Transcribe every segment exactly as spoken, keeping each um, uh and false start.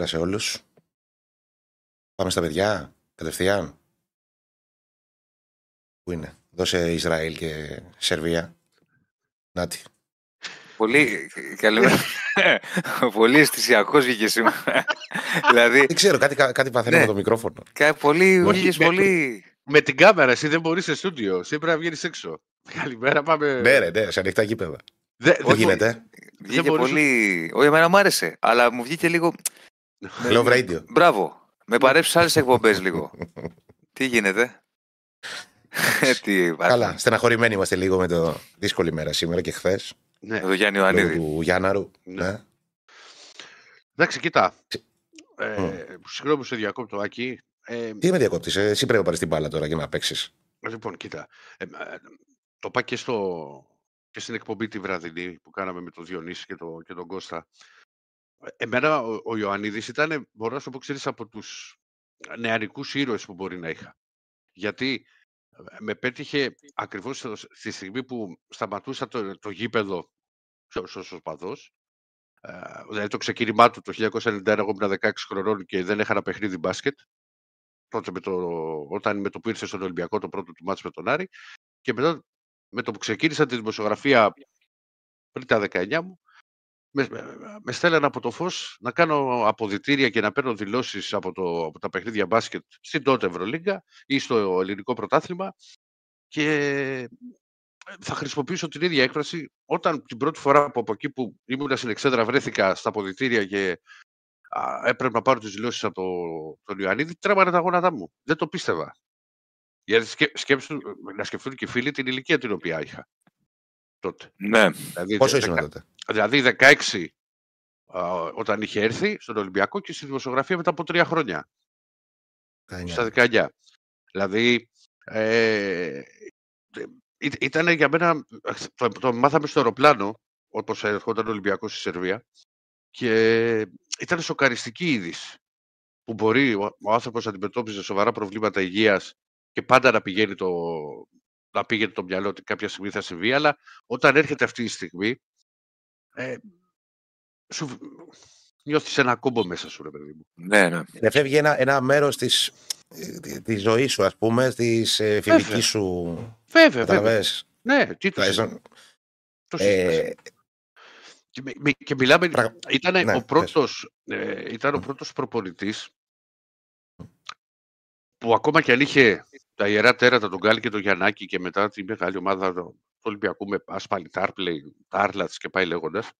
καλημέρα σε όλους. Πάμε στα παιδιά, κατευθείαν. Πού είναι, δώσε Ισραήλ και Σερβία. Νάτι. Πολύ, καλημέρα. Πολύ αισθησιακός βγήκε σήμερα. δηλαδή... Δεν ξέρω, κάτι, κάτι παθαίνω ναι. με το μικρόφωνο. Κα, πολύ, βγήκες πολύ... Με την κάμερα, εσύ δεν μπορείς σε στούντιο, σήμερα βγαίνεις έξω. Καλημέρα, πάμε... Ναι, ρε, ναι, σε ανοιχτά γήπεδα. Δε, δεν γίνεται. Βγήκε δεν πολύ... Όχι, εμένα μου άρεσε, αλλά μου βγήκε λίγο... Love Radio. Μπράβο. Με παρέψεις άλλες εκπομπές λίγο. Τι γίνεται. Τι καλά, στεναχωρημένοι είμαστε λίγο με το δύσκολη μέρα σήμερα και χθες. Ναι. Με τον Γιάννη Ιωαννίδη. Του Γιάνναρου. Ναι. Ναι. Εντάξει, κοιτά. Ε, mm. Συγγνώμη που σε διακόπτω, Άκη. Ε, Τι με διακόπτεις, ε? Εσύ πρέπει να πάρεις την μπάλα τώρα και να παίξεις. Λοιπόν, κοίτα. Ε, το πά και, στο, και στην εκπομπή τη βραδινή που κάναμε με τον Διονύση και, το, και τον Κώστα. Εμένα ο, ο Ιωαννίδης ήταν, μπορώ να σου πω, ξέρεις, από τους νεαρικούς ήρωες που μπορεί να είχα. Γιατί με πέτυχε ακριβώς στη στιγμή που σταματούσα το, το γήπεδο ως οπαδός. Ε, δηλαδή το ξεκίνημά του το χίλια εννιακόσια ενενήντα ένα, εγώ ήμουν δεκαέξι χρονών και δεν έχανα παιχνίδι μπάσκετ. Τότε με το, όταν με το που ήρθε στον Ολυμπιακό το πρώτο του μάτς με τον Άρη. Και μετά με το που ξεκίνησα τη δημοσιογραφία πριν τα δεκαεννιά μου, Με, με στέλναν από το Φως να κάνω αποδυτήρια και να παίρνω δηλώσεις από, το, από τα παιχνίδια μπάσκετ στην τότε Ευρωλίγκα ή στο ελληνικό πρωτάθλημα, και θα χρησιμοποιήσω την ίδια έκφραση όταν την πρώτη φορά από, από εκεί που ήμουν στην εξέδρα βρέθηκα στα αποδυτήρια και α, έπρεπε να πάρω τις δηλώσεις από το, τον Ιωαννίδη, τρέμανε τα γόνατά μου. Δεν το πίστευα. Γιατί σκε, σκέψουν, να σκεφτούν και οι φίλοι την ηλικία την οποία είχα τότε. Ναι. Δηλαδή, πόσο ήσουν τότε? Δηλαδή δεκαέξι α, όταν είχε έρθει στον Ολυμπιακό και στη δημοσιογραφία μετά από τρία χρόνια. δεκαεννιά. Στα δεκαεννιά. Δηλαδή ε, ή, ήταν για μένα, το, το μάθαμε στο αεροπλάνο όπως ερχόταν ο Ολυμπιακός στη Σερβία, και ήταν σοκαριστική είδηση που μπορεί ο, ο άνθρωπος αντιμετώπιζε σοβαρά προβλήματα υγείας και πάντα να πηγαίνει το... να πήγαινε το μυαλό ότι κάποια στιγμή θα συμβεί, αλλά όταν έρχεται αυτή η στιγμή, ε, σου νιώθεις ένα κόμπο μέσα σου, ρε παιδί μου. Ναι, ναι. Ε, φεύγει ένα, ένα μέρος της, της ζωής σου, ας πούμε, της ε, φιλικής σου... Βέβαια, βέβαια. Ναι, τι το συζητάμε. Ε, και, και μιλάμε, πραγ... ήταν, ναι, ο πρώτος, ε, ήταν ο πρώτος προπονητής που ακόμα κι αν είχε... τα ιερά τέρατα, τον Γκάλη και τον Γιαννάκη και μετά τη μεγάλη ομάδα του Ολυμπιακού με ασφαλή Τάρπλεϊ, Τάρλατς και πάει λέγοντας.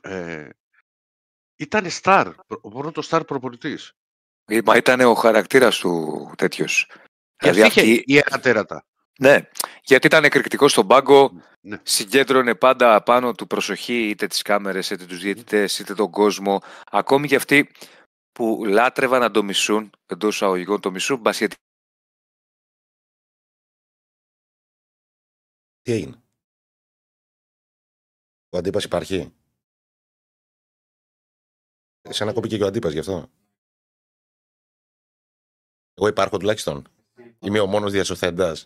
Ε, ήτανε στάρ, ο πρώτος στάρ προπονητής. Μα ήτανε ο χαρακτήρας του τέτοιος. Δηλαδή αυτή είχε ιερά τέρατα. Ναι, γιατί ήταν εκρηκτικός στον πάγκο, ναι. Συγκέντρωνε πάντα πάνω του προσοχή, είτε τις κάμερες, είτε τους διαιτητές, είτε τον κόσμο. Ακόμη και αυτοί που λάτρευαν να το μισούν, εντός εισαγωγικών το μισούν, μπασχετ... Τι έγινε? Ο Αντίπας υπάρχει? Σαν να κόπηκε και ο Αντίπας γι' αυτό. Εγώ υπάρχω τουλάχιστον. Είμαι ο μόνος διασωθέντας.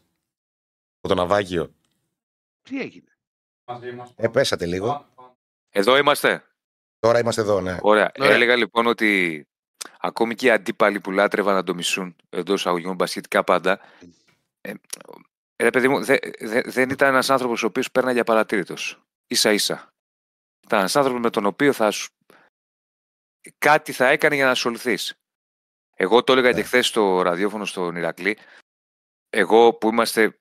Από το ναυάγιο. Τι έγινε? Ε, πέσατε λίγο. Εδώ είμαστε. Τώρα είμαστε εδώ, ναι. Ωραία. Ωραία. Έλεγα λοιπόν ότι ακόμη και οι αντίπαλοι που λάτρευαν να το μισούν εντός αγωγικών μπασχετικά πάντα... Ε, Ρε παιδί μου, δε, δε, δεν ήταν ένας άνθρωπος ο οποίος παίρναγε απαρατήρητος. Ίσα ίσα. Ήταν ένας άνθρωπος με τον οποίο θα σου... κάτι θα έκανε για να ασχοληθείς. Εγώ το έλεγα yeah. και χθες στο ραδιόφωνο στον Ηρακλή. Εγώ που είμαστε,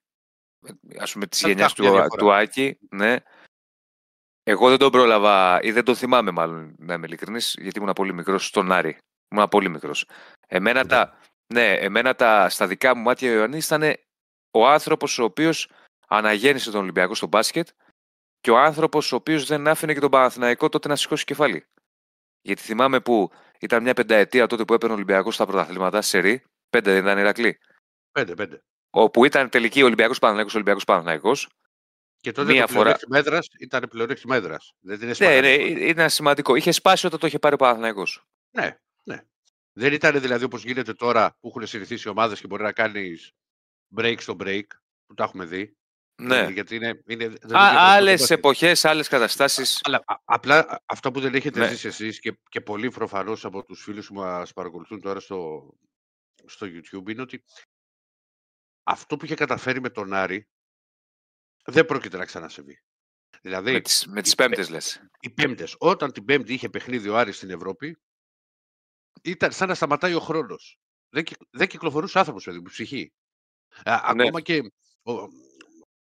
ας πούμε, της γενιάς του, του Άκη, ναι. Εγώ δεν τον πρόλαβα, ή δεν τον θυμάμαι μάλλον, να είμαι ειλικρινής, γιατί ήμουν πολύ μικρός στον Άρη. Ήμουν πολύ μικρός. Εμένα, yeah. τα, ναι, εμένα τα, στα δικά μου μάτια ο Ιωαννής ήταν... ο άνθρωπος ο οποίος αναγέννησε τον Ολυμπιακό στο μπάσκετ και ο άνθρωπος ο οποίος δεν άφηνε και τον Παναθηναϊκό τότε να σηκώσει κεφάλι. Γιατί θυμάμαι που ήταν μια πενταετία τότε που έπαιρνε ο Ολυμπιακός στα πρωταθλήματα, σε ρί, πέντε δεν ήταν Ηρακλή. Πέντε, πέντε. Όπου ήταν τελική Ολυμπιακός Παναθηναϊκός, Ολυμπιακός Παναθηναϊκός. Και τότε μια το φορά... μέδρας, ήταν πλεονέκτημα έδρας. Δεν την ναι, ναι, ήταν σημαντικό. Είχε σπάσει όταν το είχε πάρει ο Παναθηναϊκός. Ναι, ναι. Δεν ήταν δηλαδή όπως γίνεται τώρα που έχουν συνηθίσει ομάδες και μπορεί να κάνει break στο break, που τα έχουμε δει. Ναι. Γιατί είναι, είναι, δεν α, άλλες εποχές, άλλες καταστάσεις. Αλλά, α, απλά αυτό που δεν έχετε ναι. ζήσει εσείς και, και πολύ προφανώς από τους φίλους που μας παρακολουθούν τώρα στο, στο YouTube είναι ότι αυτό που είχε καταφέρει με τον Άρη δεν πρόκειται να ξανασυμβεί. Δηλαδή, με τις, με τις οι, πέμπτες λες. Οι πέμπτες. Όταν την Πέμπτη είχε παιχνίδι ο Άρης στην Ευρώπη ήταν σαν να σταματάει ο χρόνος. Δεν, δεν κυκλοφορούσε άνθρωπος με την ψυχή. Α, ναι. Ακόμα και... Ο,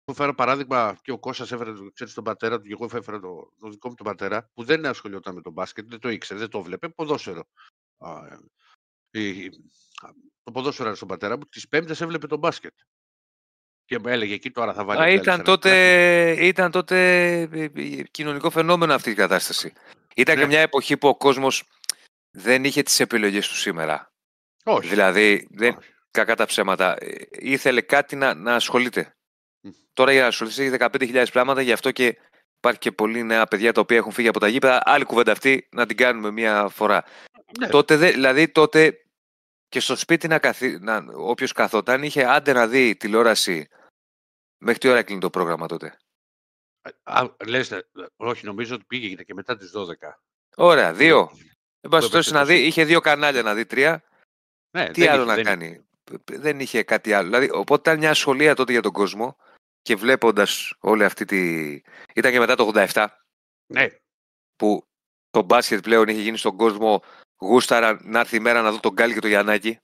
που φέρω παράδειγμα και ο Κώστας έφερε ξέρεις, τον πατέρα του και εγώ έφερα τον το δικό μου τον πατέρα που δεν ασχολιόταν με τον μπάσκετ, δεν το ήξερε, δεν το βλέπε, ποδόσφαιρο. Το ποδόσφαιρο στον πατέρα μου, τις Πέμπτες έβλεπε τον μπάσκετ. Και με έλεγε εκεί τώρα θα βάλει... Α, ήταν, τότε, ήταν τότε κοινωνικό φαινόμενο αυτή η κατάσταση. Ήταν ναι. και μια εποχή που ο κόσμος δεν είχε τις επιλογές του σήμερα. Όχι. Δηλαδή, δεν, Όχι. κακά τα ψέματα, ήθελε κάτι να, να ασχολείται. Τώρα για να ασχοληθείς έχει δεκαπέντε χιλιάδες πράγματα, γι' αυτό και υπάρχει και πολλοί νέα παιδιά τα οποία έχουν φύγει από τα γήπεδα. Άλλη κουβέντα αυτή να την κάνουμε μία φορά. Ναι. Τότε, δηλαδή τότε και στο σπίτι να καθι... να... όποιος καθόταν είχε άντε να δει τηλεόραση. Μέχρι τι ώρα κλείνει το πρόγραμμα τότε? Α, λες, όχι, νομίζω ότι πήγε και μετά τις δώδεκα. Ωραία, δύο. Εν πάση περιπτώσει να δει, είχε δύο κανάλια να δει, τρία. Ναι, τι άλλο είχε, να δεν... κάνει. Δεν είχε κάτι άλλο. Δηλαδή, οπότε ήταν μια ασχολία τότε για τον κόσμο. Και βλέποντας όλη αυτή τη... Ήταν και μετά το ογδόντα επτά, ναι. που το μπάσκετ πλέον είχε γίνει στον κόσμο, γούσταρα να έρθει η μέρα να δω τον Γκάλη και τον Γιαννάκη.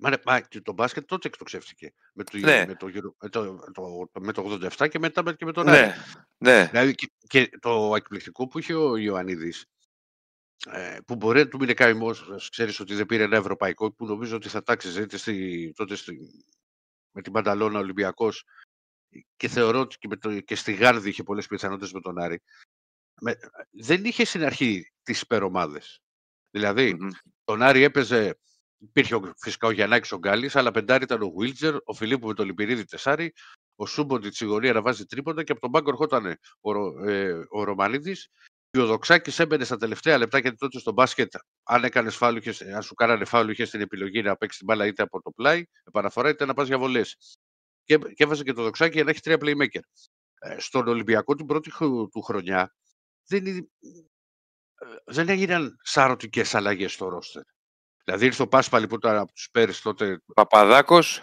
Μα, ναι, μα και το μπάσκετ τότε εκτοξεύτηκε, με το, ναι. με, το, με, το, με, το, με το ογδόντα επτά και μετά και με τον Άρη. Ναι. Ναι. Δηλαδή και, και το εκπληκτικό που είχε ο Ιωαννίδης, που μπορεί να του μην είναι καημός, ξέρεις ότι δεν πήρε ένα ευρωπαϊκό, που νομίζω ότι θα τάξιζε τότε στη, με την Πανταλώνα Ολυμπιακός, και θεωρώ ότι και, με το, και στη Γάρδη είχε πολλές πιθανότητες με τον Άρη. Με, δεν είχε στην αρχή τις υπερομάδες. Δηλαδή, mm-hmm. τον Άρη έπαιζε, υπήρχε ο, φυσικά ο Γιαννάκης ο Γκάλης, αλλά πεντάρι ήταν ο Γουίλτζερ, ο Φιλίππου με τον Λιπηρίδη τεσάρι, ο Σούμποντι τη γωνία να βάζει τρίποντα και από τον πάγκο ερχόταν ο, ε, ο Ρωμανίδης και ο Δοξάκης έμπαινε στα τελευταία λεπτά γιατί τότε στο μπάσκετ, αν, έκανες φάουλ, είχες, αν σου κάνανε φάουλ, είχε την επιλογή να παίξει την μπάλα είτε από το πλάι, επαναφορά είτε να πας για βολές. Και, και έβαζε και το Δοξάκι για να έχει τρία playmaker. Ε, στον Ολυμπιακό την πρώτη του χρονιά δεν, δεν έγιναν σαρωτικές αλλαγές στο ρόστερ. Δηλαδή ήρθε ο Πάσπαλη που ήταν από τους Πέρες τότε. Παπαδάκος.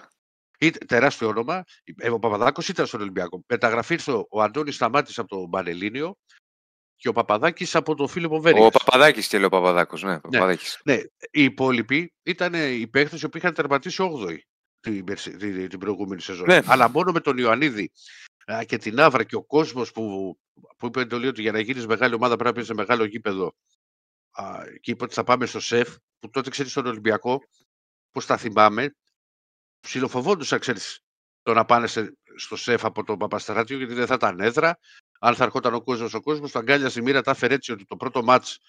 Ήταν, τεράστιο όνομα. Ο Παπαδάκος ήταν στον Ολυμπιακό. Μεταγραφή ήρθε ο Αντώνης Σταμάτης από τον Πανελλήνιο και ο Παπαδάκης από τον Φίλιππο Βέρινγκας. Ο Παπαδάκης και λέει ο Παπαδάκος. Ναι, Παπαδάκης. Ναι, ναι. Οι υπόλοιποι ήταν οι παίχτες που είχαν τερματίσει όγδοη. Την προηγούμενη σεζόν. Ναι. Αλλά μόνο με τον Ιωαννίδη και την Άβρα και ο κόσμος που, που είπε εντολή ότι για να γίνεις μεγάλη ομάδα πρέπει να πεις σε μεγάλο γήπεδο και είπε ότι θα πάμε στο Σεφ, που τότε ξέρεις στον Ολυμπιακό, πώς τα θυμάμαι, ψιλοφοβόντουσαν, ξέρεις, το να πάνε στο Σεφ από τον Παπαστράτιο, γιατί δεν θα ήταν έδρα. Αν θα ερχόταν ο κόσμος, ο κόσμος, τα αγκάλιασε η μοίρα, τα έφερε έτσι ότι το πρώτο μάτς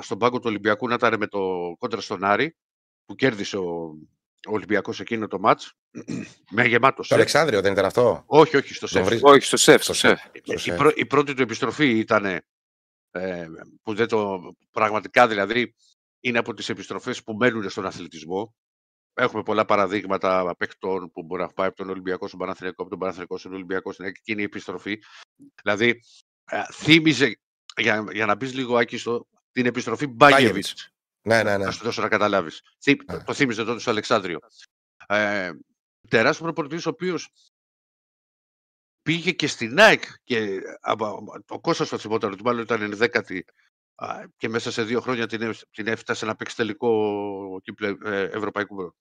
στον πάγκο του Ολυμπιακού να ήταν με το κόντρα στον Άρη, που κέρδισε ο. Ο Ολυμπιακός εκείνο το μάτς, με γεμάτο σεφ. Το Αλεξάνδριο δεν ήταν αυτό? Όχι, όχι, στο Σεφ. Όχι, στο Σεφ. Στο σεφ. Η, σεφ. Πρω, η πρώτη του επιστροφή ήταν, ε, που δεν το, πραγματικά δηλαδή, είναι από τις επιστροφές που μένουν στον αθλητισμό. Έχουμε πολλά παραδείγματα παίκτων που μπορεί να πάει από τον Ολυμπιακό στον Παναθηναϊκό, από τον Παναθηναϊκό στον Ολυμπιακό, στην ΑΕΚ, εκείνη η επιστροφή. Δηλαδή, ε, θύμιζε, για, για να πεις λίγο Άκη, στο, την επιστροφή Μπάγεβιτς. Ναι, ναι, ναι. Να σου δώσω να καταλάβεις. Ναι. Το θύμιζε τότε στο Αλεξάνδριο. Ε, τεράστιο προπονητής ο οποίος πήγε και στην ΑΕΚ και ο Κώστας το θυμόταν ότι μάλλον ήταν ενδέκατη και μέσα σε δύο χρόνια την, την έφτασε να παίξει τελικό κύπλο ευρωπαϊκού,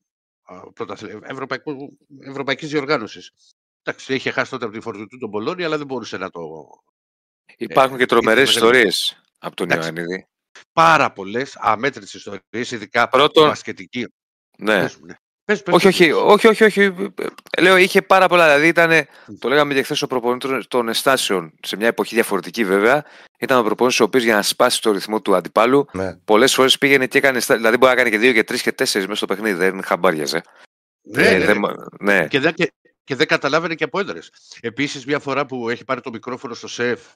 ευρωπαϊκού, ευρωπαϊκής διοργάνωσης. Εντάξει, είχε χάσει τότε από τη Φορτουνού τον Πολόνι, αλλά δεν μπορούσε να το... Υπάρχουν ε, και τρομερές ιστορίες από τον Ιωαννίδη. Πάρα πολλές αμέτρητες ιστορίες, ειδικά πρώτον... μπασκετική. Ναι. Πες, ναι. Πες, πες, όχι, όχι, όχι, όχι, όχι. Λέω, είχε πάρα πολλά. Δηλαδή, ήταν, το λέγαμε και χθες, ο προπονητής των εστάσεων, σε μια εποχή διαφορετική βέβαια. Ήταν ο προπονητής ο οποίος για να σπάσει το ρυθμό του αντιπάλου, ναι. πολλές φορές πήγαινε και έκανε. Δηλαδή, μπορεί να κάνει και δύο και τρεις και τέσσερις μέσα στο παιχνίδι. Δεν χαμπάριαζε. Ναι, ε, ναι, δε, ναι. Και, δεν, και, και δεν καταλάβαινε και από έδρες. Επίσης, μια φορά που έχει πάρει το μικρόφωνο στο ΣΕΦ,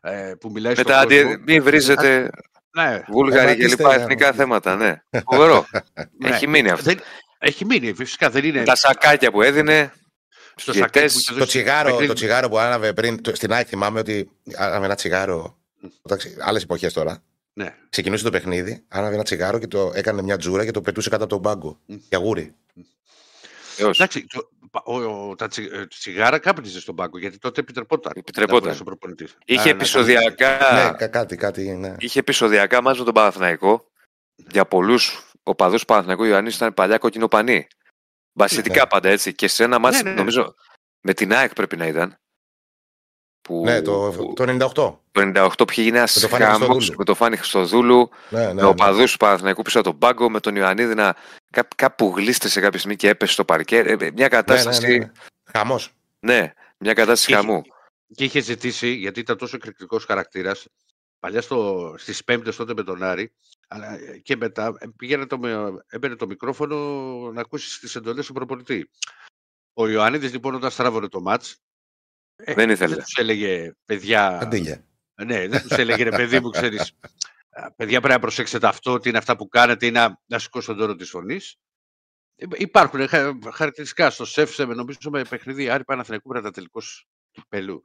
ε, που μιλάει στον κόσμο. Μην βρίζετε. Ναι. Βούλγαροι και λοιπά, εθνικά θέματα, ναι. Φοβερό. Έχει μείνει αυτό. Έχει μείνει, φυσικά δεν είναι. Τα σακάκια που έδινε. Στο σακέτ, το, τσιγάρο, το τσιγάρο που άναβε πριν στην ΑΕΚ, θυμάμαι ότι άναβε ένα τσιγάρο. Άλλες εποχές τώρα. Ναι. Ξεκινούσε το παιχνίδι, άναβε ένα τσιγάρο και το έκανε μια τζούρα και το πετούσε κάτω από τον πάγκο. Mm. Για γούρι. Εντάξει, τα τσιγάρα κάπνιζε στον πάγκο γιατί τότε επιτρεπόταν. Επιτρεπόταν. Είχε επεισοδιακά. Ναι, κάτι, κάτι. Ναι. Είχε επεισοδιακά μάζω τον Παναθηναϊκό. Για πολλούς οπαδούς Παναθηναϊκού Ιωαννίδης ήταν παλιά κοκκινοπανί. Βασιλικά ναι. Πάντα έτσι. Και σε ένα μάτι, ναι, ναι. Νομίζω, με την ΑΕΚ πρέπει να ήταν. Που... Ναι, το, το ενενήντα οκτώ. Το ενενήντα οκτώ πήγε ένα χάμο με το Φάνη Χριστοδούλου, ναι, ναι, με οπαδούς ναι. Του Παναθηναϊκού πίσω από τον πάγκο, με τον Ιωαννίδη να κάπου, κάπου γλίστησε σε κάποια στιγμή και έπεσε στο παρκέ. Μια κατάσταση. Ναι, ναι, ναι. Χαμός. Ναι, μια κατάσταση και, χαμού. Και είχε ζητήσει, γιατί ήταν τόσο εκρηκτικός χαρακτήρας, παλιά στο, στις Πέμπτες τότε με τον Άρη. Αλλά και μετά πήγαινε το, έμπαινε το μικρόφωνο να ακούσει τις εντολές του προπονητή. Ο Ιωαννίδης λοιπόν όταν στράβωνε το μάτς δεν ε, ήθελε. Δεν τους έλεγε παιδιά. Αντίγε. Ναι, δεν τους έλεγε ρε παιδί μου, ξέρεις. Παιδιά πρέπει να προσέξετε αυτό, τι είναι αυτά που κάνετε ή να, να σηκώσει τον τόνο της φωνής. Υπάρχουν χα, χαρακτηριστικά στο Σεφ, νομίζω με παιχνίδι Άρη Παναθηναϊκού πράτα τελικός του Πελού.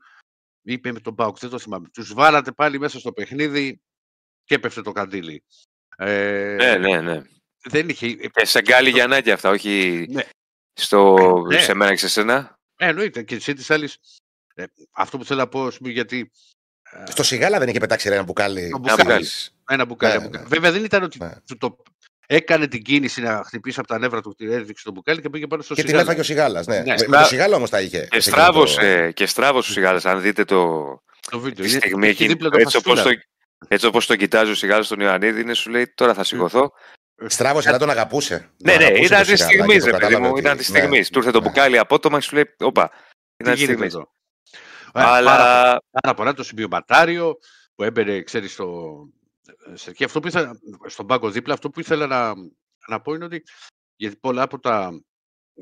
Είπε με τον ΠΑΟΚ, δεν το θυμάμαι. Τους βάλατε πάλι μέσα στο παιχνίδι και έπεφτε το καντήλι. Ε, ναι, ναι, ναι. Δεν είχε... Και σε γκάλι το... Γιαννάκη αυτά, όχι ναι. Στο... Ναι. Σε μένα και σε σένα. Ε, εννοείται. Και εσύ της άλλης... Ε, αυτό που θέλω να πω, γιατί... Στο Σιγάλα δεν είχε πετάξει ένα μπουκάλι. Ένα μπουκάλι. Ένα μπουκάλι, ναι, μπουκάλι. Ναι. Βέβαια δεν ήταν ότι ναι. Το... έκανε την κίνηση να χτυπήσει από τα νεύρα του, έδειξε το μπουκάλι και πήγε πάνω στο Σιγάλα. Και την έφαγε ο Σιγάλας, ναι. Ναι. Με, Στρα... με το Σιγάλα όμως τα είχε. Και στράβωσε το... ο Σιγάλας, αν δείτε το... Το βίντεο. Έτσι όπως το κοιτάζει ο Σιγάλας στον Ιωαννίδη, είναι, σου λέει τώρα θα σηκωθώ. Στράβωσε, αλλά τον αγαπούσε. Ναι, ναι, ήταν τη στιγμή, ρε παιδί μου. Ήταν τη στιγμή. Του ήρθε το μπουκάλι απότομα και σου λέει: Όπα, ήταν τη στιγμή. Αλλά. Πάρα πολλά το συμπιωματάριο που έμπαινε, ξέρει, στο. Και αυτό που ήθελα. Στον πάγκο δίπλα, αυτό που ήθελα να, να πω είναι ότι. Γιατί πολλά από τα,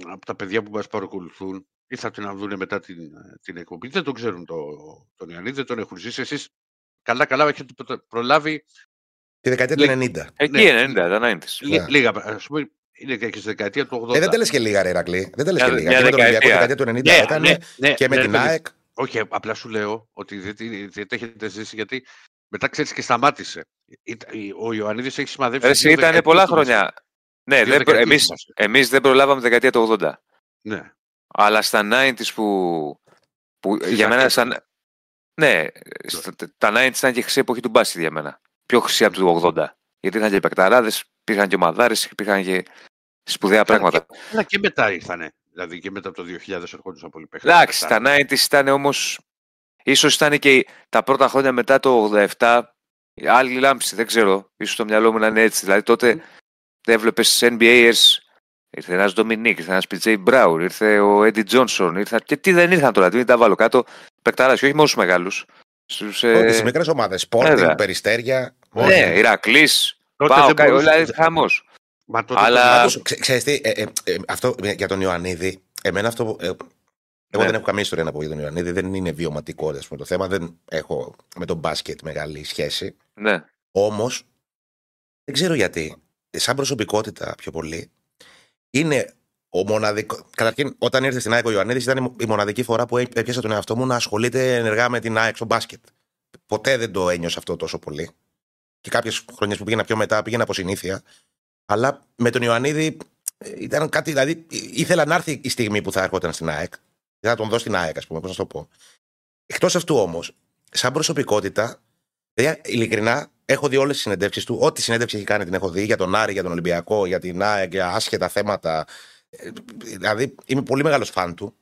από τα παιδιά που μας παρακολουθούν ή θα την δουν μετά την, την εκπομπή δεν τον ξέρουν το, τον Ιωαννίδη, δεν τον έχουν ζήσει εσείς. Καλά, καλά, έχετε προλάβει. Τη δεκαετία του ενενήντα. Εκεί ενενήντα, ήταν ενενήντα. Λίγα, α πούμε, είναι και στη δεκαετία του ογδόντα. Ε, δεν τα λες και λίγα, ρε Ηρακλή. Δεν τα λες και λίγα. Και με τον Ολυμπιακό δεκαετία του ενενήντα έκανε και με την ΑΕΚ. Όχι, απλά σου λέω ότι δεν έχετε ζήσει, γιατί μετά ξέρεις και σταμάτησε. Ο Ιωαννίδης έχει σημαδεύσει. Εσύ ήταν πολλά χρόνια. Ναι, εμείς δεν προλάβαμε τη δεκαετία του ογδόντα. Αλλά στα ενενήντα που για μένα σαν. Ναι, τα ενενήντα ήταν και χρυσή εποχή του μπάσκετ για μένα. Πιο χρυσή από του ογδόντα. Γιατί ήταν και παικταράδες, υπήρχαν και ομαδάρες, υπήρχαν και σπουδαία πράγματα. Αλλά και μετά ήρθανε. Δηλαδή και μετά από το δύο χιλιάδες ερχόντουσαν πολλοί παίκτες. Εντάξει, τα ενενήντα ήταν όμως. Ίσως ήταν και τα πρώτα χρόνια μετά το ογδόντα επτά. Άλλη λάμψη, δεν ξέρω. Ίσως το μυαλό μου να είναι έτσι. Δηλαδή τότε δεν έβλεπες εν μπι έι ers. Ήρθε ένας Ντομινίκ, ήρθε ένας πι τζέι Μπράουρ, ήρθε ο Έντι Τζόνσον. Ήρθε... Και τι δεν ήρθαν τώρα, τι μην τα βάλω κάτω. Πεκταράς, και όχι μόνο στους μεγάλους. Στις ε... μικρές ομάδες. Σπόρτινγκ, Περιστέρια. Ναι, ναι. Ηρακλής. Πάω, κα... όλα είναι χαμός. Μα τότε. Αλλά... Ξέ, ξέρεις τι, ε, ε, ε, αυτό για τον Ιωαννίδη. Εμένα αυτό. Ε, εγώ ναι. Δεν έχω καμία ιστορία να πω για τον Ιωαννίδη. Δεν είναι βιωματικό ας πούμε, το θέμα. Δεν έχω με τον μπάσκετ μεγάλη σχέση. Ναι. Όμως δεν ξέρω γιατί. Σαν προσωπικότητα πιο πολύ. Είναι ο μοναδικό. Καταρχήν, όταν ήρθε στην ΑΕΚ ο Ιωαννίδης, ήταν η μοναδική φορά που έπιασα τον εαυτό μου να ασχολείται ενεργά με την ΑΕΚ στο μπάσκετ. Ποτέ δεν το ένιωσα αυτό τόσο πολύ. Και κάποιες χρονιές που πήγαινα πιο μετά, πήγαινα από συνήθεια. Αλλά με τον Ιωαννίδη ήταν κάτι. Δηλαδή, ήθελα να έρθει η στιγμή που θα έρχονταν στην ΑΕΚ. Και να τον δω στην ΑΕΚ, ας πούμε, πώς να το πω. Εκτός αυτού όμως, σαν προσωπικότητα, δηλαδή, ειλικρινά. Έχω δει όλες τις συνεντεύξεις του. Ό,τι συνέντευξη έχει κάνει την έχω δει για τον Άρη, για τον Ολυμπιακό, για την ΑΕΚ, για άσχετα θέματα. Δηλαδή είμαι πολύ μεγάλος φαν του,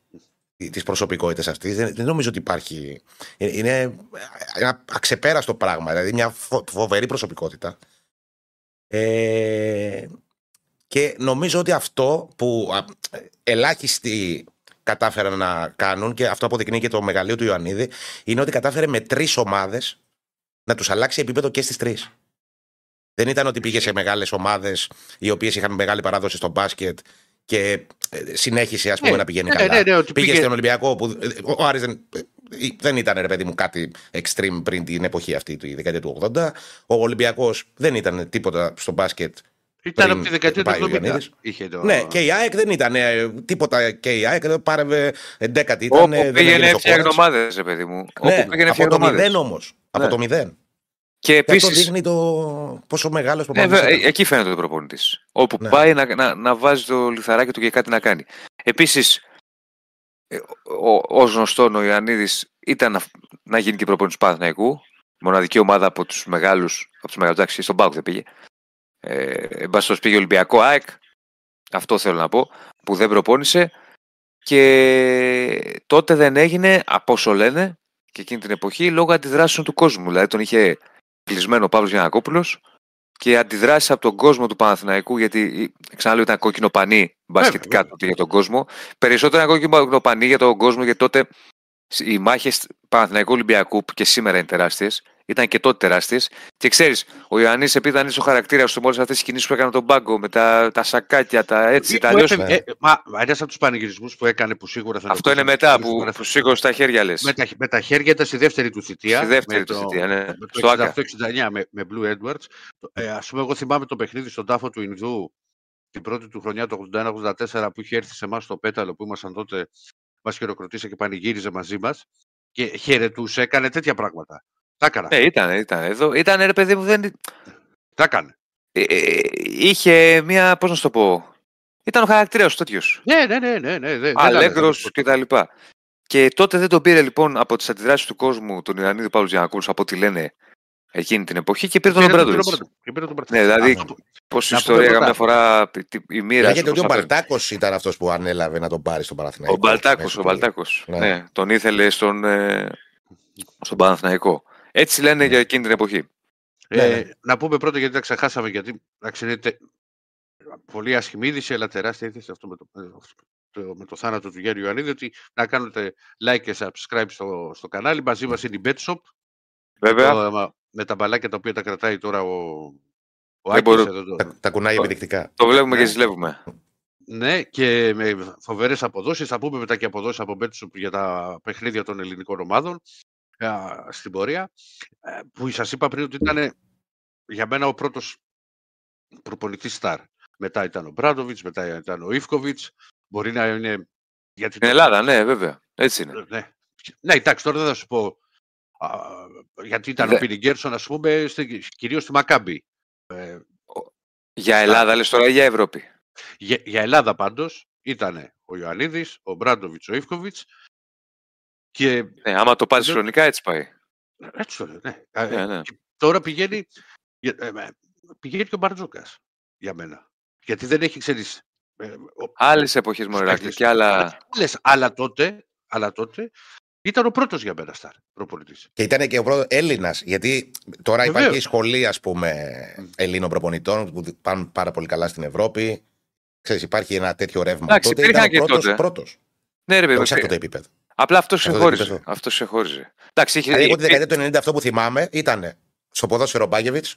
της προσωπικότητας αυτής. Δεν, δεν νομίζω ότι υπάρχει. Είναι ένα αξεπέραστο πράγμα. Δηλαδή μια φο, φοβερή προσωπικότητα. Ε, και νομίζω ότι αυτό που ελάχιστοι κατάφεραν να κάνουν και αυτό αποδεικνύει και το μεγαλείο του Ιωαννίδη είναι ότι κατάφερε με τρεις ομάδες. Να τους αλλάξει επίπεδο και στις τρεις. Δεν ήταν ότι πήγε σε μεγάλες ομάδες οι οποίες είχαν μεγάλη παράδοση στο μπάσκετ και συνέχισε ας πούμε, ναι, να πηγαίνει ναι, καλά. Ναι, ναι, ναι, πήγε, πήγε στον Ολυμπιακό που ο Άρης δεν, δεν ήταν ρε παιδί μου κάτι extreme πριν την εποχή αυτή, τη δεκαετία του ογδόντα. Ο Ολυμπιακός δεν ήταν τίποτα στο μπάσκετ Ήταν από τη δεκαετία του εβδομήντα. Το... Ναι, και η ΑΕΚ δεν ήταν τίποτα. Και η ΑΕΚ δεν πάρευε εντέκατη. Ήταν, όπου πήγαινε έξι εβδομάδες, ρε παιδί μου. Ναι, από το μηδέν όμως. Από το μηδέν. Και επίσης. Αυτό δείχνει το πόσο μεγάλο προπονητής. Ναι, εκεί φαίνεται ο προπονητής. Όπου ναι. πάει να, να, να βάζει το λιθαράκι του και κάτι να κάνει. Επίσης, ως γνωστόν, ο Ιωαννίδης ήταν να, να γίνει και προπονητής του Παναθηναϊκού. Μοναδική ομάδα από τους μεγάλους. Από τους μεγαλοτάξεις, στον ΠΑΟΚ δεν πήγε. Εν πάση περιπτώσει πήγε Ολυμπιακό, ΑΕΚ. Αυτό θέλω να πω. Που δεν προπόνησε. Και τότε δεν έγινε, από όσο λένε, και εκείνη την εποχή, λόγω αντιδράσεων του κόσμου. Δηλαδή τον είχε κλεισμένο ο Παύλος Γιαννακόπουλος και αντιδράσει από τον κόσμο του Παναθηναϊκού, γιατί ξαναλέω ήταν κόκκινο πανί μπασκετικά ε, τότε για τον κόσμο. Περισσότερο ήταν κόκκινο πανί για τον κόσμο, γιατί τότε οι μάχες Παναθηναϊκού Ολυμπιακού, που και σήμερα είναι τεράστιες, ήταν και τότε τεράστιες. Και ξέρεις, ο Ιωαννίδης, επειδή ήταν ο χαρακτήρας του, μόλις αυτές τις κινήσεις που έκανε τον πάγκο με τα, τα σακάκια, τα έτσι, τα αλλιώς. Ε, ε, μα ένας από τους πανηγυρισμούς που έκανε που σίγουρα θα. Αυτό είναι μετά που, που σίγουρα στα χέρια λες. Με τα, με τα χέρια ήταν στη δεύτερη του θητεία. Στη δεύτερη του θητεία, ναι. Με το εξήντα οκτώ εξήντα εννιά με, με Blue Edwards. Ε, ας πούμε, εγώ θυμάμαι το παιχνίδι στον τάφο του Ινδού την πρώτη του χρονιά, το ογδόντα ένα ογδόντα τέσσερα, που είχε έρθει σε εμάς στο Πέταλο που ήμασταν τότε. Μας χειροκροτήσε και πανηγύριζε μαζί μας και χαιρετούσε, έκανε τέτοια πράγματα. Τα έκανα. Ναι, ήταν, ήταν εδώ. Ήταν, ρε παιδί μου, δεν. Τα έκανε. Ε, ε, είχε μία. Πώς να σου το πω. Ήταν ο χαρακτήρας τέτοιος. Ναι, ναι, ναι, ναι, ναι, ναι. Αλέγκρος κτλ. Και, και τότε δεν τον πήρε λοιπόν από τις αντιδράσεις του κόσμου τον Ιωαννίδη Παύλο Γιαννακόπουλο, από ό,τι λένε εκείνη την εποχή, και πήρε τον Μπράντον. Ναι, δηλαδή. Πόση ιστορία καμιά φορά η μοίρα. Λέγεται ότι ο Μπαλτάκος ήταν αυτός που ανέλαβε να τον πάρει στον Παναθηναϊκό. Ο Μπαλτάκος, ο Μπαλτάκος. Ναι, τον ήθελε στον Παναθηναϊκό. Έτσι λένε για εκείνη την εποχή. Ε, ναι, ναι. Να πούμε πρώτα, γιατί τα ξεχάσαμε, γιατί αξιέται πολύ άσχημη είδηση, αλλά τεράστια είδηση αυτό με το, το, με το θάνατο του Γιάννη Ιωαννίδη, ότι να κάνετε like και subscribe στο, στο κανάλι. Μαζί μας είναι η BetShop. Βέβαια. Το, με τα μπαλάκια τα οποία τα κρατάει τώρα ο, ο Άγιαξ. Μπορού... Τα, τα κουνάει επιδεικτικά. Το βλέπουμε, ναι, και ζηλεύουμε. Ναι, και με φοβερές αποδόσεις. Θα πούμε μετά και αποδόσεις από BetShop για τα παιχνίδια των ελληνικών ομάδων στην πορεία, που σας είπα πριν ότι ήταν για μένα ο πρώτος προπονητής στάρ. Μετά ήταν ο Μπράντοβιτς, μετά ήταν ο Ιφκοβιτς, μπορεί να είναι... Γιατί... Στην Ελλάδα, ναι, βέβαια, έτσι είναι. Ναι, ναι, εντάξει, τώρα δεν θα σου πω, α, γιατί ήταν Δε... ο Πινιγκέρσον, ας πούμε, στη, κυρίως στη Μακάμπι. Ε, για Ελλάδα, α, λες τώρα, ή για Ευρώπη? Για, για Ελλάδα πάντως ήταν ο Ιωαννίδης, ο Μπράντοβιτς, ο Ιφκοβιτς. Και... Ναι, άμα το πάρεις χρονικά, έτσι πάει. Έτσι το λέω, ναι. Ναι, ναι. Τώρα πηγαίνει, πηγαίνει και ο Μπαρτζούκας για μένα. Γιατί δεν έχει, ξέρεις... Άλλες εποχές, Μωρεράκλη, και άλλα... Άλλες, αλλά τότε, αλλά τότε ήταν ο πρώτος για μένα στάρ προπονητής. Και ήταν και ο πρώτος Έλληνας, γιατί τώρα Βεβαίως. υπάρχει σχολή, ας πούμε, Ελλήνων προπονητών που πάνε πάρα πολύ καλά στην Ευρώπη. Ξέρεις, υπάρχει ένα τέτοιο ρεύμα. Εντάξει, τότε ήταν ο πρώτος πρώτος. Ναι, ρε, το ξέρω το επίπεδο. Απλά αυτό συγχώρησε. Αυτό συγχώρησε. Εντάξει, είχε... Εγώ τη δεκαετία του ενενήντα αυτό που θυμάμαι ήταν στο ποδόσφαιρο Μπάγεβιτς.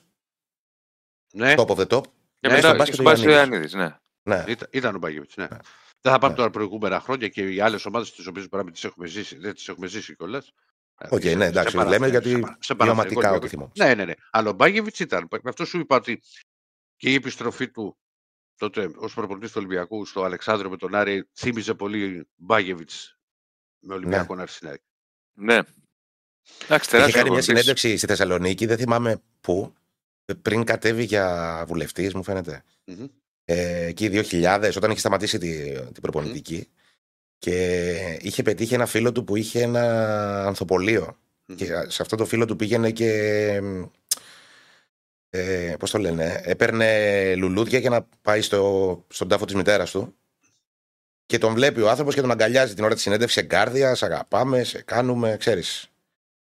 Ναι. Top of the top. Και ναι, μετά στο μπάσκετ του Ιωαννίδη. Ναι. Ναι. Ήταν, ήταν ο Μπάγεβιτς. Ναι. Ναι. Δεν θα πάμε ναι. τώρα προηγούμενα χρόνια και οι άλλες ομάδες τις οποίες μπορεί να τις έχουμε ζήσει. Δεν τις έχουμε ζήσει κιόλας. Οκ, okay, ναι, εντάξει. Λέμε γιατί πραγματικά ό,τι θυμόμαστε. Ναι, ναι, ναι. Αλλά ο Μπάγεβιτς ήταν. Με αυτό σου είπα ότι και η επιστροφή του τότε ως προπονητής του Ολυμπιακού στο Αλεξάνδριο με τον Άρη θύμιζε πολύ Μπάγεβιτς. Με Ολυμπιακό Αρσενάκη. Ναι. Εντάξει, είχε κάνει μια συνέντευξη στη Θεσσαλονίκη, δεν θυμάμαι πού, πριν κατέβει για βουλευτής, μου φαίνεται. Mm-hmm. Ε, εκεί δύο χιλιάδες, όταν είχε σταματήσει την, την προπονητική, mm-hmm. και είχε πετύχει ένα φίλο του που είχε ένα ανθοπολείο. Mm-hmm. Και σε αυτό το φίλο του πήγαινε και. Ε, πώς το λένε, έπαιρνε λουλούδια για να πάει στο, στον τάφο της μητέρας του. Και τον βλέπει ο άνθρωπος και τον αγκαλιάζει την ώρα της συνέντευξης, σε γκάρδια, σε αγαπάμε, σε κάνουμε, ξέρεις.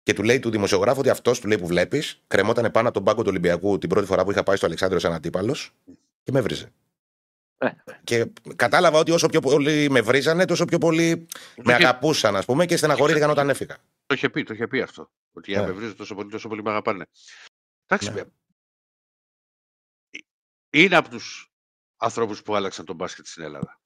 Και του λέει του δημοσιογράφου ότι αυτός, του λέει, που βλέπεις, κρεμόταν πάνω από τον πάγκο του Ολυμπιακού την πρώτη φορά που είχα πάει στο Αλεξάνδριο σαν αντίπαλος και με βρίζε. Ε. Και κατάλαβα ότι όσο πιο πολύ με βρίζανε, τόσο πιο πολύ το με είχε... αγαπούσαν, ας πούμε, και στεναχωρήθηκαν όταν έφυγα. Το είχε πει, το είχε πει αυτό. Ότι αν yeah. με βρίζουν τόσο πολύ, τόσο πολύ με αγαπάνε. Εντάξει. Yeah. Είναι από τους ανθρώπους που άλλαξαν τον μπάσκετ στην Ελλάδα.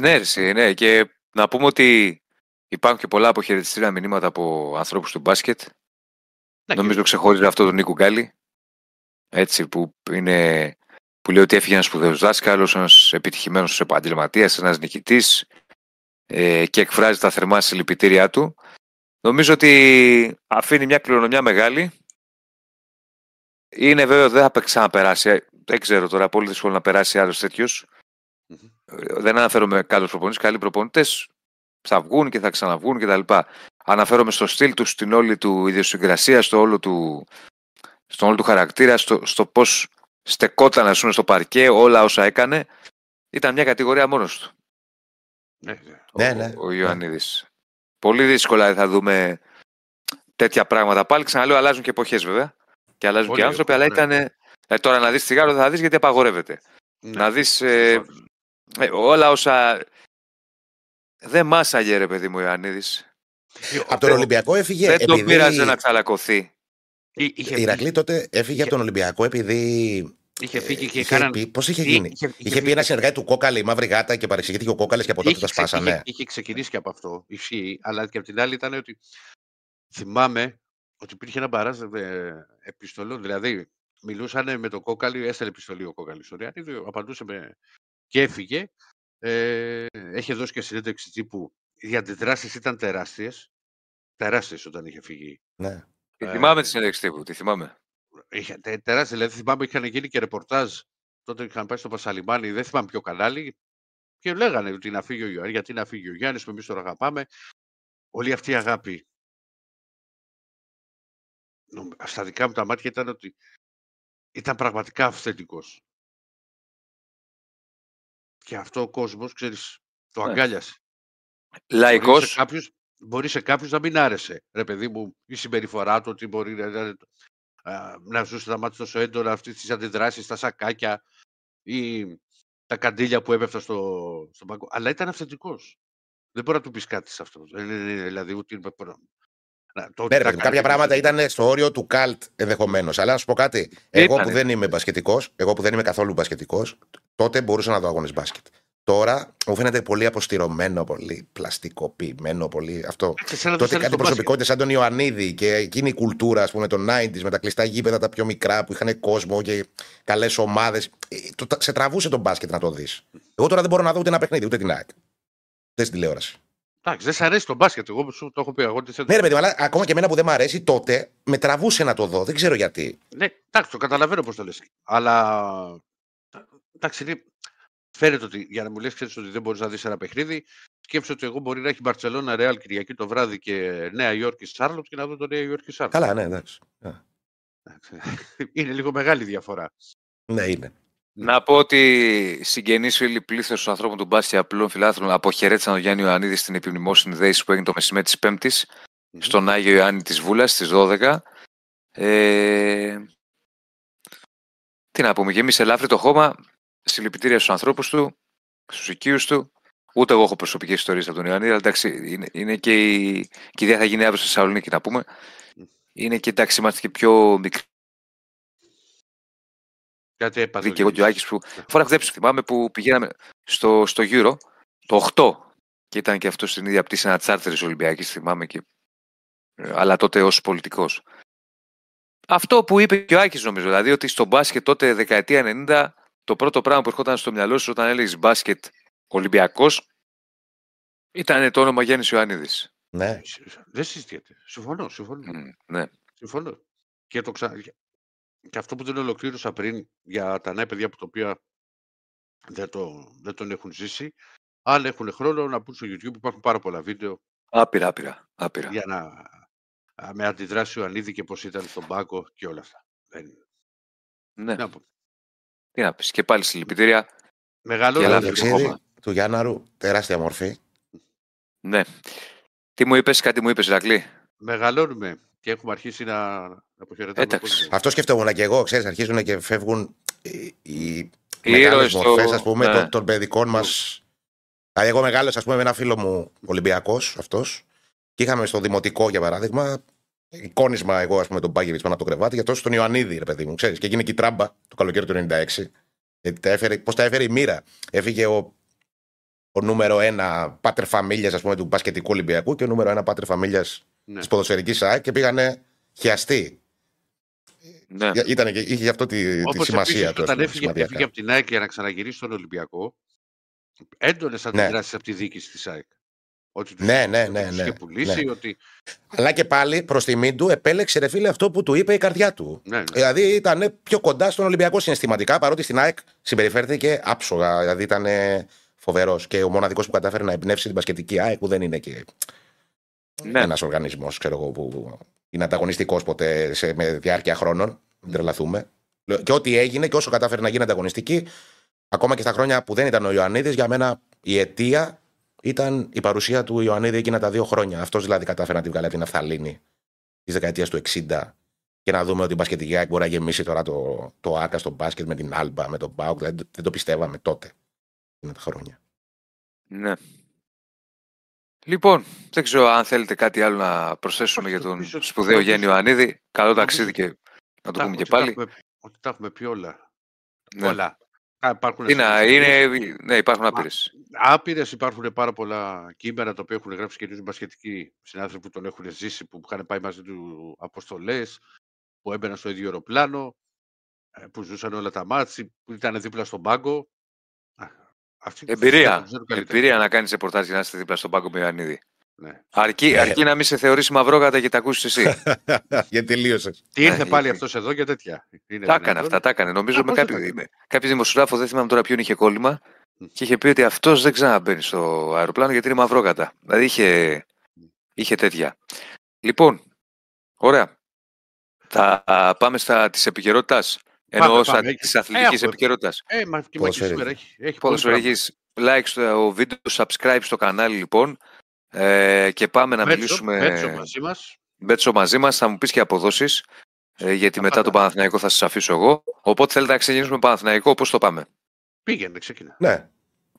Ναι, ναι, και να πούμε ότι υπάρχουν και πολλά αποχαιρετιστήρια μηνύματα από ανθρώπους του μπάσκετ. Ναι, νομίζω ξεχωρίζει αυτό τον Νίκο Γκάλη, έτσι, που είναι που λέει ότι έφυγε ένας σπουδαίος δάσκαλος, ένας επιτυχημένος επαγγελματίας, ένας νικητής ε, και εκφράζει τα θερμά συλληπιτήριά του. Νομίζω ότι αφήνει μια κληρονομιά μεγάλη. Είναι βέβαιο ότι δεν θα ξαναπεράσει. Δεν ξέρω τώρα, πολύ δύσκολο να περάσει άλλος τέτοιος. Mm-hmm. Δεν αναφέρομαι καλούς προπονητές, καλοί προπονητές θα βγουν και θα ξαναβγούν κτλ. Αναφέρομαι στο στυλ του, στην όλη του ιδιοσυγκρασία, στο όλο του, στον όλο του χαρακτήρα, στο, στο πώς στεκόταν, ας πούμε, στο παρκέ, όλα όσα έκανε. Ήταν μια κατηγορία μόνος του. Ναι, ναι. Ο, ναι, ο Ιωαννίδης. Ναι. Πολύ δύσκολα θα δούμε τέτοια πράγματα. Πάλι ξαναλέω, αλλάζουν και εποχές βέβαια. Και αλλάζουν πολύ και άνθρωποι, ναι. Αλλά ήταν. Ε, τώρα να δεις τσιγάρο, θα δεις γιατί απαγορεύεται. Ναι. Να δεις ε, ε, όλα όσα. Δεν μάσαγε, ρε παιδί μου, ο Ιωαννίδης. Από τον Ολυμπιακό έφυγε. Δεν επειδή... τον πείραζε να τσαλακωθεί. Η Ηρακλή τότε έφυγε είχε... από τον Ολυμπιακό επειδή. Είχε φύγει και είχε πει. Πώς είχε γίνει. Είχε, είχε, είχε πει ένα συνεργάτη του Κόκαλη, η μαύρη γάτα, και παρεξηγήθηκε ο Κόκαλης και από τότε τα σπάσανε. Είχε, είχε ξεκινήσει και από αυτό. Ισχύει. Αλλά και από την άλλη ήταν ότι. Θυμάμαι ότι υπήρχε ένα παράζευε επιστολών. Δηλαδή, μιλούσαν με τον Κόκαλη, έστελε επιστολή ο Κόκαλης. Ο Ιωαννίδης απαντούσε με... και έφυγε. Ε, έχει δώσει και συνέντευξη τύπου. Οι αντιδράσεις ήταν τεράστιες. Τεράστιες όταν είχε φύγει. Ναι. Ε, θυμάμαι τη συνέντευξη τύπου, τη θυμάμαι. Είχε, τε, τεράστιες, δηλαδή θυμάμαι είχαν γίνει και ρεπορτάζ. Τότε είχαν πάει στο Πασαλιμάνι, δεν θυμάμαι ποιο κανάλι. Και λέγανε ότι να φύγει ο Γιάννης, γιατί να φύγει ο Γιάννης, που εμείς τώρα αγαπάμε. Όλη αυτή η αγάπη. Στα δικά μου τα μάτια ήταν ότι ήταν πραγματικά αυθεντικός. Και αυτό ο κόσμος, ξέρεις, το ναι. αγκάλιασε. Λαϊκός. Μπορεί σε κάποιους να μην άρεσε, ρε παιδί μου, η συμπεριφορά του, ότι μπορεί να, να ζούσε τα μάτια τόσο έντονα, αυτές τις αντιδράσεις, τα σακάκια ή τα καντήλια που έπεφτα στο, στον παγκό. Αλλά ήταν αυθεντικός. Δεν μπορεί να του πεις κάτι σε αυτό. Δηλαδή, ούτε... Να, το ναι, ρε, κάποια καλύτερα. Πράγματα ήταν στο όριο του καλτ ενδεχομένως. Αλλά να σου πω κάτι. Εγώ που, δεν είμαι μπασκετικός, εγώ που δεν είμαι καθόλου μπασκετικός, τότε μπορούσα να δω αγώνες μπάσκετ. Τώρα μου φαίνεται πολύ αποστηρωμένο, πολύ πλαστικοποιημένο, πολύ αυτό. Ά, τότε κάτι προσωπικότητες σαν τον Ιωαννίδη και εκείνη η κουλτούρα, ας πούμε, των ενενήντα με τα κλειστά γήπεδα τα πιο μικρά που είχαν κόσμο και καλές ομάδες. Σε τραβούσε τον μπάσκετ να το δεις. Εγώ τώρα δεν μπορώ να δω ούτε ένα παιχνίδι, ούτε την ΑΕΚ. Ούτε στην τηλεόραση. Εντάξει, δεν σ' αρέσει το μπάσκετ. Εγώ το έχω πει. Εγώ, δεν... Ναι, ρε παιδί, αλλά ακόμα και εμένα που δεν μ' αρέσει, τότε με τραβούσε να το δω. Δεν ξέρω γιατί. Ναι, εντάξει, το καταλαβαίνω πώς το λες. Αλλά. Εντάξει, είναι... φαίνεται ότι για να μου λες, ξέρεις ότι δεν μπορείς να δεις ένα παιχνίδι. Σκέψου ότι εγώ μπορεί να έχει Μπαρτσελόνα, Ρεάλ Κυριακή το βράδυ και Νέα Υόρκη Σάρλοτ και να δω το Νέα Υόρκη Σάρλοτ. Καλά, ναι, εντάξει. Είναι λίγο μεγάλη διαφορά. Ναι, είναι. Να πω ότι συγγενείς φίλοι πλήθος των ανθρώπων του μπάσκετ απλών φιλάθλων αποχαιρέτησαν τον Γιάννη Ιωαννίδη στην επιμνημόσυνη δέηση που έγινε το μεσημέρι της Πέμπτης mm-hmm. στον Άγιο Ιωάννη της Βούλας στις δώδεκα. Ε... Τι να πούμε, και εμείς ελάφρυ το χώμα, συλληπιτήρια στους ανθρώπους του, στους οικείους του. Ούτε εγώ έχω προσωπικές ιστορίες από τον Ιωαννίδη, αλλά εντάξει, είναι, είναι και η ιδέα θα γίνει αύριο στη Θεσσαλονίκη να πούμε. Είναι και εντάξει, είμαστε και πιο μικροί. Κάτι και εγώ και ο Άγιαξ που. Φορά χτέψη, θυμάμαι που πηγαίναμε στο, στο γύρο το οκτώ και ήταν και αυτό στην ίδια πτήση ένα τσάρτερ της Ολυμπιακής, θυμάμαι και. Αλλά τότε ως πολιτικός. Αυτό που είπε και ο Άγιαξ νομίζω, δηλαδή ότι στο μπάσκετ τότε δεκαετία ενενήντα το πρώτο πράγμα που ερχόταν στο μυαλό σου όταν έλεγες μπάσκετ Ολυμπιακός ήταν το όνομα Γιάννης Ιωαννίδης. Ναι. Δεν συζητιέται. Συμφωνώ, συμφωνώ. Mm, ναι. Συμφωνώ. Και το ξα... Και αυτό που δεν ολοκλήρωσα πριν για τα νέα παιδιά που το οποία δεν, το, δεν τον έχουν ζήσει, αλλά έχουν χρόνο να πούν στο YouTube, υπάρχουν πάρα πολλά βίντεο. Άπειρα, άπειρα. άπειρα. Για να με αντιδράσει ο Ιωαννίδη και πώς ήταν στον πάγκο και όλα αυτά. Ναι. Να πω. Τι να πεις. Και πάλι συλληπιτήρια. Μεγάλο ταξίδι του Γιάνναρου, τεράστια μορφή. Ναι. Τι μου είπες, κάτι μου είπες, Ρακλή. Μεγαλώνουμε. Και έχουμε αρχίσει να, να αποχαιρετάμε. Αυτό σκεφτόμουν και εγώ, ξέρεις, αρχίζουν και φεύγουν οι, οι μεγάλες μορφές, ας πούμε, ναι. των, των παιδικών μας. Δηλαδή, εγώ μεγάλωσα, ας πούμε, με ένα φίλο μου Ολυμπιακός, αυτός, και είχαμε στο Δημοτικό, για παράδειγμα, εικόνισμα εγώ, ας πούμε, τον Πάγκεβιτς πάνω από το κρεβάτι, και τόσο τον Ιωαννίδη, ρε παιδί μου, ξέρεις, και έγινε και η τράμπα το καλοκαίρι του ενενήντα έξι. Δηλαδή, πώς τα έφερε η μοίρα. Έφυγε ο, ο νούμερο ένα πάτερ φαμίλιας, ας πούμε, του μπασκετικού Ολυμπιακού και ο νούμερο ένα πάτερ φαμίλιας. Ναι. Τη ποδοσφαιρική ΑΕΚ και πήγανε χιαστή. Ναι. Ήτανε, είχε γι' αυτό τη, τη σημασία επίσης, του. Όταν έφυγε, έφυγε από την ΑΕΚ για να ξαναγυρίσει στον Ολυμπιακό, έντονες αντιδράσεις ναι. από τη διοίκηση της ΑΕΚ. Ότι τους ναι, ναι, ναι, ναι, πουλήσει, ναι. Ότι... Αλλά και πάλι προς τιμή του επέλεξε ρε φίλε αυτό που του είπε η καρδιά του. Ναι, ναι. Δηλαδή ήταν πιο κοντά στον Ολυμπιακό συναισθηματικά, παρότι στην ΑΕΚ συμπεριφέρθηκε άψογα. Δηλαδή ήταν φοβερός και ο μοναδικός που κατάφερε να εμπνεύσει την πασκετική ΑΕΚ, που δεν είναι και ναι. ένας οργανισμός που είναι ανταγωνιστικός ποτέ σε, με διάρκεια χρόνων. Μην τρελαθούμε. Και ό,τι έγινε και όσο κατάφερε να γίνει ανταγωνιστική, ακόμα και στα χρόνια που δεν ήταν ο Ιωαννίδης, για μένα η αιτία ήταν η παρουσία του Ιωαννίδη εκείνα τα δύο χρόνια. Αυτός δηλαδή κατάφερε να την βγάλει από την αυθαλήνη της δεκαετίας του εξήντα και να δούμε ότι η μπασκετική ΑΕΚ μπορεί να γεμίσει τώρα το, το Άκα στο μπάσκετ με την Άλμπα, με τον ΠΑΟΚ. Δηλαδή δεν το πιστεύαμε τότε. Είναι τα χρόνια. Ναι. Λοιπόν, δεν ξέρω αν θέλετε κάτι άλλο να προσθέσουμε για τον πίσω, σπουδαίο Γιάννη Ιωαννίδη. Καλό ταξίδι και να το πούμε και πάλι. Ότι τα έχουμε πει όλα. Ναι. Όλα. Υπάρχουν είναι, είναι, ναι, υπάρχουν άπειρες. Άπειρες, υπάρχουν πάρα πολλά κείμενα τα οποία έχουν γράψει κυρίως οι μπασκετικοί συνάδελφοι που τον έχουν ζήσει, που είχαν πάει μαζί του αποστολές, που έμπαιναν στο ίδιο αεροπλάνο, που ζούσαν όλα τα μάτς, που ήταν δίπλα στον πάγκο. Εμπειρία. Εμπειρία να κάνεις ρεπορτάζ για να είστε δίπλα στον πάγκο με Ιωαννίδη. Ναι. Αρκεί, ναι. αρκεί να μην σε θεωρήσει μαυρόγατα και τα ακούσεις εσύ. Γιατί τελείωσες. Τι ήρθε πάλι αυτός εδώ και τέτοια. Τα έκανε αυτά, τα έκανε. Νομίζω με κάποιο δημοσιογράφο, δεν θυμάμαι τώρα ποιον, είχε κόλλημα και είχε πει ότι αυτός δεν ξαναμπαίνει στο αεροπλάνο γιατί είναι μαυρόγατα. Δηλαδή είχε, είχε τέτοια. Λοιπόν, ωραία. Θα πάμε στα της επικαιρότητας. Εννοώ της αθλητικής επικαιρότητας. Ε, μα και σήμερα έχει. Έχει like στο βίντεο, subscribe στο κανάλι λοιπόν. Ε, και πάμε να Μπέτσο, μιλήσουμε Μπέτσο μαζί μας. Μπέτσο μαζί μας, θα μου πεις και αποδόσεις, ε, γιατί μετά τον Παναθηναϊκό θα σας αφήσω εγώ. Οπότε θέλετε να ξεκινήσουμε Παναθηναϊκό, πώς το πάμε? Πήγαινε, ξεκινά. Ναι.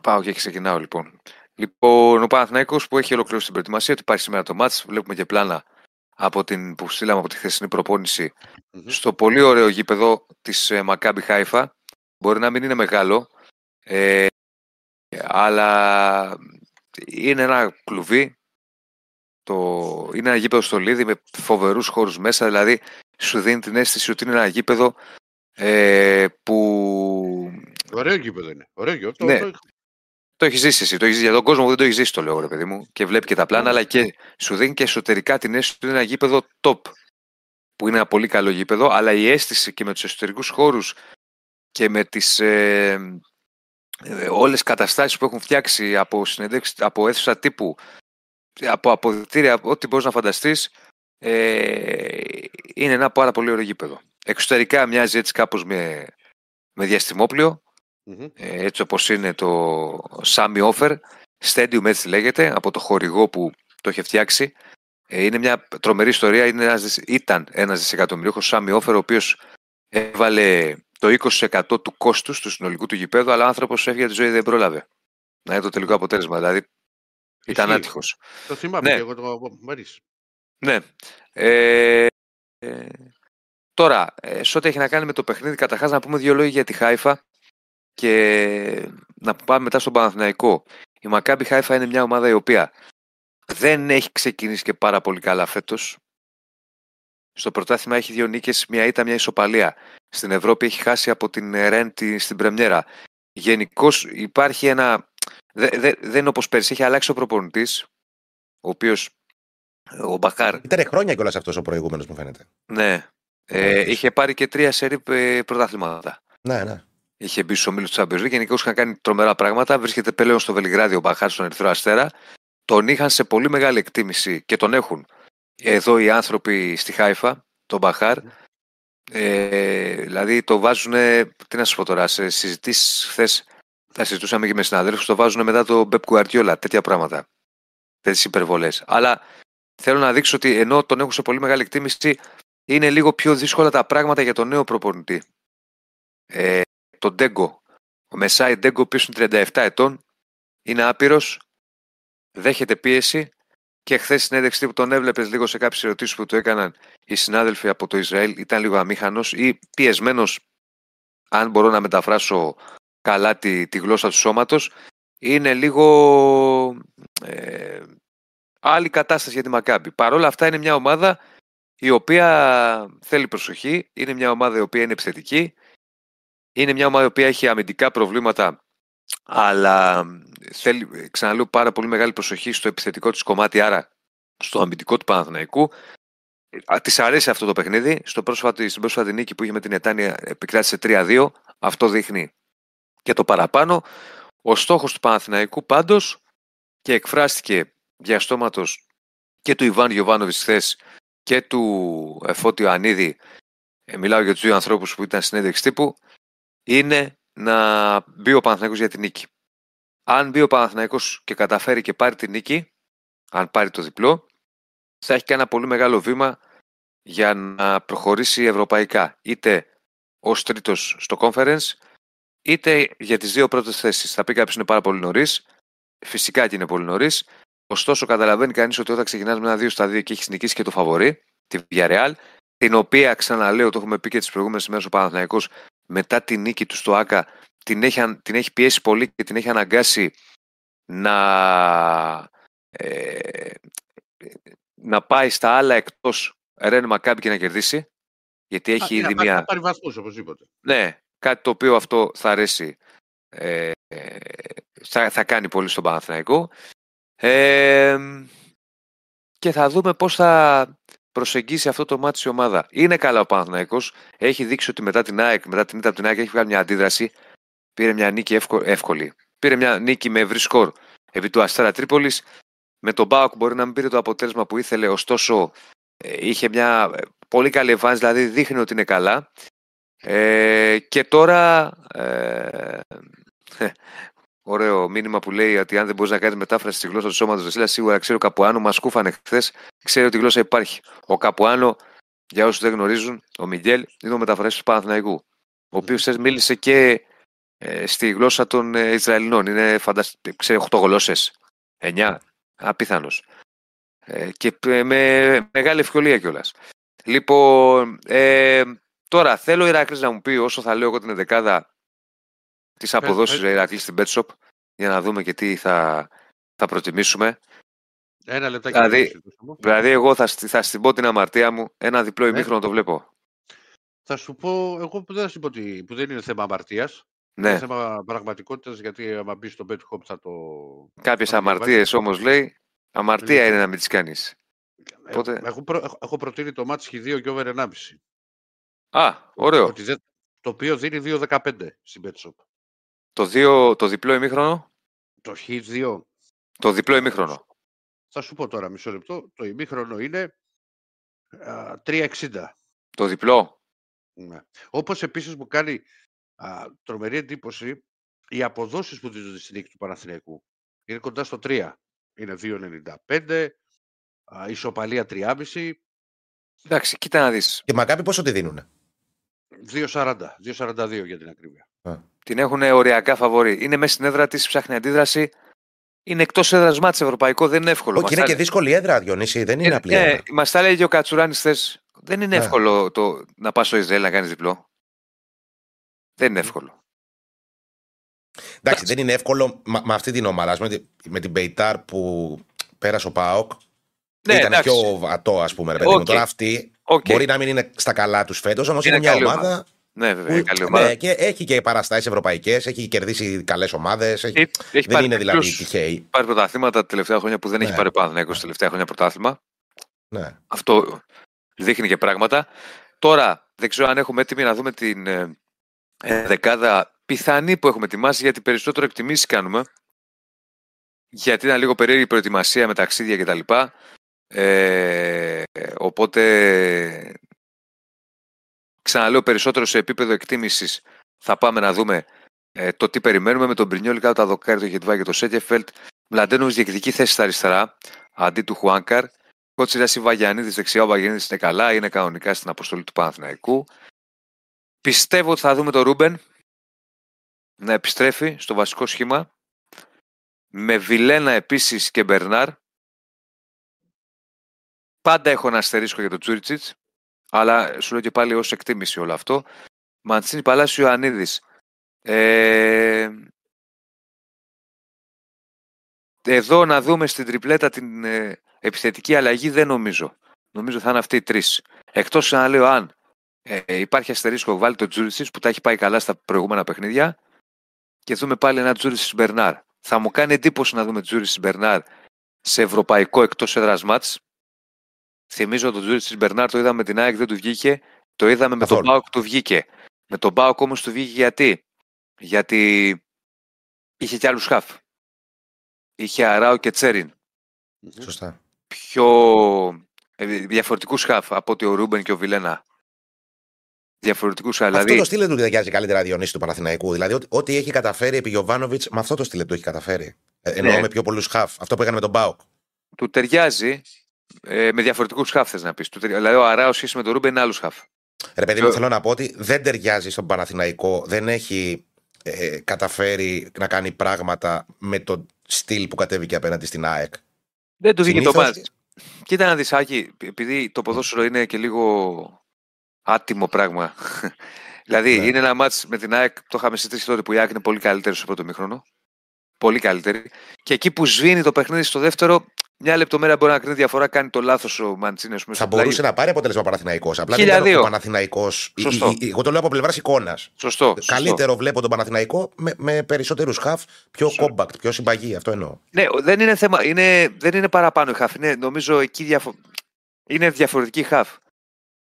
Πάω και ξεκινάω λοιπόν. Λοιπόν, ο Παναθηναϊκός που έχει ολοκληρώσει την προετοιμασία του, υπάρχει σήμερα το μάτς, βλέπουμε και πλάνα από την, που στείλαμε από τη χθεσινή προπόνηση mm-hmm. στο πολύ ωραίο γήπεδο της ε, Μακάμπι Χάιφα. Μπορεί να μην είναι μεγάλο, ε, αλλά... είναι ένα κλουβί, το... είναι ένα γήπεδο στολίδι με φοβερούς χώρους μέσα, δηλαδή σου δίνει την αίσθηση ότι είναι ένα γήπεδο ε, που... Ωραίο γήπεδο είναι, ωραίο γήπεδο. Ναι. Το έχεις ζήσει εσύ, το έχεις... για τον κόσμο δεν το έχεις ζήσει το λέω ρε παιδί μου και βλέπει και τα πλάνα, αλλά και σου δίνει και εσωτερικά την αίσθηση ότι είναι ένα γήπεδο top, που είναι ένα πολύ καλό γήπεδο, αλλά η αίσθηση και με τους εσωτερικούς χώρους και με τις... Ε... όλες τις καταστάσεις που έχουν φτιάξει από συνέντευξη, από αίθουσα τύπου, από αποδυτήρια, ό,τι μπορείς να φανταστείς, ε, είναι ένα πάρα πολύ ωραίο γήπεδο. Εξωτερικά μοιάζει έτσι κάπως με, με διαστημόπλιο, mm-hmm. ε, έτσι όπως είναι το Sammy Offer, Stadium έτσι λέγεται, από το χορηγό που το είχε φτιάξει. Ε, είναι μια τρομερή ιστορία, είναι ένας, ήταν ένας δισεκατομμυρίουχος Sammy Offer, ο οποίος έβαλε... το είκοσι τοις εκατό του κόστους του συνολικού του γηπέδου, αλλά ο άνθρωπος έφυγε από τη ζωή, δεν πρόλαβε. Να είναι το τελικό αποτέλεσμα, δηλαδή ήταν άτυχος. Το θυμάμαι ναι. και εγώ το μαρίς. Ναι. Ε, ε, τώρα, σε ό,τι έχει να κάνει με το παιχνίδι, καταρχάς να πούμε δύο λόγια για τη Χάιφα και να πάμε μετά στον Παναθηναϊκό. Η Μακάμπι Χάιφα είναι μια ομάδα η οποία δεν έχει ξεκινήσει και πάρα πολύ καλά φέτος. Στο πρωτάθλημα έχει δύο νίκες, μια ήττα, μια ισοπαλία. Στην Ευρώπη έχει χάσει από την Ρεν στην Πρεμιέρα. Γενικώς υπάρχει ένα... Δε, δε, δεν είναι όπως πέρσι, έχει αλλάξει ο προπονητής, ο οποίος... Ο Μπαχάρ... Ήταν χρόνια κιόλας αυτός ο προηγούμενος, μου φαίνεται. Ναι. Ε, ε, είχε πάρει και τρία σερί πρωταθλήματα. Ναι, ναι. Είχε μπει στους ομίλους του Champions League. Γενικώς είχαν κάνει τρομερά πράγματα. Βρίσκεται πλέον στο Βελιγράδι ο Μπαχάρ, στον Ερυθρό Αστέρα. Τον είχαν σε πολύ μεγάλη εκτίμηση και τον έχουν. Εδώ οι άνθρωποι στη Χάιφα, τον Μπαχάρ, ε, δηλαδή το βάζουν, τι να σας πω τώρα, σε συζητήσεις χθες, τα συζητούσαμε και με συναδέλφους, το βάζουν μετά το Pep Guardiola, τέτοια πράγματα, τέτοιες υπερβολές. Αλλά θέλω να δείξω ότι ενώ τον έχουν σε πολύ μεγάλη εκτίμηση, είναι λίγο πιο δύσκολα τα πράγματα για τον νέο προπονητή. Ε, τον Ντέγκο, ο Μεσάι Ντέγκο, ο οποίος είναι τριάντα επτά ετών, είναι άπειρος, δέχεται πίεση. Και χθες στην συνέντευξη που τον έβλεπες λίγο σε κάποιες ερωτήσεις που του έκαναν οι συνάδελφοι από το Ισραήλ, ήταν λίγο αμήχανος ή πιεσμένος, αν μπορώ να μεταφράσω καλά τη, τη γλώσσα του σώματος. Είναι λίγο ε, άλλη κατάσταση για τη Μακάμπι. Παρ' όλα αυτά είναι μια ομάδα η οποία θέλει προσοχή, είναι μια ομάδα η οποία είναι επιθετική, είναι μια ομάδα η οποία έχει αμυντικά προβλήματα, αλλά θέλει, ξαναλέω, πάρα πολύ μεγάλη προσοχή στο επιθετικό της κομμάτι, άρα στο αμυντικό του Παναθηναϊκού. Της αρέσει αυτό το παιχνίδι. Στο πρόσφατη, στην πρόσφατη νίκη που είχε με την Ετάνια επικράτησε τρία δύο. Αυτό δείχνει και το παραπάνω. Ο στόχος του Παναθηναϊκού πάντως, και εκφράστηκε διαστόματος και του Ιβάν Γιοβάνοβιτς χθες και του Εφώτιου Ανίδη, μιλάω για τους δύο ανθρώπους που ήταν συνέντευξη τύπου, είναι να μπει ο Παναθηναϊκός για την νίκη. Αν μπει ο Παναθηναϊκός και καταφέρει και πάρει την νίκη, αν πάρει το διπλό, θα έχει κάνει ένα πολύ μεγάλο βήμα για να προχωρήσει ευρωπαϊκά, είτε ως τρίτος στο conference, είτε για τις δύο πρώτες θέσεις. Θα πει κάποιος είναι πάρα πολύ νωρίς, φυσικά και είναι πολύ νωρίς, ωστόσο καταλαβαίνει κανείς ότι όταν ξεκινάς με ένα δύο στα δύο και έχεις νικήσει και το φαβορί, τη Villarreal, την οποία, ξαναλέω, το έχουμε πει και τις προηγούμενες μέρες, ο Παναθηναϊκός μετά τη νίκη του στο ΆΚΑ την έχει, την έχει πιέσει πολύ και την έχει αναγκάσει να... Ε, να πάει στα άλλα εκτός Ρεν Μακάμπι και να κερδίσει, γιατί έχει ήδη μία... Να πάρει βαθμούς, οπωσδήποτε. Ναι, κάτι το οποίο αυτό θα αρέσει, ε, θα, θα κάνει πολύ στον Παναθηναϊκό. Ε, και θα δούμε πώς θα προσεγγίσει αυτό το μάτι η ομάδα. Είναι καλά ο Παναθηναϊκός, έχει δείξει ότι μετά την ΑΕΚ, μετά την ήττα από την ΑΕΚ, έχει βγάλει μια αντίδραση, πήρε μια νίκη εύκολη. Πήρε μια νίκη με ευρύ σκορ επί του Αστέρα Τρίπολης. Με τον ΠΑΟΚ μπορεί να μην πήρε το αποτέλεσμα που ήθελε, ωστόσο είχε μια πολύ καλή εμφάνιση, δηλαδή δείχνει ότι είναι καλά. Ε, και τώρα, ε, ωραίο μήνυμα που λέει ότι αν δεν μπορείς να κάνεις μετάφραση στη γλώσσα του σώματος Δεσίλα, σίγουρα ξέρει ο Καπουάνο, μας κούφανε χθες, ξέρει ότι η γλώσσα υπάρχει. Ο Καπουάνο, για όσους δεν γνωρίζουν, ο Μιγγέλ, είναι ο μεταφραστής του Παναθηναϊκού, ο οποίος μίλησε και ε, στη γλώσσα των Ισραηλινών. Είναι φανταστικό, ξέρει οκτώ γλώσσες, εννιά. Απίθανος. Ε, και με μεγάλη ευκολία κιόλας. Λοιπόν, ε, τώρα θέλω ο Ηρακλής να μου πει, όσο θα λέω εγώ την ενδεκάδα της αποδόσης του Ηρακλή στην Betshop, για να δούμε και τι θα, θα προτιμήσουμε. Ένα λεπτάκι. Δηλαδή, δηλαδή εγώ θα, θα στην πω την αμαρτία μου, ένα διπλό ημίχρονο το βλέπω. Θα σου πω, εγώ που δεν θα σου πω ότι, που δεν είναι θέμα αμαρτίας. Ναι. Είναι θέμα πραγματικότητας, γιατί άμα μπει στο BetHop θα το... Κάποιες θα αμαρτίες το... όμως λέει, αμαρτία λέει, είναι να μην τις κάνεις. Έχω, Πότε... έχω, προ... έχω προτείνει το match δύο και over ενάμιση. Α, ωραίο. Δε... Το οποίο δίνει δύο δεκαπέντε στην BetHop. Το, δύο... το διπλό ημίχρονο. Το χ2. Το διπλό ημίχρονο. Θα σου πω τώρα μισό λεπτό. Το ημίχρονο είναι α, τρία εξήντα. Το διπλό. Ναι. Όπως επίσης μου κάνει... Α, τρομερή εντύπωση οι αποδόσεις που δίνονται στη νίκη του Παναθηναϊκού. Είναι κοντά στο τρία. Είναι δύο ενενήντα πέντε, α, ισοπαλία τρία κόμμα πέντε. Εντάξει, κοίτα να δεις. Και Μακάμπι πόσο τη δίνουν? δύο σαράντα, δύο σαράντα δύο για την ακρίβεια. Α. Την έχουν οριακά φαβορί. Είναι μέσα στην έδρα της, ψάχνει αντίδραση. Είναι εκτός έδρας μάτς ευρωπαϊκό, δεν είναι εύκολο. Όχι, είναι και δύσκολη έδρα, Διονύση, δεν είναι, είναι απλή. Ναι, μας τα λέει και ο Κατσουράνης θες. Δεν είναι Α. εύκολο το, να πας στο Ισραήλ να κάνεις διπλό. Δεν είναι εύκολο. Εντάξει, δεν είναι εύκολο με αυτή την ομάδα. Με την Μπεϊτάρ που πέρασε ο ΠΑΟΚ, ναι, ήταν εντάξει. Πιο βατό, ας πούμε. Okay. Τώρα αυτή okay. μπορεί να μην είναι στα καλά τους φέτος, όμως είναι, είναι μια ομάδα. ομάδα. Ναι, βέβαια. Που, καλή ομάδα. Ναι, και έχει και παραστάσεις ευρωπαϊκές, έχει κερδίσει καλές ομάδες. Έχει, έχει δεν πάρει, είναι δηλαδή τυχαίοι. Πάρει πρωταθλήματα τα τελευταία χρόνια που δεν ναι. έχει πάρει πάνω είκοσι τελευταία χρόνια πρωτάθλημα. Ναι. Αυτό δείχνει και πράγματα. Τώρα δεν ξέρω αν έχουμε έτοιμοι να δούμε την. Δεκάδα πιθανή που έχουμε ετοιμάσει, γιατί περισσότερο εκτιμήσεις κάνουμε, γιατί ήταν λίγο περίεργη η προετοιμασία με ταξίδια κτλ. Ε, οπότε ξαναλέω, περισσότερο σε επίπεδο εκτίμησης θα πάμε να δούμε ε, το τι περιμένουμε με τον Πρινιόλη κάτω τα δοκάρια, το Γετβά και το Σέκεφελτ. Μλαντένοβιτς διεκδικεί θέση στα αριστερά αντί του Χουάνκαρ. Κότσιρας ή Βαγιαννίδης δεξιά. Ο Βαγιαννίδης είναι καλά, είναι κανονικά στην αποστολή του Παναθηναϊκού. Πιστεύω ότι θα δούμε τον Ρούμπεν να επιστρέφει στο βασικό σχήμα. Με Βιλένα επίσης και Μπερνάρ. Πάντα έχω ένα αστερίσκο για τον Τσούριτσιτς. Αλλά σου λέω και πάλι ως εκτίμηση όλο αυτό. Μαντσίνη, Παλάσιο, Ιωαννίδης. Ε... Εδώ να δούμε στην τριπλέτα την επιθετική αλλαγή δεν νομίζω. Νομίζω θα είναι αυτοί οι τρεις. Εκτός αν λέω αν ε, υπάρχει αστερίσκο, βάλει το Τζούρισις που τα έχει πάει καλά στα προηγούμενα παιχνίδια και δούμε πάλι ένα Τζούρισις Μπερνάρ. Θα μου κάνει εντύπωση να δούμε Τζούρισις Μπερνάρ σε ευρωπαϊκό εκτός έδρας μάτς. Θυμίζω τον Τζούρισις Μπερνάρ, το είδαμε με την ΑΕΚ, δεν του βγήκε. Το είδαμε με τον ΠΑΟΚ, του βγήκε. Με τον ΠΑΟΚ όμως του βγήκε γιατί. Γιατί είχε και άλλους χαφ. Είχε Αράο και Τσέριν. Σωστά. Πιο διαφορετικούς χαφ από ότι ο Ρούμπεν και ο Βιλένα. Διαφορετικούς, αλλά. Αυτό το στήλε του ταιριάζει καλύτερα Διονύση του Παναθηναϊκού. Δηλαδή, ό,τι έχει καταφέρει επί Γιοβάνοβιτς, με αυτό το στήλε του έχει καταφέρει. Ε, εννοώ ναι. με πιο πολλούς χαφ. Αυτό που έκανε με τον ΠΑΟΚ. Του ταιριάζει ε, με διαφορετικούς χαφ, θες να πεις. Δηλαδή, ο Αράο σχέση με τον Ρούμπεν είναι άλλους χαφ. Ρε παιδί μου, θέλω να πω ότι δεν ταιριάζει στον Παναθηναϊκό, δεν έχει ε, καταφέρει να κάνει πράγματα με τον στυλ που κατέβηκε απέναντι στην ΑΕΚ. Δεν του βγήκε το μάτς. Κοίτα να δεις, Άκη, επειδή το ποδόσφαιρο είναι και λίγο άτιμο πράγμα. Δηλαδή, ναι. είναι ένα μάτς με την ΑΕΚ, το είχαμε συζητήσει τότε, που η ΑΕΚ είναι πολύ καλύτερη στο πρώτο μήχρονο. Πολύ καλύτερη. Και εκεί που σβήνει το παιχνίδι στο δεύτερο, μια λεπτομέρεια μπορεί να κρίνει διαφορά, κάνει το λάθος ο Μαντσίνιος. Θα μπορούσε πλάγι να πάρει αποτέλεσμα Παναθηναϊκός. Απλά δεν ήταν ο Παναθηναϊκός. Εγώ το λέω από πλευράς εικόνας. Σωστό. Καλύτερο σωστό. Βλέπω τον Παναθηναϊκό με, με περισσότερους χαφ, πιο Σωστό. Compact, πιο συμπαγή. Αυτό εννοώ. Ναι, δεν είναι θέμα. Είναι, δεν είναι παραπάνω η χαφ. Είναι, νομίζω εκεί διαφο... είναι διαφορετική χαφ.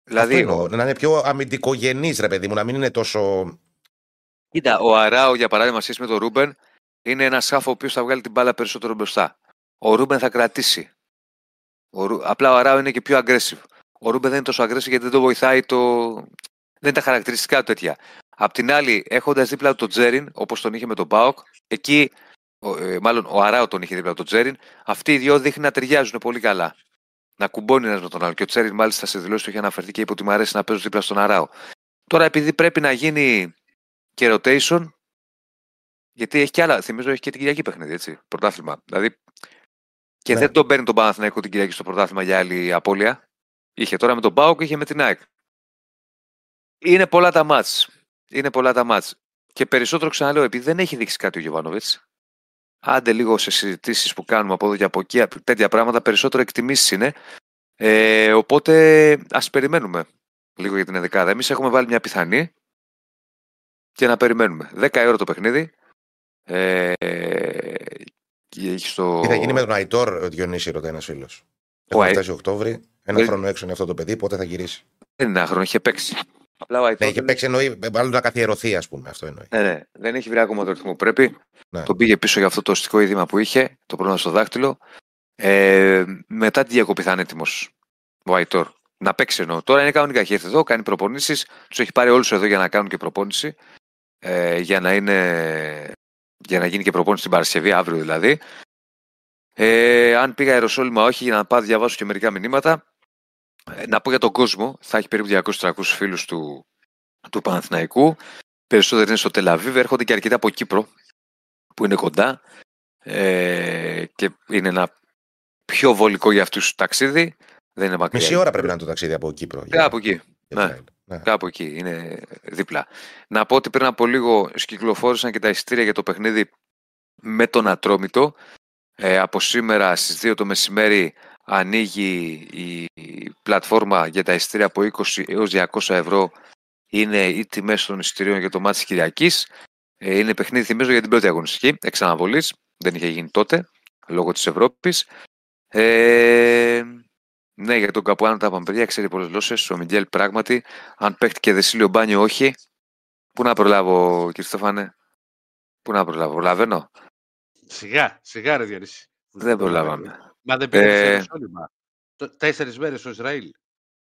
Δηλαδή, εννοώ, να είναι πιο αμυντικογενής, ρε παιδί μου, να μην είναι τόσο. Κοίτα, ο Αράο για παράδειγμα σχέση με τον Ρούμπεν είναι ένα χαφ ο οποίος θα βγάλει την μπάλα περισσότερο μπροστά. Ο Ρούμπεν θα κρατήσει. Ο Ρου... Απλά ο Αράο είναι και πιο aggressive. Ο Ρούμπεν δεν είναι τόσο aggressive γιατί δεν το βοηθάει το. Δεν είναι τα χαρακτηριστικά του τέτοια. Απ' την άλλη, έχοντας δίπλα του τον Τζέριν, όπως τον είχε με τον ΠΑΟΚ, εκεί. Ε, μάλλον ο Αράο τον είχε δίπλα του τον Τζέριν, αυτοί οι δυο δείχνουν να ταιριάζουν πολύ καλά. Να κουμπώνει ένας με τον άλλο. Και ο Τζέριν, μάλιστα, σε δηλώσεις του είχε αναφερθεί και είπε ότι μου αρέσει να παίζω δίπλα στον Αράο. Τώρα, επειδή πρέπει να γίνει και rotation, γιατί έχει και άλλα. Θυμίζω έχει και την Κυριακή παιχνίδι, έτσι. Πρωτάθλημα. Δηλαδή. Και ναι. δεν τον παίρνει τον Παναθηναϊκό την Κυριακή στο πρωτάθλημα για άλλη απώλεια. Είχε τώρα με τον ΠΑΟΚ, είχε με την ΑΕΚ. Είναι πολλά τα μάτς. Είναι πολλά τα μάτς. Και περισσότερο ξαναλέω, επειδή δεν έχει δείξει κάτι ο Γιοβάνοβιτς, άντε λίγο σε συζητήσεις που κάνουμε από εδώ και από εκεί, τέτοια πράγματα, περισσότερο εκτιμήσεις είναι. Ε, οπότε ας περιμένουμε λίγο για την ενδεκάδα. Εμείς έχουμε βάλει μια πιθανή και να περιμένουμε. δέκα η ώρα το παιχνίδι. Ε, Στο... Τι θα γίνει με τον Αϊτόρ, Διονύση, ρωτάει ένας φίλος. Έχουμε φτάσει ο Οκτώβρη, ένα Λε... χρόνο έξω είναι αυτό το παιδί, πότε θα γυρίσει. Δεν είναι ένα χρόνο, είχε παίξει. Απλά ο Αϊτόρ. Ναι, είχε παίξει, εννοεί, μάλλον να καθιερωθεί, ας πούμε. Αυτό εννοεί. Ναι, ναι. Δεν έχει βρει ακόμα το ρυθμό που πρέπει. Ναι. Τον πήγε πίσω για αυτό το οστικό είδημα που είχε, το πρόβλημα στο δάχτυλο. Ε, μετά τη διακοπή θα είναι έτοιμος ο Αϊτόρ. Να παίξει εννοώ. Τώρα είναι κανονικά. Έχει έρθει εδώ, κάνει προπονήσεις. Τους έχει πάρει όλους εδώ για να κάνουν και προπόνηση. Ε, για να είναι. Για να γίνει και προπόνηση την Παρασκευή, αύριο δηλαδή. Ε, αν πήγα Ιεροσόλυμα, όχι, για να πάω διαβάσω και μερικά μηνύματα. Ε, να πω για τον κόσμο, θα έχει περίπου διακόσιους τριακόσιους φίλους του, του Παναθηναϊκού. Περισσότεροι είναι στο Τελαβίβ, έρχονται και αρκετά από Κύπρο, που είναι κοντά. Ε, και είναι ένα πιο βολικό για αυτούς το ταξίδι. Δεν είναι μακριά. Μισή ώρα πρέπει να είναι το ταξίδι από Κύπρο. Κάπου εκεί. Ναι. Ναι. Κάπου εκεί, είναι δίπλα. Να πω ότι πριν από λίγο κυκλοφόρησαν και τα εισιτήρια για το παιχνίδι με τον Ατρόμητο. Ε, από σήμερα στις δύο το μεσημέρι ανοίγει η πλατφόρμα για τα εισιτήρια από είκοσι έως διακόσια ευρώ. Είναι οι τιμές των εισιτηρίων για το μάτς της Κυριακής. Ε, είναι παιχνίδι, θυμίζω, για την πρώτη αγωνιστική εξ αναβολής. Δεν είχε γίνει τότε, λόγω της Ευρώπης. Ε... Ναι, για τον Καπουάνο τα παμπριά, ξέρει πολλές γλώσσες. Ο Μιγγέλ πράγματι, αν παίχτηκε Δεσίλιο Μπάνιο, όχι. Πού να προλάβω, κύριε Στεφάνε, πού να προλάβω, προλαβαίνω. Σιγά, σιγά ρε Διονύση. Δεν προλάβαμε. Μα δεν πήρε ε... τέσσερις μέρες στο Ισραήλ.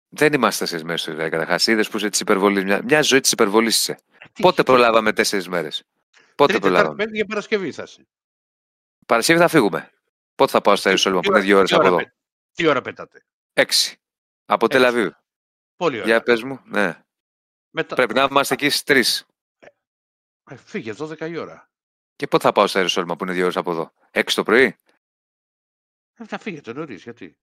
Δεν είμαστε τέσσερις μέρες στο Ισραήλ, καταρχάς. Είδες που είσαι της υπερβολής. Μια... μια ζωή της υπερβολής είσαι. Πότε προλάβαμε τέσσερις μέρες. Πότε Τρίτη, προλάβαμε. Πέντε για Παρασκευή σας. Παρασκευή θα φύγουμε. Πότε θα πάω στα Ιερουσαλήμ, πέντε δύο ώρες από εδώ. Τι ώρα πετάτε. Έξι. Από Τελ Αβίβ. Πολύ ωραία. Για πες μου, ναι. Μετά... πρέπει να είμαστε εκεί στις τρεις. Ε, φύγε δώδεκα η ώρα. Και πότε θα πάω στα Ιεροσόλυμα που είναι δύο ώρες από εδώ. Έξι το πρωί. Ε, θα φύγετε νωρίς, γιατί.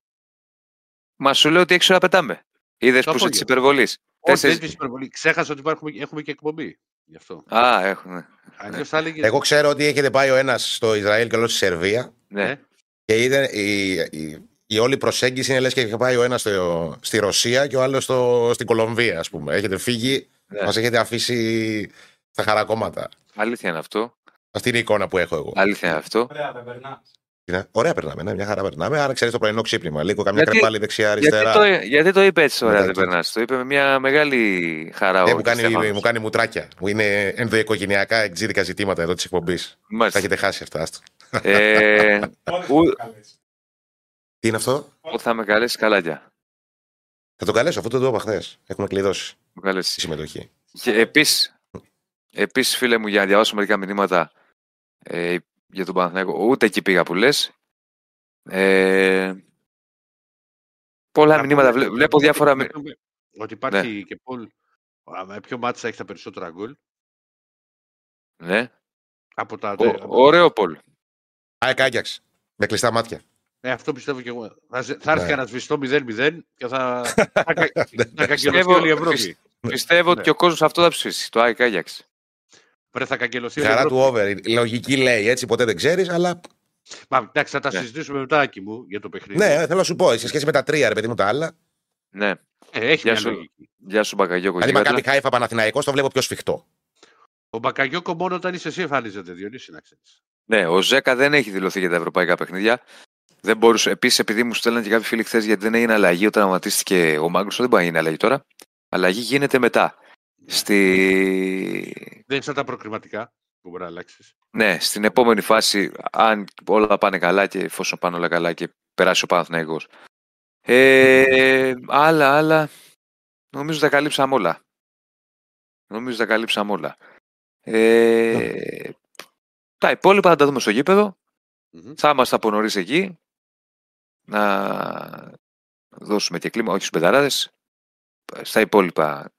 Μα σου λέω ότι έξι ώρα πετάμε. Είδες που είσαι της υπερβολής. Τέσσερις... Ξέχασα ότι υπάρχουμε, έχουμε και εκπομπή. Γι' αυτό. Α, έχουμε. Ναι. Εγώ ξέρω ότι έχετε πάει ο ένας στο Ισραήλ και όλος στη Σερβία. Ναι. Και είδε, η, η, η όλη προσέγγιση είναι λες και πάει ο ένας στο, στη Ρωσία και ο άλλος στο, στην Κολομβία, ας πούμε. Έχετε φύγει, ναι. Μας έχετε αφήσει στα χαρακόμματα. Αλήθεια είναι αυτό. Αυτή είναι η εικόνα που έχω εγώ. Αλήθεια είναι αυτό. Ωραία, τα περνά. Ωραία, περνάμε. Ναι, μια χαρά περνάμε. Άρα ξέρεις το πρωινό ξύπνημα. Λίγο καμιά κρεπάλι δεξιά-αριστερά. Γιατί, γιατί το είπε έτσι, ωραία, δεν περνά. Το είπε με μια μεγάλη χαρά. Ναι, μου, κάνει, μου κάνει μουτράκια. Μου είναι ενδοοικογενειακά εξίδικα ζητήματα εδώ τη εκπομπή. Θα έχετε χάσει αυτά. Ε, ο... Τι είναι αυτό? Πότε θα με καλέσει, καλά για. Θα τον καλέσω, αυτό το είπα χθες. Έχουμε κλειδώσει τη συμμετοχή. Επίσης, επίσης, φίλε μου, για να διαβάσω μερικά μηνύματα ε, για τον Παναθηναϊκό, ούτε εκεί πήγα που λες. Ε, πολλά να, μηνύματα, βλέπω, βλέπω διάφορα μηνύματα. Ότι υπάρχει ναι. Και Πολ, ποιο μάτς έχει τα περισσότερα γκολ. Ναι. Από τα, Ο, από... Ωραίο Πολ. ΑΕΚ Άγιαξ, με κλειστά μάτια. Ε, αυτό πιστεύω και εγώ. Θα, θα έρθει ένα σβηστό μηδέν μηδέν και θα, θα, θα καγκελωθεί όλη η Ευρώπη. Πιστεύω ότι ο κόσμος αυτό θα ψήσει, το ΑΕΚ Άγιαξ. Βρε, θα καγκελωθεί. Χαρά του over. Η λογική λέει έτσι, ποτέ δεν ξέρεις, αλλά. Μα εντάξει, θα τα συζητήσουμε μετά, Άκη μου, για το παιχνίδι. Ναι, θέλω να σου πω, σε σχέση με τα τρία, ρε παιδί μου τα άλλα. Ναι. Έχει μια λογική. Γεια σου, Μπακαγιώκο. Δηλαδή, Μακάμπι Χάιφα Παναθηναϊκός, το βλέπω πιο σφιχτό. Ο Μπακαγιώκο μόνο όταν είσαι εσύ εμφανίζεται, Διονύση, να ξέρεις. Ναι, ο Ζέκα δεν έχει δηλωθεί για τα ευρωπαϊκά παιχνίδια. Δεν μπορούσε. Επίσης, επειδή μου στέλναν και κάποιοι φίλοι χθες, γιατί δεν έγινε αλλαγή όταν αματίστηκε ο Μάγκρος, δεν πάει να γίνει αλλαγή τώρα. Αλλαγή γίνεται μετά. Στη... Δεν ξέρω τα προκριματικά που μπορεί να αλλάξει. Ναι, στην επόμενη φάση, αν όλα πάνε καλά και εφόσον πάνε όλα καλά και περάσει ο Παναθηναϊκός. Ε, άλλα, άλλα. Νομίζω τα καλύψαμε όλα. Νομίζω τα καλύψαμε όλα. Ε, τα υπόλοιπα θα τα δούμε στο γήπεδο. Mm-hmm. Θα είμαστε από νωρίς εκεί. Να δώσουμε και κλίμα, όχι στους πεταράδες. Στα υπόλοιπα,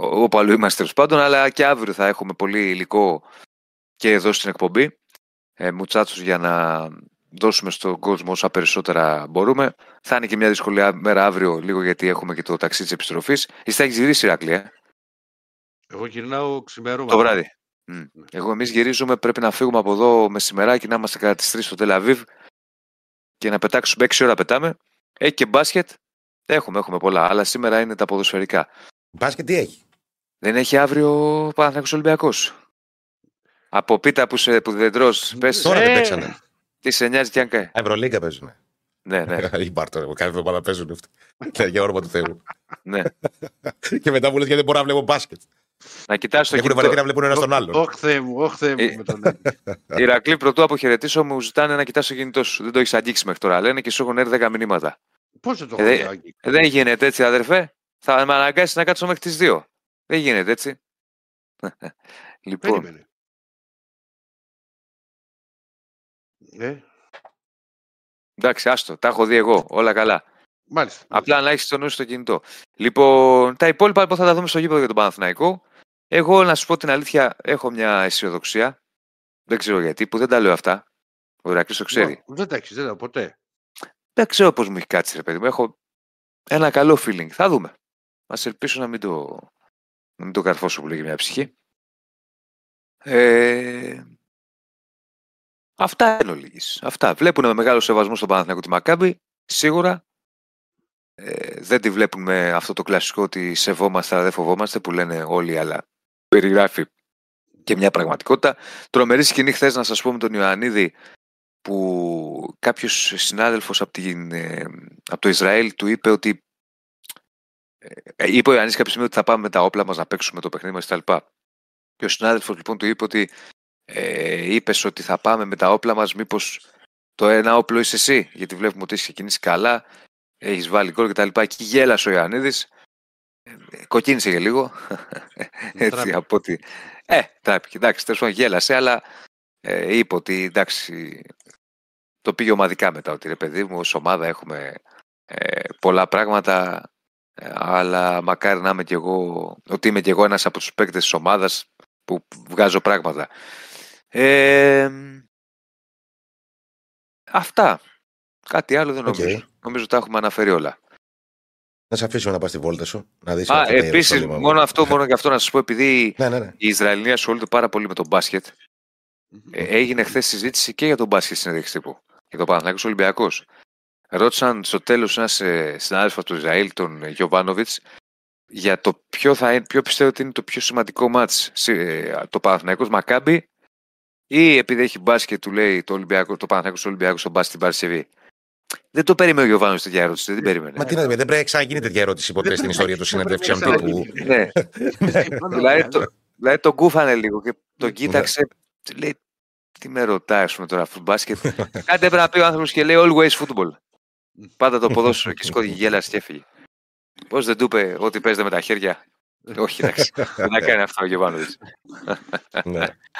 όπου αλλού είμαστε τέλος πάντων, αλλά και αύριο θα έχουμε πολύ υλικό και εδώ στην εκπομπή. Ε, μουτσάτσους για να δώσουμε στον κόσμο όσα περισσότερα μπορούμε. Θα είναι και μια δύσκολη μέρα αύριο, λίγο γιατί έχουμε και το ταξί της επιστροφής. Εσύ θα έχεις γυρίσει, Ηράκλειο, ε? Εγώ γυρνάω ξημερώματα. Το βράδυ. Mm. Εγώ εμείς γυρίζουμε, πρέπει να φύγουμε από εδώ μεσημεράκι, να είμαστε κατά τις τρεις στο Τελαβίβ και να πετάξουμε έξι ώρα πετάμε. Έχει και μπάσκετ. Έχουμε, έχουμε πολλά, αλλά σήμερα είναι τα ποδοσφαιρικά. Μπάσκετ τι έχει? Δεν έχει αύριο Παναθηναϊκός Ολυμπιακός. Από πίτα που, σε, που δεν τρως, πες. Τώρα δεν παίξανε. Τι σε νοιάζει και αν κάνει. Ευρωλίγκα παίζουμε. Ναι, ναι. Ή Μπάρτον, κάθε εβδομάδα παίζουν αυτοί. Για όνομα του Θεού. Ναι. Και μετά μου λες γιατί δεν μπορώ να βλέπω μπάσκετ. Να κοιτάξω το κινητό. Έχουν να βλέπουν ένα τον άλλον. Όχι, Θεέ μου, όχι, Θεέ μου. Ηρακλή, πρωτού αποχαιρετήσω, μου ζητάνε να κοιτάξω το κινητό σου. Δεν το έχει αγγίξει μέχρι τώρα. Λένε και σου έχουν έρθει δέκα μηνύματα. Πώς δεν το έχω αγγίξει? Δεν γίνεται έτσι, αδερφέ. Θα με αναγκάσει να κάτσω μέχρι τις δύο. Δεν γίνεται έτσι. Λοιπόν. Εντάξει, άστο. Τα έχω δει εγώ. Όλα καλά. Μάλιστα. Απλά να έχεις το νου στο κινητό. Λοιπόν, τα υπόλοιπα λοιπόν, θα τα δούμε στο γήπεδο για τον Παναθηναϊκό. Εγώ, να σου πω την αλήθεια, έχω μια αισιοδοξία. Δεν ξέρω γιατί, που δεν τα λέω αυτά. Ο Ηρακλής το ξέρει. No, δεν τα έχεις, δεν τα ποτέ. Δεν ξέρω πώς μου έχει κάτσει, ρε παιδί μου. Έχω ένα καλό feeling. Θα δούμε. Ας ελπίσω να μην το, να μην το καρφώσω που λέγει μια ψυχή. Ε... Αυτά είναι ολίγης. Αυτά. Βλέπουν με μεγάλο σεβασμό στον Παναθηναϊκό τη Μακάμπι, σίγουρα. Ε, δεν τη βλέπουν με αυτό το κλασικό ότι σεβόμαστε αλλά δεν φοβόμαστε που λένε όλοι, αλλά περιγράφει και μια πραγματικότητα. Τρομερή σκηνή χθες, να σας πω, με τον Ιωαννίδη, που κάποιος συνάδελφος από, την, ε, από το Ισραήλ του είπε ότι ε, είπε ο Ιωαννίδης κάποια στιγμή ότι θα πάμε με τα όπλα μας να παίξουμε το παιχνίδι μας κτλ. Και ο συνάδελφος λοιπόν του είπε ότι ε, είπες ότι θα πάμε με τα όπλα μας, μήπως το ένα όπλο είσαι εσύ, γιατί βλέπουμε ότι έχεις ξεκινήσει καλά, έχεις βάλει γκολ και τα λοιπά. Εκεί γέλασε ο Ιωαννίδης. Κοκκίνησε για λίγο. Έτσι από ότι... Ε, τράπηκε. Εντάξει, τέλος πάντων γέλασε, αλλά ε, είπε ότι εντάξει, το πήγε ομαδικά μετά. Ότι ρε παιδί μου, ως ομάδα έχουμε ε, πολλά πράγματα, ε, αλλά μακάρι να είμαι κι εγώ, ότι είμαι κι εγώ ένας από τους παίκτες της ομάδας που βγάζω πράγματα. Ε, αυτά. Κάτι άλλο δεν νομίζω. Okay. Νομίζω τα έχουμε αναφέρει όλα. Να σε αφήσουμε να πας στη βόλτα σου. Να δεις. Α, επίσης, μόνο αυτό, μόνο και αυτό να σας πω, επειδή ναι, ναι, ναι. Οι Ισραηλοί ασχολούνται πάρα πολύ με τον μπάσκετ. Mm-hmm. Έγινε χθες συζήτηση και για τον μπάσκετ συνέντευξη τύπου. Για τον Παναθηναϊκό Ολυμπιακό. Ρώτησαν στο τέλος ένας συνάδελφος του Ισραήλ, τον Γιωβάνοβιτς, για το ποιο, θα είναι, ποιο πιστεύω ότι είναι το πιο σημαντικό μάτς, το Παναθηναϊκός Μακάμπι ή επειδή έχει μπάσκετ του λέει το, το Παναθηναϊκός Ολυμπιακός στο μπάσκετ την Παρασκευή. Δεν το περίμενε ο Γιωβάνοβιτς τέτοια ερώτηση, δεν περίμενε. Μα τι να δούμε, δεν πρέπει να ξαναγίνει τέτοια ερώτηση ποτέ στην ιστορία των συνεντεύξεων τύπου. Ναι, δηλαδή τον κούφανε λίγο και τον κοίταξε, λέει τι με ρωτάει τώρα αυτό μπάσκετ. Κάτι έπρεπε να πει ο άνθρωπος και λέει always football. Πάντα το ποδόσφαιρο και σκότει γέλασε και έφυγε. Πώς δεν του είπε ότι παίζεται με τα χέρια. Όχι, εντάξει. Δεν θα κάνει αυτό ο Γιωβάνοβιτς.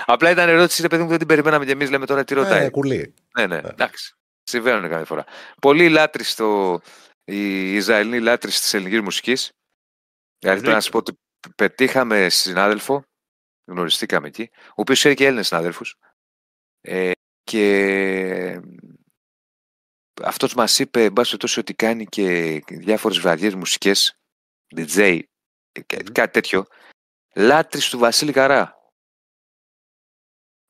Απλά ήταν ερώτηση, ρε παιδί μου, δεν την περιμέναμε κι εμείς. Λέμε τώρα τι ρωτάει. Ναι, κουλή. Ναι, ναι, εντάξει. Συμβαίνουν κάθε φορά. Πολλοί λάτρεις, στο... οι Ισραηλοί λάτρεις της ελληνικής μουσικής. Δηλαδή πρέπει να σας πω ότι πετύχαμε συνάδελφο, γνωριστήκαμε εκεί, ο οποίος ξέρει και Έλληνες συνάδελφους. Ε, και... Αυτός μας είπε, εν πάση περιπτώσει, ότι κάνει και διάφορες βραδιές μουσικές, ντι τζέι, κάτι τέτοιο. Λάτρης του Βασίλη Καρά.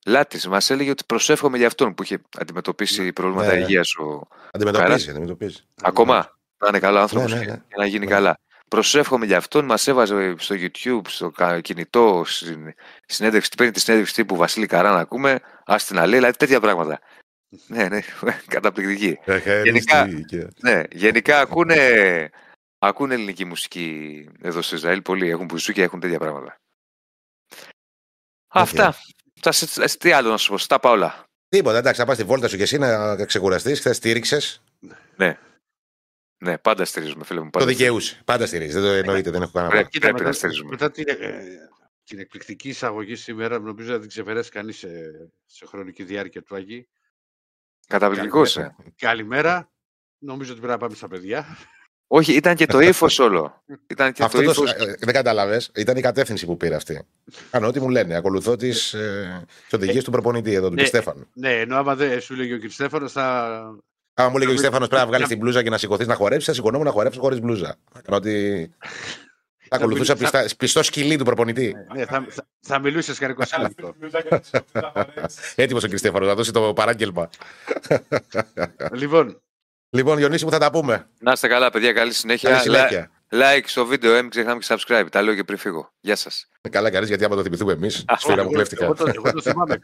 Λάτρης. Μας έλεγε ότι προσεύχομαι για αυτόν που είχε αντιμετωπίσει προβλήματα ναι, υγείας ο Αντιμετωπίζει, αντιμετωπίζει. Ακόμα, να είναι καλό άνθρωπος ναι, ναι, ναι. και να γίνει ναι. καλά. Προσεύχομαι για αυτόν, μας έβαζε στο YouTube, στο κινητό, στην συνέντευξη, παίρνει τη συνέντευξη τύπου Βασίλη Καρά να ακούμε, άστε να λέει, δηλαδή τέτοια πράγματα. Ναι, ναι, καταπληκτική. Γενικά, ναι, γενικά ακούνε, ακούνε ελληνική μουσική εδώ στο Ισραήλ. Πολλοί έχουν μπουζούκια, έχουν τέτοια πράγματα. Αυτά. Τι άλλο να σου πω, τα πάω όλα. Τίποτα, εντάξει, να πας τη βόλτα σου και εσύ να ξεκουραστείς, θα στήριξες. Ναι. Ναι, πάντα στηρίζουμε, φίλε μου. Το δικαιούσε. Πάντα στηρίζεις, δεν το εννοείται, δεν έχω κανένα πρόβλημα. Μετά την εκπληκτική εισαγωγή σήμερα, νομίζω να την ξεπεράσει κανείς σε χρονική διάρκεια του Αγίου. Καταπληκτικός. Καλημέρα. Καλημέρα. Νομίζω ότι πρέπει να πάμε στα παιδιά. Όχι, ήταν και το ύφος όλο. Ήταν και αυτό το ύφος... το, δεν καταλάβες. Ήταν η κατεύθυνση που πήρα αυτή. Κάνω ό,τι μου λένε. Ακολουθώ τις ε, οδηγίες του προπονητή εδώ, του ναι, Κριστέφανου. Ναι, ενώ άμα δεν σου λέγει ο Κριστέφανος θα. Άμα μου λέγει ο Κριστέφανος πρέπει να βγάλεις την μπλούζα και να σηκωθείς να χορέψεις, θα σηκωνόμουν να χορέψω χωρίς μπλούζα. Ότι... θα ακολουθούσα πιστά, πιστό σκυλί του προπονητή. Ναι, θα, θα, θα μιλούσε κανένα εικοσάλεπτο. Έτοιμος ο Κριστέφανος, να δώσει το παράγγελμα. Λοιπόν, λοιπόν Γιονύση μου, θα τα πούμε. Να είστε καλά, παιδιά. Καλή συνέχεια. Καλή συνέχεια. Like στο βίντεο, μην ξεχνάμε και subscribe. Τα λέω και πριν φύγω. Γεια σας. Καλά, καλή, γιατί άμα το θυμηθούμε εμείς, σφύρα μου κλέφτηκα. Εγώ, εγώ, εγώ το θυμάμαι.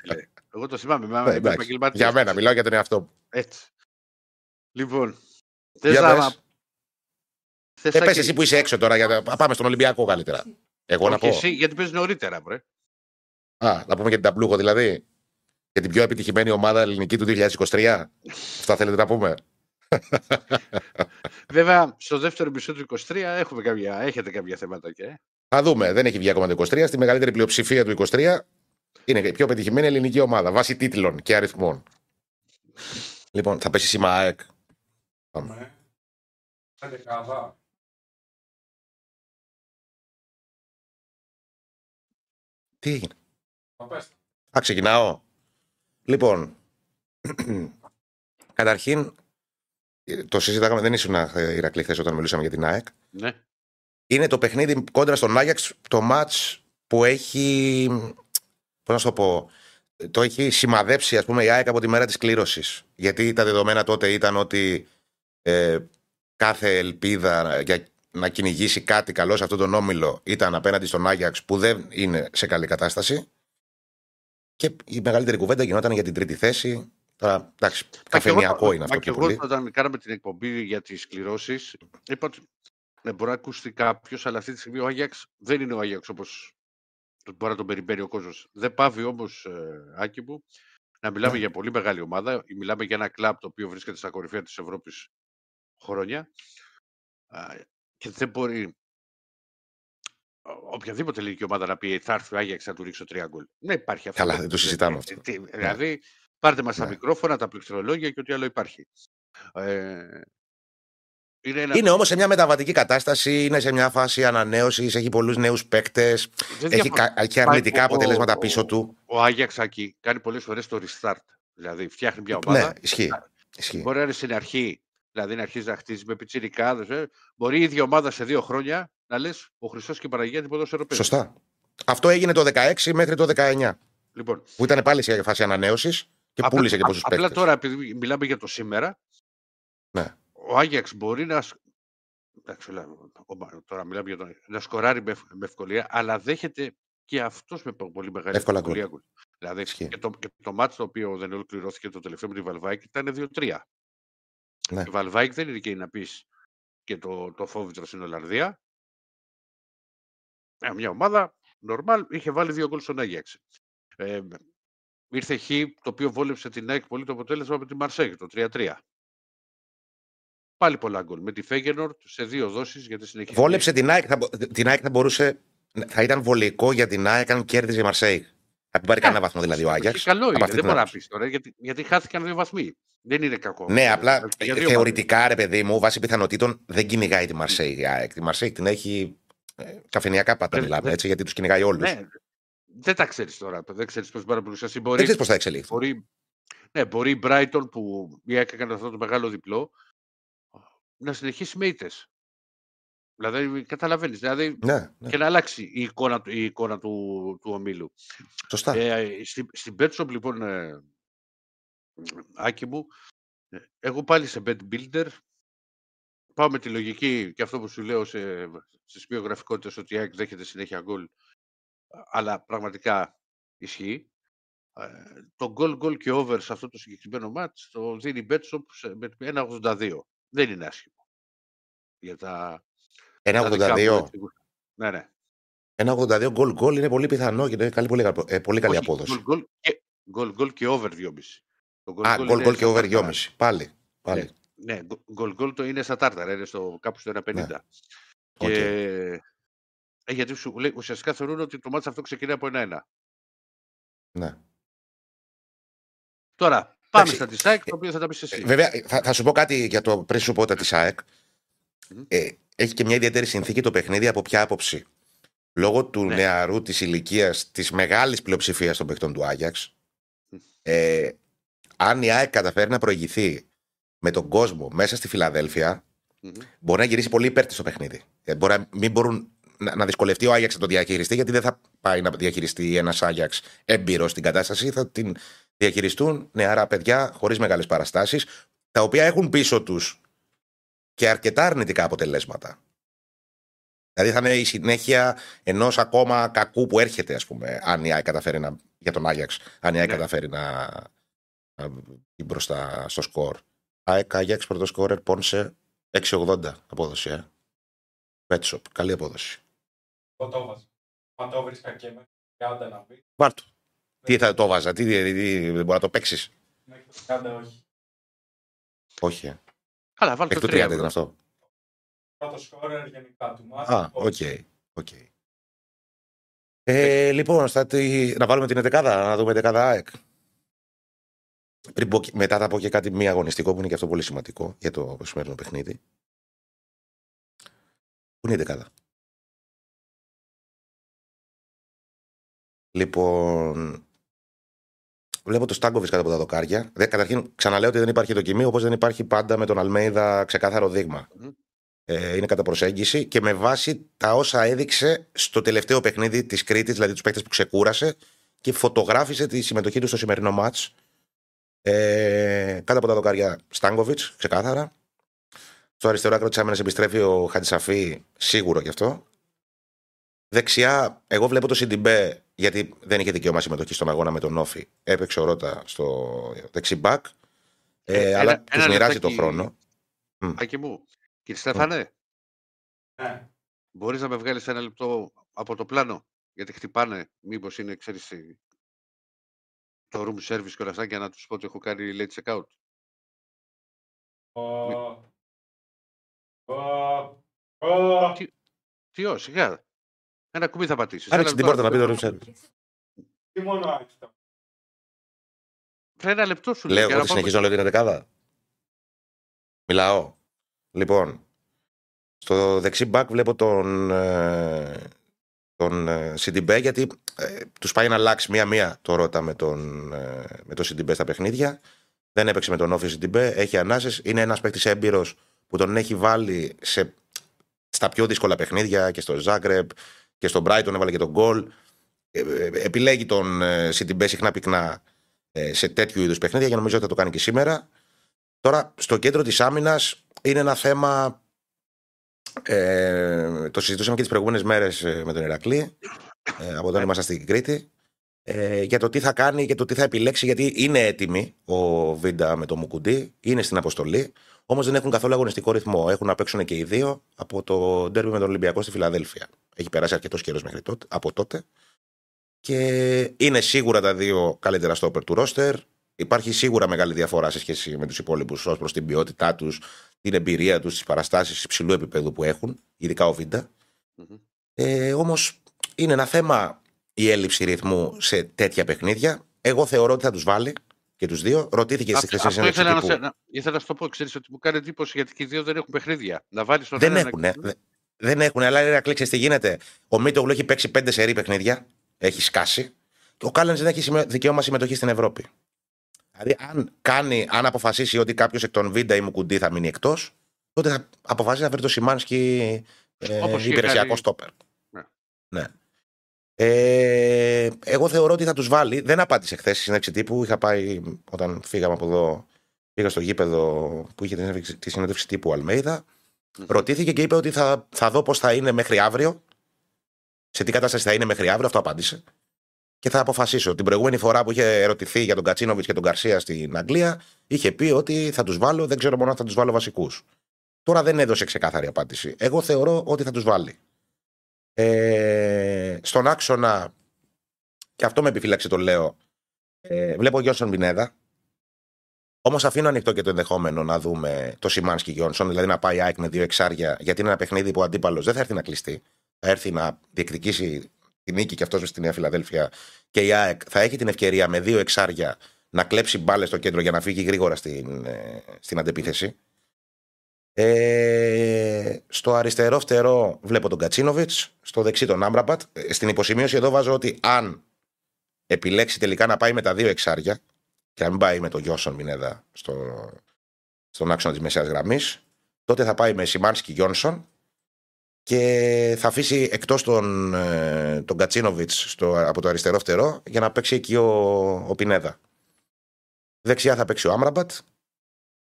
Εγώ το θυμάμαι. Για μένα, μιλάω για τον εαυτό μου. Λοιπόν, Ε, πες και... εσύ που είσαι έξω τώρα, για... πάμε στον Ολυμπιακό καλύτερα. Εγώ να πω. Εσύ, γιατί παίζει νωρίτερα, μπρε. Α, να πούμε για την Ταμπλούχο δηλαδή. Για την πιο επιτυχημένη ομάδα ελληνική του είκοσι είκοσι τρία. Αυτά θέλετε να πούμε. Βέβαια, στο δεύτερο μισό του είκοσι τρία έχουμε κάποια... έχετε κάποια θέματα και. Θα δούμε. Δεν έχει βγει ακόμα το είκοσι τρία. Στη μεγαλύτερη πλειοψηφία του είκοσι τρία είναι η πιο επιτυχημένη ελληνική ομάδα βάσει τίτλων και αριθμών. Λοιπόν, θα πέσει σήμα ΑΕΚ. Πάμε. Τι έγινε. Α, ξεκινάω. Λοιπόν, καταρχήν, το συζητάγαμε, δεν ήσουν Ηρακλή χθες όταν μιλούσαμε για την ΑΕΚ. Ναι. Είναι το παιχνίδι κόντρα στον Άγιαξ, το μάτς που έχει, πώς να το πω, το έχει σημαδέψει, ας πούμε, η ΑΕΚ από τη μέρα της κλήρωσης. Γιατί τα δεδομένα τότε ήταν ότι ε, κάθε ελπίδα για να κυνηγήσει κάτι καλό σε αυτόν τον όμιλο ήταν απέναντι στον Άγιαξ που δεν είναι σε καλή κατάσταση. Και η μεγαλύτερη κουβέντα γινόταν για την τρίτη θέση. Τώρα, εντάξει, καφενιακό είναι αυτό. Και εγώ, όταν κάναμε την εκπομπή για τις κληρώσεις, είπα ότι δεν μπορεί να ακούσει κάποιο, αλλά αυτή τη στιγμή ο Άγιαξ δεν είναι ο Άγιαξ όπως μπορεί να τον περιμένει ο κόσμος. Δεν πάβει όμως, ε, Άκη μου, να μιλάμε yeah. για πολύ μεγάλη ομάδα. Μιλάμε για ένα κλαμπ το οποίο βρίσκεται στα κορυφαία της Ευρώπης χρόνια. Και δεν μπορεί οποιαδήποτε ελληνική ομάδα να πει θα έρθει ο Άγιαξ να του ρίξω τρία γκολ. Ναι, υπάρχει αυτό. Καλά, δεν το συζητάμε αυτό. Δηλαδή, ναι. πάρτε μας ναι. τα μικρόφωνα, τα πληκτρολόγια και ό,τι άλλο υπάρχει. Ε... Είναι, ένα... είναι όμως σε μια μεταβατική κατάσταση, είναι σε μια φάση ανανέωσης, έχει πολλούς νέους παίκτες, έχει, κα... έχει αρνητικά ο... αποτελέσματα ο... πίσω του. Ο Άγιαξ εκεί κάνει πολλές φορές το restart. Δηλαδή, φτιάχνει μια ομάδα. Ναι, ισχύει. Ισχύει. Μπορεί να είναι στην αρχή. Δηλαδή να αρχίζει να χτίζει με πιτσιρικάδες. Ε. Μπορεί η ίδια ομάδα σε δύο χρόνια να λες ο Χριστός και η Παναγία την ποδόσφαιρο παίζει. Σωστά. Αυτό έγινε το δεκαέξι μέχρι το δεκαεννιά. Λοιπόν, που ήταν πάλι σε φάση ανανέωσης και απλά, πούλησε και πόσους παίκτες. Απλά τώρα, επειδή μιλάμε για το σήμερα, ναι. ο Άγιαξ μπορεί να, εντάξει, τώρα μιλάμε για τον, να σκοράρει με, με ευκολία, αλλά δέχεται και αυτός με πολύ μεγάλη εύκολα ευκολία. Γκολ. Δηλαδή και το, και το μάτς το οποίο δεν ολοκληρώθηκε το τελευταίο με τη Βαλβάικ ήταν δύο τρία. Ναι. Η Βαλβάικ δεν είναι και να πεις και το, το φόβητρο στην Ολλανδία. Ε, μια ομάδα, normal, είχε βάλει δύο γκολ στον Άγιαξ. Ε, ήρθε Χ, το οποίο βόλεψε την ΑΕΚ πολύ το αποτέλεσμα με τη Μαρσέιγ, το τρία τρία. Πάλι πολλά γκολ. Με τη Φέγενορντ σε δύο δόσεις για τη συνεχή. Βόλεψε την ΑΕΚ, θα, την ΑΕΚ θα μπορούσε, θα ήταν βολικό για την ΑΕΚ αν κέρδιζε η Μαρσέιγ. Θα την πάρει κανένα βαθμό δηλαδή ο Άγιαξ. Καλό είναι, δεν μπορεί να πει τώρα, γιατί, γιατί χάθηκαν δύο βαθμοί. Δεν είναι κακό. Ναι, απλά θεωρητικά βαθμοί, ρε παιδί μου, βάσει πιθανότητων δεν κυνηγάει τη Μαρσέιγ. Τη Μαρσέιγ την έχει καφενιακά πάτα, μιλάμε έτσι, γιατί του κυνηγάει όλου. Ναι, δεν τα ξέρει τώρα. Δεν ξέρει πώ μπορεί να πλησιάσει. Δεν ξέρει πώ θα εξελίξει. Μπορεί, ναι, μπορεί η Μπράιτον που η ΑΕΚ έκανε αυτό το μεγάλο διπλό να συνεχίσει με ήττες. Δηλαδή, καταλαβαίνεις, δηλαδή, ναι, ναι, και να αλλάξει η εικόνα, η εικόνα του, του ομίλου. Σωστά. Ε, στην στην Betshop, λοιπόν, ε, Άκη μου, ε, εγώ πάλι σε Bet Builder, πάω με τη λογική και αυτό που σου λέω σε, στις βιογραφικότητες, ότι η ΑΕΚ δέχεται συνέχεια γκολ, αλλά πραγματικά ισχύει. Ε, το γκολ-γκολ και over σε αυτό το συγκεκριμένο μάτς το δίνει η Betshop με ένα ογδόντα δύο. Δεν είναι άσχημο για τα... ένα ογδόντα δύο. Ναι, ναι. ένα ογδόντα δύο γκολ γκολ είναι πολύ πιθανό και είναι καλή, πολύ, ε, πολύ καλή όχι, απόδοση. Γκολ γκολ και, και over δύο κόμμα πέντε. Α, γκολ γκολ και over δύο κόμμα πέντε. Πάλι. πάλι. Ναι, γκολ γκολ το είναι στα τάρταρα, είναι στο, κάπου στο ένα πενήντα. Ναι. Και... Okay. Ε, γιατί σου λέει, ουσιαστικά θεωρούν ότι το μάτς αυτό ξεκινάει από ένα ένα. Ναι. Τώρα, πάμε Άξι. στα της ΑΕΚ, το οποίο θα τα πεις εσύ. Βέβαια, θα, θα σου πω κάτι για το πριν σου πω τα της ΑΕΚ. Mm-hmm. Ε, έχει και μια ιδιαίτερη συνθήκη το παιχνίδι από ποια άποψη. Λόγω του ναι. νεαρού της ηλικίας, της μεγάλης πλειοψηφίας των παιχτών του Άγιαξ, ε, αν η ΑΕΚ καταφέρει να προηγηθεί με τον κόσμο μέσα στη Φιλαδέλφια, mm-hmm. μπορεί να γυρίσει πολύ υπέρ της το παιχνίδι. Ε, μπορεί να, μην μπορούν να, να δυσκολευτεί ο Άγιαξ να τον διαχειριστεί, γιατί δεν θα πάει να διαχειριστεί ένας Άγιαξ έμπειρος στην κατάσταση. Θα την διαχειριστούν νεαρά παιδιά χωρίς μεγάλες παραστάσεις, τα οποία έχουν πίσω τους και αρκετά αρνητικά αποτελέσματα. Δηλαδή θα είναι η συνέχεια ενός ακόμα κακού που έρχεται, ας πούμε, αν η ΑΕΚ καταφέρει να, για τον Άγιαξ, αν η ΑΕΚ ναι. καταφέρει να, να βγει μπροστά στο σκορ. ΑΕΚ, Άγιαξ, πρώτο σκόρερ, Πόνσε, έξι ογδόντα απόδοση, ε. Betshop, καλή απόδοση. Εγώ το έβαζα. Αν το βρίσκα και με τριάντα να πει. Βάρ' του. Τι θα το βάζα, τι, τι, τι, δεν μπορεί να το παίξεις. Μέχρι το τριάντα όχι. Όχι, ε. Καλά, βάλτε το τρία ήταν αυτό. Πρώτο σκόρερ γενικά του μάτς. Α, οκ. Okay, okay. ε, λοιπόν, στάτη... να βάλουμε την εντεκάδα, να δούμε εντεκάδα ΑΕΚ. Πριν πω... Μετά θα πω και κάτι μη αγωνιστικό που είναι και αυτό πολύ σημαντικό για το σημερινό παιχνίδι. Πού είναι η εντεκάδα. Λοιπόν... Βλέπω το Στάνκοβιτς κάτω από τα δοκάρια. Δε, καταρχήν, ξαναλέω ότι δεν υπάρχει δοκιμή, όπως δεν υπάρχει πάντα με τον Αλμέιδα ξεκάθαρο δείγμα. Mm. Ε, είναι κατά προσέγγιση και με βάση τα όσα έδειξε στο τελευταίο παιχνίδι της Κρήτης, δηλαδή τους παίκτες που ξεκούρασε και φωτογράφησε τη συμμετοχή του στο σημερινό μάτς. Ε, κάτω από τα δοκάρια Στάνκοβιτς, ξεκάθαρα. Στο αριστερό άκρο της άμυνας επιστρέφει ο Χατζησαφή, σίγουρο γι' αυτό. Δεξιά, εγώ βλέπω το Σιντιμπέ, γιατί δεν είχε δικαίωμα συμμετοχή στον αγώνα με τον Όφι. Έπαιξε ο Ρώτα στο δεξιμπακ. Ε, ε, αλλά του μοιράζει τον χρόνο. Άκη μου, κύριε Στέφανε, mm. μπορείς να με βγάλεις ένα λεπτό από το πλάνο, γιατί χτυπάνε, μήπως είναι, ξέρεις, το room service και όλα αυτά, για να τους πω ότι έχω κάνει late checkout. Oh. Oh. Oh. Τι, τι ω, σιγά. Ένα κουμπί θα πατήσεις. Άρεξε την πόρτα να πει το room service. Τι μόνο άρχισε. Πρέπει ένα λεπτό σου λέει. Λέω ότι συνεχίζω να λέω την εντεκάδα. Μιλάω. Λοιπόν, στο δεξί μπακ βλέπω τον, τον Σιντιμπέ, γιατί ε, τους πάει να αλλάξει μία-μία το Ρώτα με τον, ε, με τον Σιντιμπέ στα παιχνίδια. Δεν έπαιξε με τον Όφι Σιντιμπέ, έχει ανάσες. Είναι ένας παίκτης έμπειρος που τον έχει βάλει σε, στα πιο δύσκολα παιχνίδια και στο Ζάγκρεπ. Και στον Μπράιτον έβαλε και τον γκολ. Επιλέγει τον Σιντιμπέ συχνά πυκνά σε τέτοιου είδους παιχνίδια και νομίζω ότι θα το κάνει και σήμερα. Τώρα, στο κέντρο της άμυνας είναι ένα θέμα. Ε, το συζητούσαμε και τις προηγούμενες μέρες με τον Ηρακλή, ε, από όταν είμαστε στην Κρήτη, ε, για το τι θα κάνει και το τι θα επιλέξει, γιατί είναι έτοιμοι ο Βίντα με το Μουκουντή, είναι στην αποστολή, όμως δεν έχουν καθόλου αγωνιστικό ρυθμό. Έχουν να παίξουν και οι δύο από το ντέρμπι με τον Ολυμπιακό στη Φιλαδέλφια. Έχει περάσει αρκετός καιρός μέχρι τότε, από τότε, και είναι σίγουρα τα δύο καλύτερα στόπερ του ρόστερ. Υπάρχει σίγουρα μεγάλη διαφορά σε σχέση με τους υπόλοιπους ως προς την ποιότητά τους, την εμπειρία τους, τις παραστάσεις υψηλού επίπεδου που έχουν, ειδικά ο Βίντα. Mm-hmm. Ε, όμως είναι ένα θέμα η έλλειψη ρυθμού σε τέτοια παιχνίδια. Εγώ θεωρώ ότι θα τους βάλει και τους δύο. Ρωτήθηκε στη χθεσινή συνέντευξη. Ήθελα, που... να... ήθελα να σου το πω, ξέρεις, ότι μου κάνει εντύπωση γιατί και οι δύο δεν έχουν παιχνίδια. Να βάλεις τον δεν, έχουν, να... δε, δεν έχουν, αλλά η Ηρακλή ξέρει τι γίνεται. Ο Μίτογλου έχει παίξει πέντε σερί παιχνίδια, έχει σκάσει. Ο Κάλλενς δεν έχει δικαίωμα συμμετοχή στην Ευρώπη. Δηλαδή, αν, κάνει, αν αποφασίσει ότι κάποιο εκ των Βίντα ή Μουκουντή θα μείνει εκτός, τότε θα αποφασίσει να φέρει το Σιμάνσκι ε, υπηρεσιακό κάνει... στόπερ. Ναι. ναι. Ε, εγώ θεωρώ ότι θα τους βάλει. Δεν απάντησε χθες στη συνέντευξη τύπου. Είχα πάει όταν φύγαμε από εδώ, πήγα στο γήπεδο που είχε τη συνέντευξη τύπου Αλμέιδα. Mm. Ρωτήθηκε και είπε ότι θα, θα δω πώς θα είναι μέχρι αύριο. Σε τι κατάσταση θα είναι μέχρι αύριο, αυτό απάντησε. Και θα αποφασίσω. Την προηγούμενη φορά που είχε ερωτηθεί για τον Κατσίνοβιτς και τον Γκαρσία στην Αγγλία, είχε πει ότι θα τους βάλω, δεν ξέρω μόνο αν θα τους βάλω βασικούς. Τώρα δεν έδωσε ξεκάθαρη απάντηση. Εγώ θεωρώ ότι θα τους βάλει. Ε, στον άξονα, και αυτό με επιφύλαξη το λέω, ε, βλέπω Γιόνσον Πινέδα. Όμως αφήνω ανοιχτό και το ενδεχόμενο να δούμε το Σιμάνσκι Γιόνσον, δηλαδή να πάει ΑΕΚ με δύο εξάρια, γιατί είναι ένα παιχνίδι που ο αντίπαλος δεν θα έρθει να κλειστεί. Θα έρθει να διεκδικήσει την νίκη και αυτός στη Νέα Φιλαδέλφια, και η ΑΕΚ θα έχει την ευκαιρία με δύο εξάρια να κλέψει μπάλες στο κέντρο για να φύγει γρήγορα στην, στην αντεπίθεση. Ε, στο αριστερό φτερό βλέπω τον Κατσίνοβιτς, στο δεξί τον Άμραμπατ. Στην υποσημείωση εδώ βάζω ότι αν επιλέξει τελικά να πάει με τα δύο εξάρια και να μην πάει με τον Γιόνσον Μινέδα στο, στον άξονα της μεσαίας γραμμής, τότε θα πάει με Σιμάνσκι Γιόνσον και θα αφήσει εκτός τον, τον Κατσίνοβιτς στο, από το αριστερό φτερό για να παίξει εκεί ο, ο Πινέδα. Δεξιά θα παίξει ο Άμραμπατ,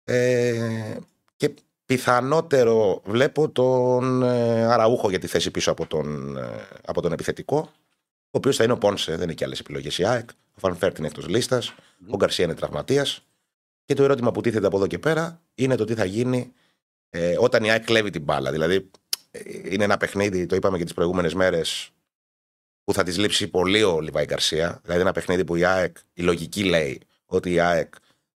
ε, και πιθανότερο βλέπω τον ε, Αραούχο για τη θέση πίσω από τον, ε, από τον επιθετικό, ο οποίος θα είναι ο Πόνσε. Δεν είναι και άλλες επιλογές η ΑΕΚ. Ο Φανφέρτ είναι εκτός λίστας, mm. ο Γκαρσία είναι τραυματίας, και το ερώτημα που τίθεται από εδώ και πέρα είναι το τι θα γίνει ε, όταν η ΑΕΚ κλέβει την μπάλα. Δηλαδή είναι ένα παιχνίδι, το είπαμε και τις προηγούμενες μέρες, που θα της λείψει πολύ ο Λιβάι Γκαρσία. Δηλαδή ένα παιχνίδι που η ΑΕΚ, η λογική λέει ότι η ΑΕΚ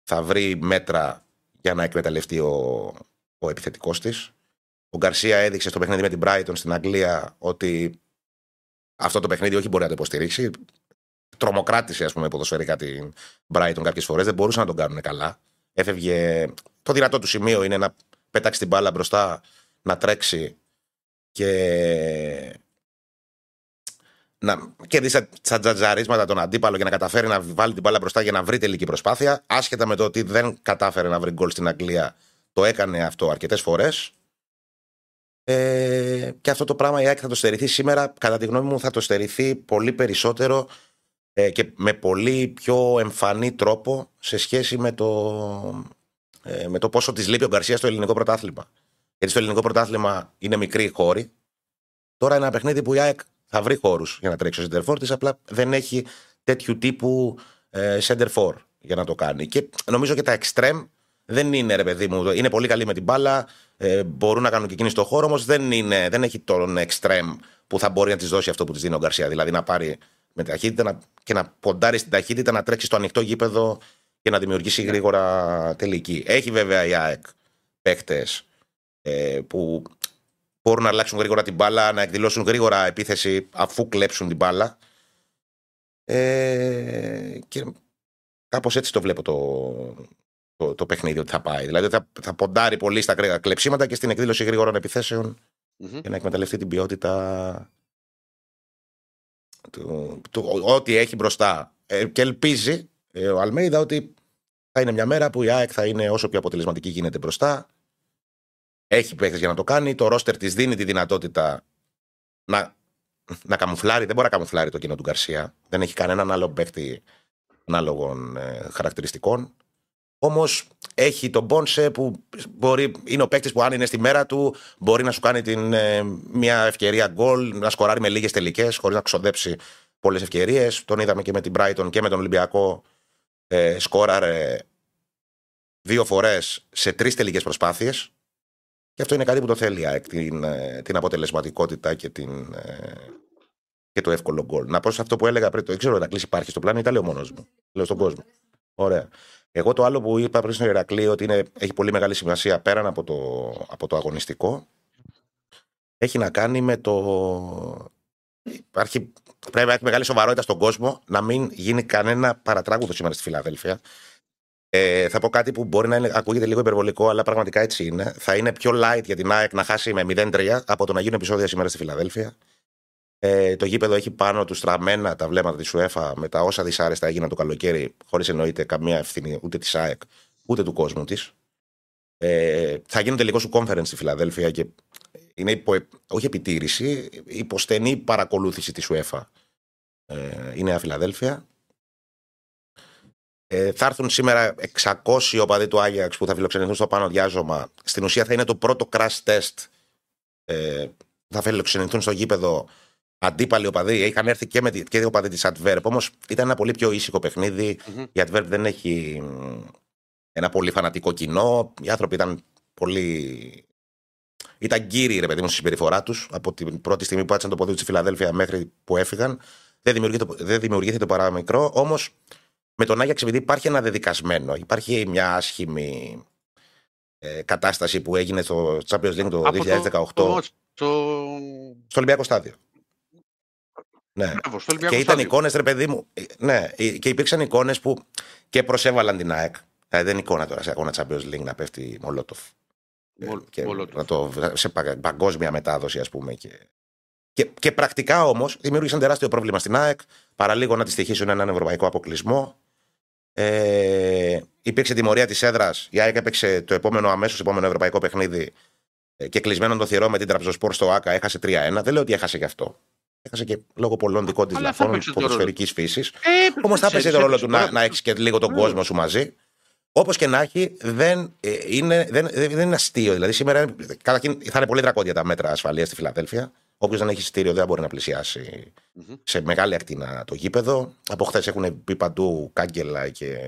θα βρει μέτρα για να εκμεταλλευτεί ο, ο επιθετικός της. Ο Γκαρσία έδειξε στο παιχνίδι με την Μπράιτον στην Αγγλία ότι αυτό το παιχνίδι όχι μπορεί να το υποστηρίξει. Τρομοκράτησε, ας πούμε, ποδοσφαιρικά την Μπράιτον κάποιες φορές. Δεν μπορούσαν να τον κάνουν καλά. Έφευγε. Το δυνατό του σημείο είναι να πέταξει την μπάλα μπροστά, να τρέξει και να κερδίσει τα τζατζαρίσματα τον αντίπαλο για να καταφέρει να βάλει την μπάλα μπροστά για να βρει τελική προσπάθεια. Άσχετα με το ότι δεν κατάφερε να βρει γκολ στην Αγγλία, το έκανε αυτό αρκετές φορές. Ε, και αυτό το πράγμα η ΑΕΚ θα το στερηθεί σήμερα. Κατά τη γνώμη μου θα το στερηθεί πολύ περισσότερο ε, και με πολύ πιο εμφανή τρόπο σε σχέση με το, ε, με το πόσο της λείπει ο Γκαρσία στο ελληνικό πρωτάθλημα. Γιατί στο ελληνικό πρωτάθλημα είναι μικροί χώροι. Τώρα είναι ένα παιχνίδι που η ΑΕΚ θα βρει χώρους για να τρέξει ο σέντερφορ της, απλά δεν έχει τέτοιου τύπου σέντερφορ για να το κάνει. Και νομίζω και τα extreme δεν είναι, ρε παιδί μου, είναι πολύ καλοί με την μπάλα, ε, μπορούν να κάνουν και κίνηση στον χώρο, όμως δεν, είναι, δεν έχει τον extreme που θα μπορεί να της δώσει αυτό που της δίνει ο Γκαρσία. Δηλαδή να πάρει με ταχύτητα να, και να ποντάρει στην ταχύτητα, να τρέξει στο ανοιχτό γήπεδο και να δημιουργήσει γρήγορα τελική. Έχει βέβαια η ΑΕΚ παίκτες που μπορούν να αλλάξουν γρήγορα την μπάλα, να εκδηλώσουν γρήγορα επίθεση αφού κλέψουν την μπάλα, ε, και κάπως έτσι το βλέπω το, το, το παιχνίδι ότι θα πάει. Δηλαδή θα, θα ποντάρει πολύ στα κλεψίματα και στην εκδήλωση γρήγορων επιθέσεων, mm-hmm. για να εκμεταλλευτεί την ποιότητα του, του, ό,τι έχει μπροστά, ε, και ελπίζει ε, ο Αλμέιδα ότι θα είναι μια μέρα που η ΑΕΚ θα είναι όσο πιο αποτελεσματική γίνεται μπροστά. Έχει παίκτες για να το κάνει. Το ρόστερ της δίνει τη δυνατότητα να, να καμουφλάρει. Δεν μπορεί να καμουφλάρει το κοινό του Γκαρσία. Δεν έχει κανέναν άλλο παίκτη ανάλογων ε, χαρακτηριστικών. Όμως έχει τον Πόνσε που μπορεί, είναι ο παίκτης που αν είναι στη μέρα του μπορεί να σου κάνει την, ε, μια ευκαιρία γκολ, να σκοράρει με λίγες τελικές χωρίς να ξοδέψει πολλές ευκαιρίες. Τον είδαμε και με την Μπράιτον και με τον Ολυμπιακό. Ε, σκόραρε δύο φορές σε τρεις τελικές προσπάθειες. Και αυτό είναι κάτι που το θέλει η ΑΕΚ, την, την αποτελεσματικότητα και, την, ε, και το εύκολο γκολ. Να πω σε αυτό που έλεγα πριν, το δεν ξέρω αν Ηρακλής υπάρχει στο πλάνο ή τα λέω μόνος μου. Λέω στον κόσμο. Ωραία. Εγώ το άλλο που είπα πριν στον Ηρακλή, ότι είναι, έχει πολύ μεγάλη σημασία πέραν από το, από το αγωνιστικό, έχει να κάνει με το. Υπάρχει, πρέπει να έχει μεγάλη σοβαρότητα στον κόσμο να μην γίνει κανένα παρατράγουδο σήμερα στη Φιλαδέλφια. Ε, θα πω κάτι που μπορεί να είναι, ακούγεται λίγο υπερβολικό, αλλά πραγματικά έτσι είναι. Θα είναι πιο light για την ΑΕΚ να χάσει με μηδέν τρία από το να γίνουν επεισόδια σήμερα στη Φιλαδέλφια. Ε, το γήπεδο έχει πάνω του στραμμένα τα βλέμματα της UEFA με τα όσα δυσάρεστα έγιναν το καλοκαίρι, χωρίς εννοείται καμία ευθύνη ούτε της ΑΕΚ ούτε του κόσμου της. Ε, θα γίνει τελικό σου conference στη Φιλαδέλφια και είναι υπο, όχι επιτήρηση, υποστενή παρακολούθηση της UEFA. Ε, η Νέα Φιλαδέλφια. Ε, θα έρθουν σήμερα εξακόσιοι οπαδοί του Άγιαξ που θα φιλοξενηθούν στο πάνω διάζωμα. Στην ουσία θα είναι το πρώτο crash test. Ε, θα φιλοξενηθούν στο γήπεδο αντίπαλοι οπαδοί. Είχαν έρθει και, με, και οι οπαδοί της Adverb. Όμως ήταν ένα πολύ πιο ήσυχο παιχνίδι. Mm-hmm. Η Adverb δεν έχει ένα πολύ φανατικό κοινό. Οι άνθρωποι ήταν πολύ. Ήταν κύριοι, ρε παιδί μου, στη συμπεριφορά τους. Από την πρώτη στιγμή που άτσαν το ποδί του στη Φιλαδέλφια μέχρι που έφυγαν. Δεν δημιουργήθηκε, δεν δημιουργήθηκε το παραμικρό. Όμως. Με τον Άγιαξ, επειδή υπάρχει ένα δεδικασμένο, υπάρχει μια άσχημη ε, κατάσταση που έγινε στο Champions League το δύο χιλιάδες δεκαοκτώ. Το, το... Στο Ολυμπιακό Στάδιο. Ναι. Μπράβο, στο Ολυμπιακό και ήταν εικόνες, ρε παιδί μου. Ναι, και υπήρξαν εικόνες που και προσέβαλαν την ΑΕΚ. Δηλαδή δεν είναι εικόνα τώρα σε αγώνα Champions League να πέφτει Μολότοφ. Μολ, και Μολότοφ. Να το, σε παγκόσμια μετάδοση, ας πούμε. Και, και, και πρακτικά όμως δημιούργησαν τεράστιο πρόβλημα στην ΑΕΚ. Παραλίγο να τη στοιχήσουν έναν ευρωπαϊκό αποκλεισμό. Ε, υπήρξε τιμωρία της έδρας. Η ΑΕΚ έπαιξε το επόμενο αμέσως επόμενο ευρωπαϊκό παιχνίδι και κλεισμένον το θηρό με την Τραψοσπόρ στο ΆΚΑ. Έχασε τρία ένα. Δεν λέω ότι έχασε γι' αυτό. Έχασε και λόγω πολλών δικών της λαθών ποδοσφαιρικής φύσης. Ε, Όμως θα παίζει το ρόλο του να, να έχεις και λίγο τον κόσμο σου μαζί. Όπως και να έχει, δεν είναι, δεν, δεν είναι αστείο. Δηλαδή σήμερα καταρχήν θα είναι πολύ δρακόντια τα μέτρα ασφαλείας στη Φιλαδέλφια. Όποιος δεν έχει εισιτήριο δεν μπορεί να πλησιάσει mm-hmm. σε μεγάλη ακτίνα το γήπεδο. Από χθες έχουν πει παντού κάγκελα και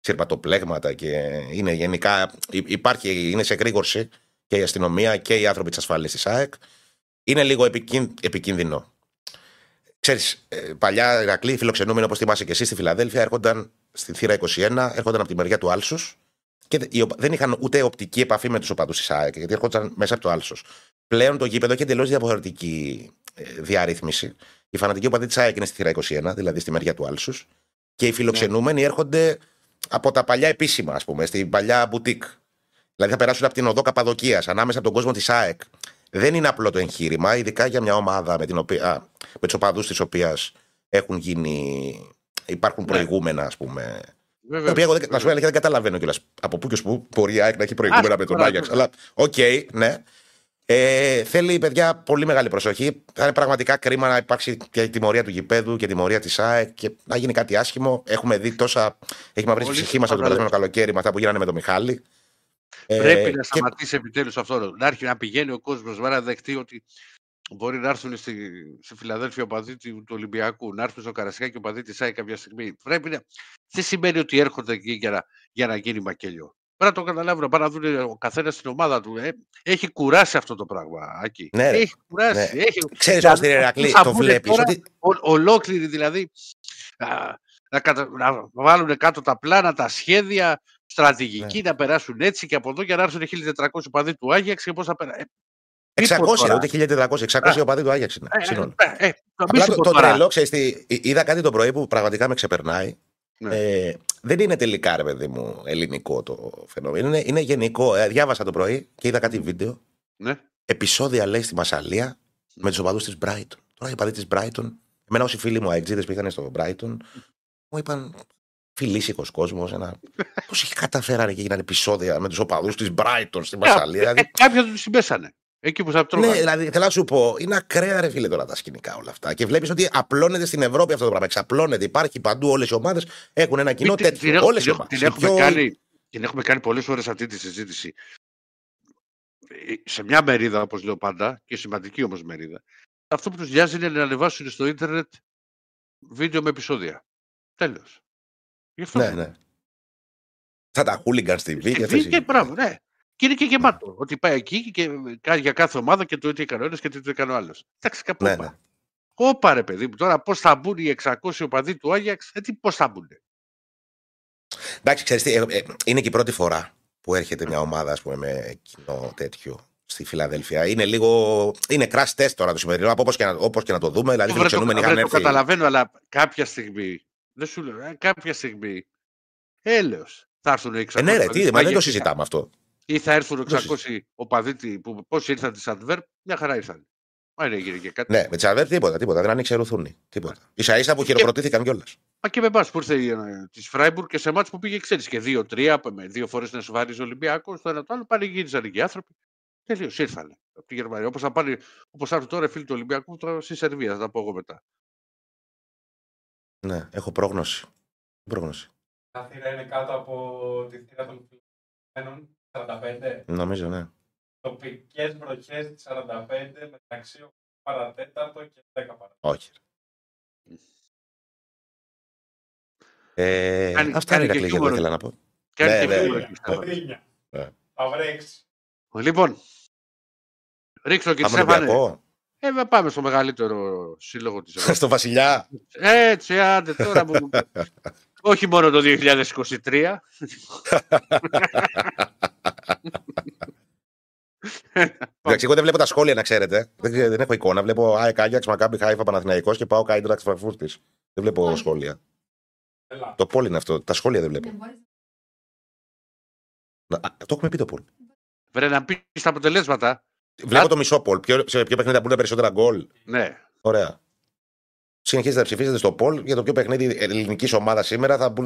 συρπατοπλέγματα και είναι γενικά, υπάρχει, είναι σε γρήγορση και η αστυνομία και οι άνθρωποι της ασφάλειας της ΑΕΚ. Είναι λίγο επικίν, επικίνδυνο. Ξέρεις, παλιά Ηρακλή, φιλοξενούμενοι όπως θυμάσαι και εσύ στη Φιλαδέλφια, έρχονταν στη θύρα είκοσι ένα, έρχονταν από τη μεριά του Άλσους και δεν είχαν ούτε οπτική επαφή με τους οπαδούς της ΑΕΚ, γιατί έρχονταν μέσα από το Άλσος. Πλέον το γήπεδο έχει εντελώς διαφορετική διαρρύθμιση. Η φανατική οπαδή της ΑΕΚ είναι στη θύρα είκοσι ένα, δηλαδή στη μεριά του Άλσους, και οι φιλοξενούμενοι έρχονται από τα παλιά επίσημα, ας πούμε, στην παλιά μπουτίκ. Δηλαδή θα περάσουν από την οδό Καπαδοκίας, ανάμεσα από τον κόσμο της ΑΕΚ. Δεν είναι απλό το εγχείρημα, ειδικά για μια ομάδα με, την οποία, με τους οπαδούς της οποίας έχουν γίνει, υπάρχουν προηγούμενα, ας πούμε. Βέβαια, οποία εγώ δεν, να σου έλεγα, δεν καταλαβαίνω κιόλας από πού και που μπορεί η ΑΕΚ να έχει προηγούμενα α, με τον Άγιαξ. Αλλά οκ, okay, ναι. Ε, θέλει, παιδιά, πολύ μεγάλη προσοχή. Θα είναι πραγματικά κρίμα να υπάρξει και η τιμωρία του γηπέδου και η τιμωρία της ΑΕΚ και να γίνει κάτι άσχημο. Έχουμε δει τόσα. Έχει μαυρίσει η ψυχή μας από το περασμένο καλοκαίρι με αυτά που γίνανε με τον Μιχάλη. Πρέπει ε, να σταματήσει και... επιτέλους αυτό. Να έρχεται να πηγαίνει ο κόσμος, να δεχτεί ότι μπορεί να έρθουν στη, στη Φιλαδέλφια οπαδοί του Ολυμπιακού, να έρθουν στο Καρασιάκι οπαδοί της ΑΕΚ κάποια στιγμή. Πρέπει να. Δεν σημαίνει ότι έρχονται εκεί για να, για να γίνει μακελιό. Πρέπει να το καταλάβουν, πάνε να δουν ο καθένας στην ομάδα του. Ε. Έχει κουράσει αυτό το πράγμα, Άκη. Ναι, έχει κουράσει. Ναι. Έχει... Ξέρεις όμως την Ηρακλή, το βλέπεις. Ότι... Ο, ολόκληρη δηλαδή, να, να, κατα... να βάλουν κάτω τα πλάνα, τα σχέδια, στρατηγική, ναι. Να περάσουν έτσι και από εδώ για να έρθουν χίλια τετρακόσιοι οπαδοί του Άγιαξ και πώς θα περάσουν. εξακόσια, ούτε χίλια τετρακόσια, εξακόσια οπαδοί του Άγιαξ είναι. Ε, ε, ε, Απλά το, το τρελό, ξέρεις, είδα κάτι το πρωί που πραγματικά με ξεπερνάει. Ναι. Ε, δεν είναι τελικά, ρε παιδί μου, ελληνικό το φαινόμενο. Είναι, είναι γενικό. Ε, διάβασα το πρωί και είδα κάτι βίντεο. Ναι. Επεισόδια, λέει, στη Μασσαλία με τους οπαδούς της Μπράιτον. Τώρα οι οπαδοί της Μπράιτον, εμένα όσοι φίλοι μου αεξίδες που είχαν στο Μπράιτον, μου είπαν φιλήσικος κόσμος. Ένα... Πώς καταφέρανε και έγιναν επεισόδια με τους οπαδούς της Μπράιτον στη Μασσαλία. Δηλαδή... Κάποιοι του την πέσανε. Εκεί που θα τρώγανε. Ναι, δηλαδή θέλω να σου πω, είναι ακραία ρε φίλε τώρα τα σκηνικά όλα αυτά. Και βλέπεις ότι απλώνεται στην Ευρώπη αυτό το πράγμα. Εξαπλώνεται, υπάρχει παντού, όλες οι ομάδες έχουν ένα κοινό τέτοιο. Όλες οι ομάδες. Την έχουμε, κάνει, την έχουμε κάνει πολλές φορές αυτή τη συζήτηση. Σε μια μερίδα, όπως λέω πάντα, και σημαντική όμως μερίδα, αυτό που τους νοιάζει είναι να ανεβάσουν στο ίντερνετ βίντεο με επεισόδια. Τέλος. Γι' αυτό. Ναι, ναι. Θα τα χούλιγκαν στη βίντεο. Και, και μπράβο, ναι. Και είναι και γεμάτο. Ναι. Ότι πάει εκεί και για κάθε ομάδα και το τι έκανε ο ένας και το τι έκανε ο άλλος. Εντάξει, κάπου ναι, ναι. Όπα ρε παιδί μου, τώρα πώς θα μπουν οι εξακόσιοι οπαδοί του Άγιαξ, έτσι πώς θα μπουν. Εντάξει, ξέρεις τι, ε, ε, είναι και η πρώτη φορά που έρχεται μια ομάδα, ας πούμε, με κοινό τέτοιο στη Φιλαδέλφια. Είναι λίγο. Είναι crash test τώρα το σημερινό, όπως και, να, όπως και να το δούμε. Δηλαδή, φιλοξενούμενοι είχαν έρθει. Το καταλαβαίνω, αλλά κάποια στιγμή. Δεν σου λέω, κάποια στιγμή. Έλεος. Θα έρθουν οι εξακόσιοι. Ε, ναι, ρε, τι, μα δεν το συζητάμε αυτό. Ή θα έρθουν εξακόσιοι οπαδίτη που πόσοι ήρθαν τη Αντβέρπ, μια χαρά ήρθαν. Μα είναι γύρω και κάτι. Ναι, με τη Αντβέρπ τίποτα, τίποτα. Δεν άνοιξε ρουθούνι. Ίσα ίσα που χειροκροτήθηκαν κιόλα. Μα και με εμά που ήρθε τη Φράιμπουργκ και σε εμά που πήγε, ξέρει και δύο τρία, με δύο φορέ να σοβαρίζει ο Ολυμπιακό, το ένα το άλλο, πανηγύριζαν και οι άνθρωποι. Τελείω ήρθαν από τη Γερμανία. Όπω θα πάνε, όπως θα έρθουν τώρα φίλοι του Ολυμπιακού, τώρα στη Σερβία, θα τα πω εγώ μετά. Ναι, έχω πρόγνωση. πρόγνωση. Τα θύρα είναι κάτω από τη θύρα των Φιλιππίνων. σαράντα πέντε. Νομίζω, ναι. Τοπικές βροχές της σαράντα πέντε μεταξύ οκτώ παρά τέταρτο και δέκα παρά τέταρτο. Όχι. Ε, Άν, αυτά είναι τα κλικιά που ήθελα να πω. Κάνει ναι, και ναι. Θα βρέξει. Λοιπόν, ρίξω και τη Σεφ. Ε, πάμε στο μεγαλύτερο σύλλογο της Ευρώπης. Στο βασιλιά. Έτσι, άντε τώρα που... Όχι μόνο το δύο χιλιάδες είκοσι τρία. Εντάξει, εγώ δεν βλέπω τα σχόλια να ξέρετε. Δεν, δεν έχω εικόνα. Βλέπω ΑΕΚ, Άγιαξ, Μακάμπι Χάιφα, Παναθηναϊκός και πάω Κάιντραξ Φραγκφούρτη. Δεν βλέπω σχόλια. Έλα. Το πόλ είναι αυτό. Τα σχόλια δεν βλέπω. Να, το έχουμε πει το πόλ. Βρε να πει τα αποτελέσματα. Βλέπω Ά... το μισό πόλ. Ποιο, σε ποιο παιχνίδι θα μπουν περισσότερα γκολ. Ναι. Ωραία. Συνεχίζετε να ψηφίζετε στο πόλ για το ποιο παιχνίδι ελληνική ομάδα σήμερα θα μπουν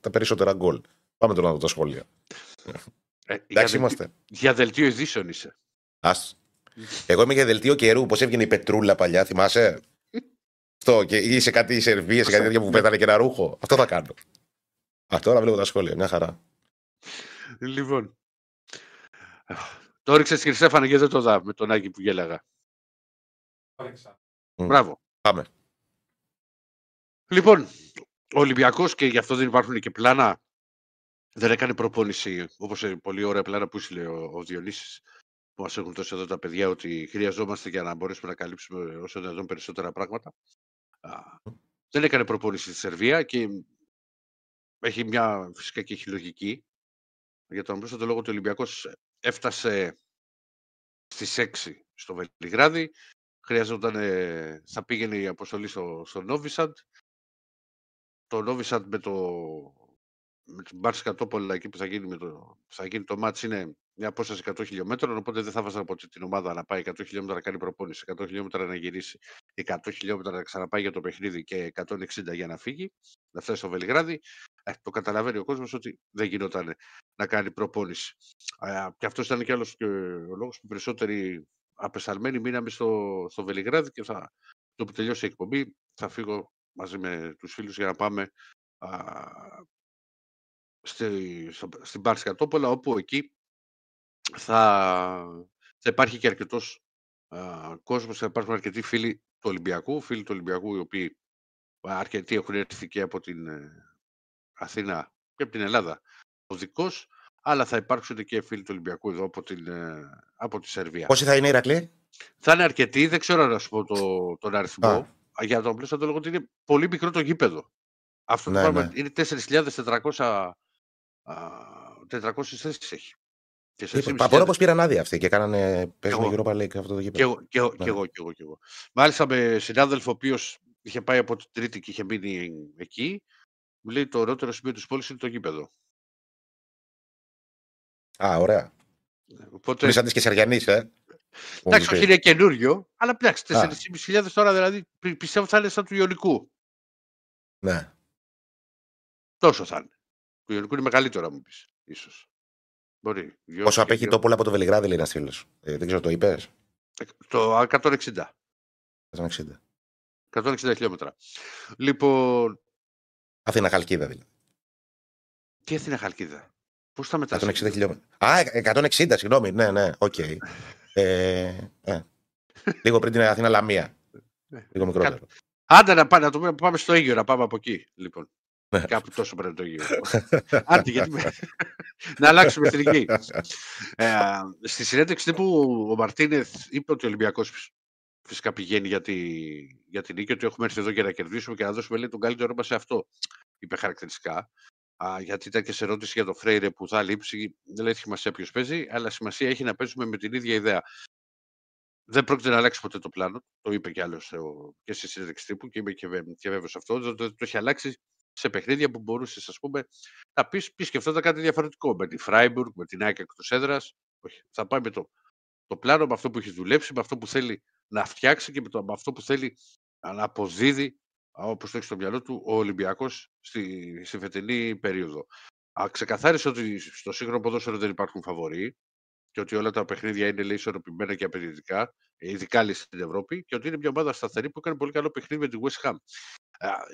τα περισσότερα γκολ. Πάμε τώρα να δω τα σχόλια. Ε, Εντάξει, για, δελ... για δελτίο ειδήσεων είσαι. Ας. Εγώ είμαι για δελτίο καιρού. Πώς έβγαινε η πετρούλα παλιά, θυμάσαι. Αυτό. Και είσαι κάτι Σερβία, σε κάτι τέτοια που πέτανε και ένα ρούχο. Αυτό θα κάνω. Αυτό τώρα βλέπω τα σχόλια. Μια χαρά. Λοιπόν. Το όριξες Χρυσέφανε και δεν το δα με τον Άκη που γέλαγα. Όριξα. Μπράβο. Πάμε. Λοιπόν, ο Ολυμπιακός και γι' αυτό δεν υπάρχουν και πλάνα. Δεν έκανε προπόνηση, όπως πολύ ωραία πλάνα που ήθελε ο, ο Διονύσης, που μας έχουν δώσει εδώ τα παιδιά, ότι χρειαζόμαστε για να μπορέσουμε να καλύψουμε όσο δυνατόν περισσότερα πράγματα. Α, δεν έκανε προπόνηση στη Σερβία και έχει μια φυσικά και έχει λογική. Για τον πρόσφατο λόγο, ο Ολυμπιακός έφτασε στις έξι στο Βελιγράδι. Χρειαζόταν, θα πήγαινε η αποστολή στο, στο Νόβισαντ. Το Νόβισαντ με το... με την Μπάρσκα Τόπολα εκεί που θα γίνει, με το, που θα γίνει το μάτς είναι μια απόσταση εκατό χιλιόμετρων, οπότε δεν θα βάζα από την ομάδα να πάει εκατό χιλιόμετρα να κάνει προπόνηση, εκατό χιλιόμετρα να γυρίσει, εκατό χιλιόμετρα να ξαναπάει για το παιχνίδι και εκατόν εξήντα για να φύγει, να φτάσει στο Βελιγράδι. Ε, το καταλαβαίνει ο κόσμος ότι δεν γινόταν να κάνει προπόνηση. Ε, και αυτός ήταν και άλλος και ο λόγος που περισσότεροι απεσταλμένοι μείναμε στο, στο Βελιγράδι και θα, το που τελειώσει η εκπομπή θα φύγω μαζί με τους φίλους για να πάμε α, Στη, στο, στην Μπάρσκα Τόπολα, όπου εκεί θα, θα υπάρχει και αρκετός α, κόσμος, θα υπάρχουν αρκετοί φίλοι του Ολυμπιακού, φίλοι του Ολυμπιακού οι οποίοι αρκετοί έχουν έρθει και από την Αθήνα και από την Ελλάδα οδικός, αλλά θα υπάρξουν και φίλοι του Ολυμπιακού εδώ από, την, από τη Σερβία. Πόσοι θα είναι, Ηρακλή? Θα είναι αρκετοί, δεν ξέρω να σου πω το, τον αριθμό, Α. για τον πλέον λόγο ότι είναι πολύ μικρό το γήπεδο. Αυτό ναι, το πράγμα ναι. είναι τέσσερις χιλιάδες τετρακόσια τετρακόσιες θέσεις έχει. Παρόλο πως πήραν άδεια αυτοί και κάνανε παίζουν Europa League αυτό το γήπεδο. Και εγώ, και εγώ, και εγώ. Μάλιστα με συνάδελφο ο οποίος είχε πάει από την Τρίτη και είχε μείνει εκεί, μου λέει το ωραιότερο σημείο της πόλης είναι το γήπεδο. Α, ωραία. Οπότε... Μισάντες και Σαριανείς, ε. Εντάξει, όχι είναι καινούριο, αλλά εντάξει, τέσσερις χιλιάδες πεντακόσιες τώρα δηλαδή πιστεύω θα είναι σαν του Ιωνικού. Ναι. Τόσο θα είναι. Του Ιωνικού είναι μεγαλύτερο, μου πεις, ίσως. Μπορεί. Όσο απέχει το Τόπολα από το Βελιγράδι, λέει ένας φίλος. Ε, δεν ξέρω, το είπες. Το εκατόν εξήντα. εκατόν εξήντα. εκατόν εξήντα χιλιόμετρα. Λοιπόν... Αθήνα Χαλκίδα δηλαδή. Τι Αθήνα Χαλκίδα. Πώς θα μετάσχει. εκατόν εξήντα χιλιόμετρα. Α, εκατόν εξήντα, συγγνώμη. Ναι, ναι, οκ. Okay. ε, ε. Λίγο πριν την Αθήνα Λαμία. Λίγο μικρότερο. Άντε να πάμε, να το πάμε στο Αίγιο, να πάμε από εκεί. Λοιπόν. Κάπου τόσο πρέπει το Αίγιο. Άντε, γιατί... να αλλάξουμε εθνική. ε, στη συνέντευξη τύπου ο Μαρτίνεθ είπε ότι ο Ολυμπιακός φυσικά πηγαίνει για την τη νίκη, ότι έχουμε έρθει εδώ για να κερδίσουμε και να δώσουμε, λέει, τον καλύτερο όνομα σε αυτό. Είπε χαρακτηριστικά. Α, γιατί ήταν και σε ερώτηση για το Φρέιρε που θα λείψει. Δεν λέει σημασία ποιος παίζει, αλλά σημασία έχει να παίζουμε με την ίδια ιδέα. Δεν πρόκειται να αλλάξει ποτέ το πλάνο. Το είπε κι άλλος και στη συνέντευξη τύπου και είμαι και, βέ, και βέβαιος αυτό. Δεν το, το έχει αλλάξει σε παιχνίδια που μπορούσες, ας πούμε, να πεις, πεις και αυτό ήταν κάτι διαφορετικό. Με τη Φράιμπουργκ, με την ΑΕΚ εκτός έδρας. Όχι, θα πάει με το, το πλάνο, με αυτό που έχει δουλέψει, με αυτό που θέλει να φτιάξει και με, το, με αυτό που θέλει να αποδίδει, όπως το έχει στο μυαλό του, ο Ολυμπιακός στη, στη φετινή περίοδο. Α, ξεκαθάρισε ότι στο σύγχρονο ποδόσφαιρο δεν υπάρχουν φαβοροί και ότι όλα τα παιχνίδια είναι, λέει, ισορροπημένα και απαιτητικά, ειδικά λέει, στην Ευρώπη, και ότι είναι μια ομάδα σταθερή που έκανε πολύ καλό παιχνίδι με τη West Ham.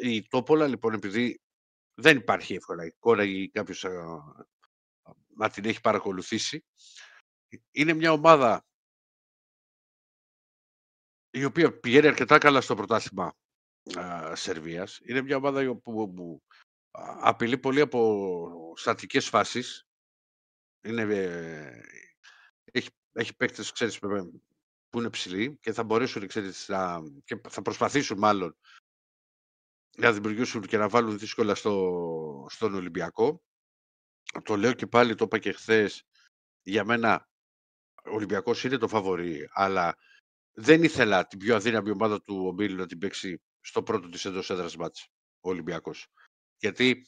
Η Τόπολα, λοιπόν, επειδή δεν υπάρχει εύκολα εικόνα ή κάποιος να την έχει παρακολουθήσει, είναι μια ομάδα η οποία πηγαίνει αρκετά καλά στο πρωτάθλημα Σερβίας. Είναι μια ομάδα που απειλεί πολύ από στατικές φάσεις. Είναι, έχει, έχει παίκτες, ξέρεις, που είναι ψηλοί και θα μπορέσουν, ξέρεις, να, και θα προσπαθήσουν μάλλον να δημιουργήσουν και να βάλουν δύσκολα στο, στον Ολυμπιακό. Το λέω και πάλι, το είπα και χθες, για μένα ο Ολυμπιακός είναι το φαβορί, αλλά δεν ήθελα την πιο αδύναμη ομάδα του ομίλου να την παίξει στο πρώτο της εντός έδρας μάτς ο Ολυμπιακός. Γιατί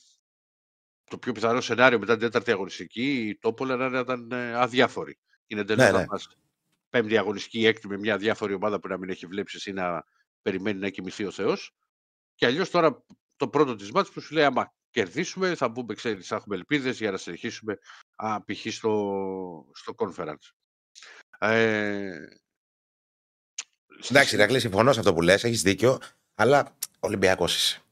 το πιο πιθανό σενάριο μετά την τέταρτη αγωνιστική, η Τόπολα να ήταν αδιάφορη. Είναι τέλος, ναι, ναι, πέμπτη αγωνιστική, έκτη, με μια αδιάφορη ομάδα που να μην έχει βλέψει ή να περιμένει να κοιμηθεί ο Θεός. Και αλλιώς τώρα το πρώτο της μάτς που σου λέει, άμα κερδίσουμε, θα μπούμε, ξέρεις, θα έχουμε ελπίδες για να συνεχίσουμε, α, π.χ. στο, στο conference. Ε... Εντάξει, Ρακλή, συμφωνώ σε αυτό που λες, έχεις δίκιο, αλλά Ολυμπιακός είσαι.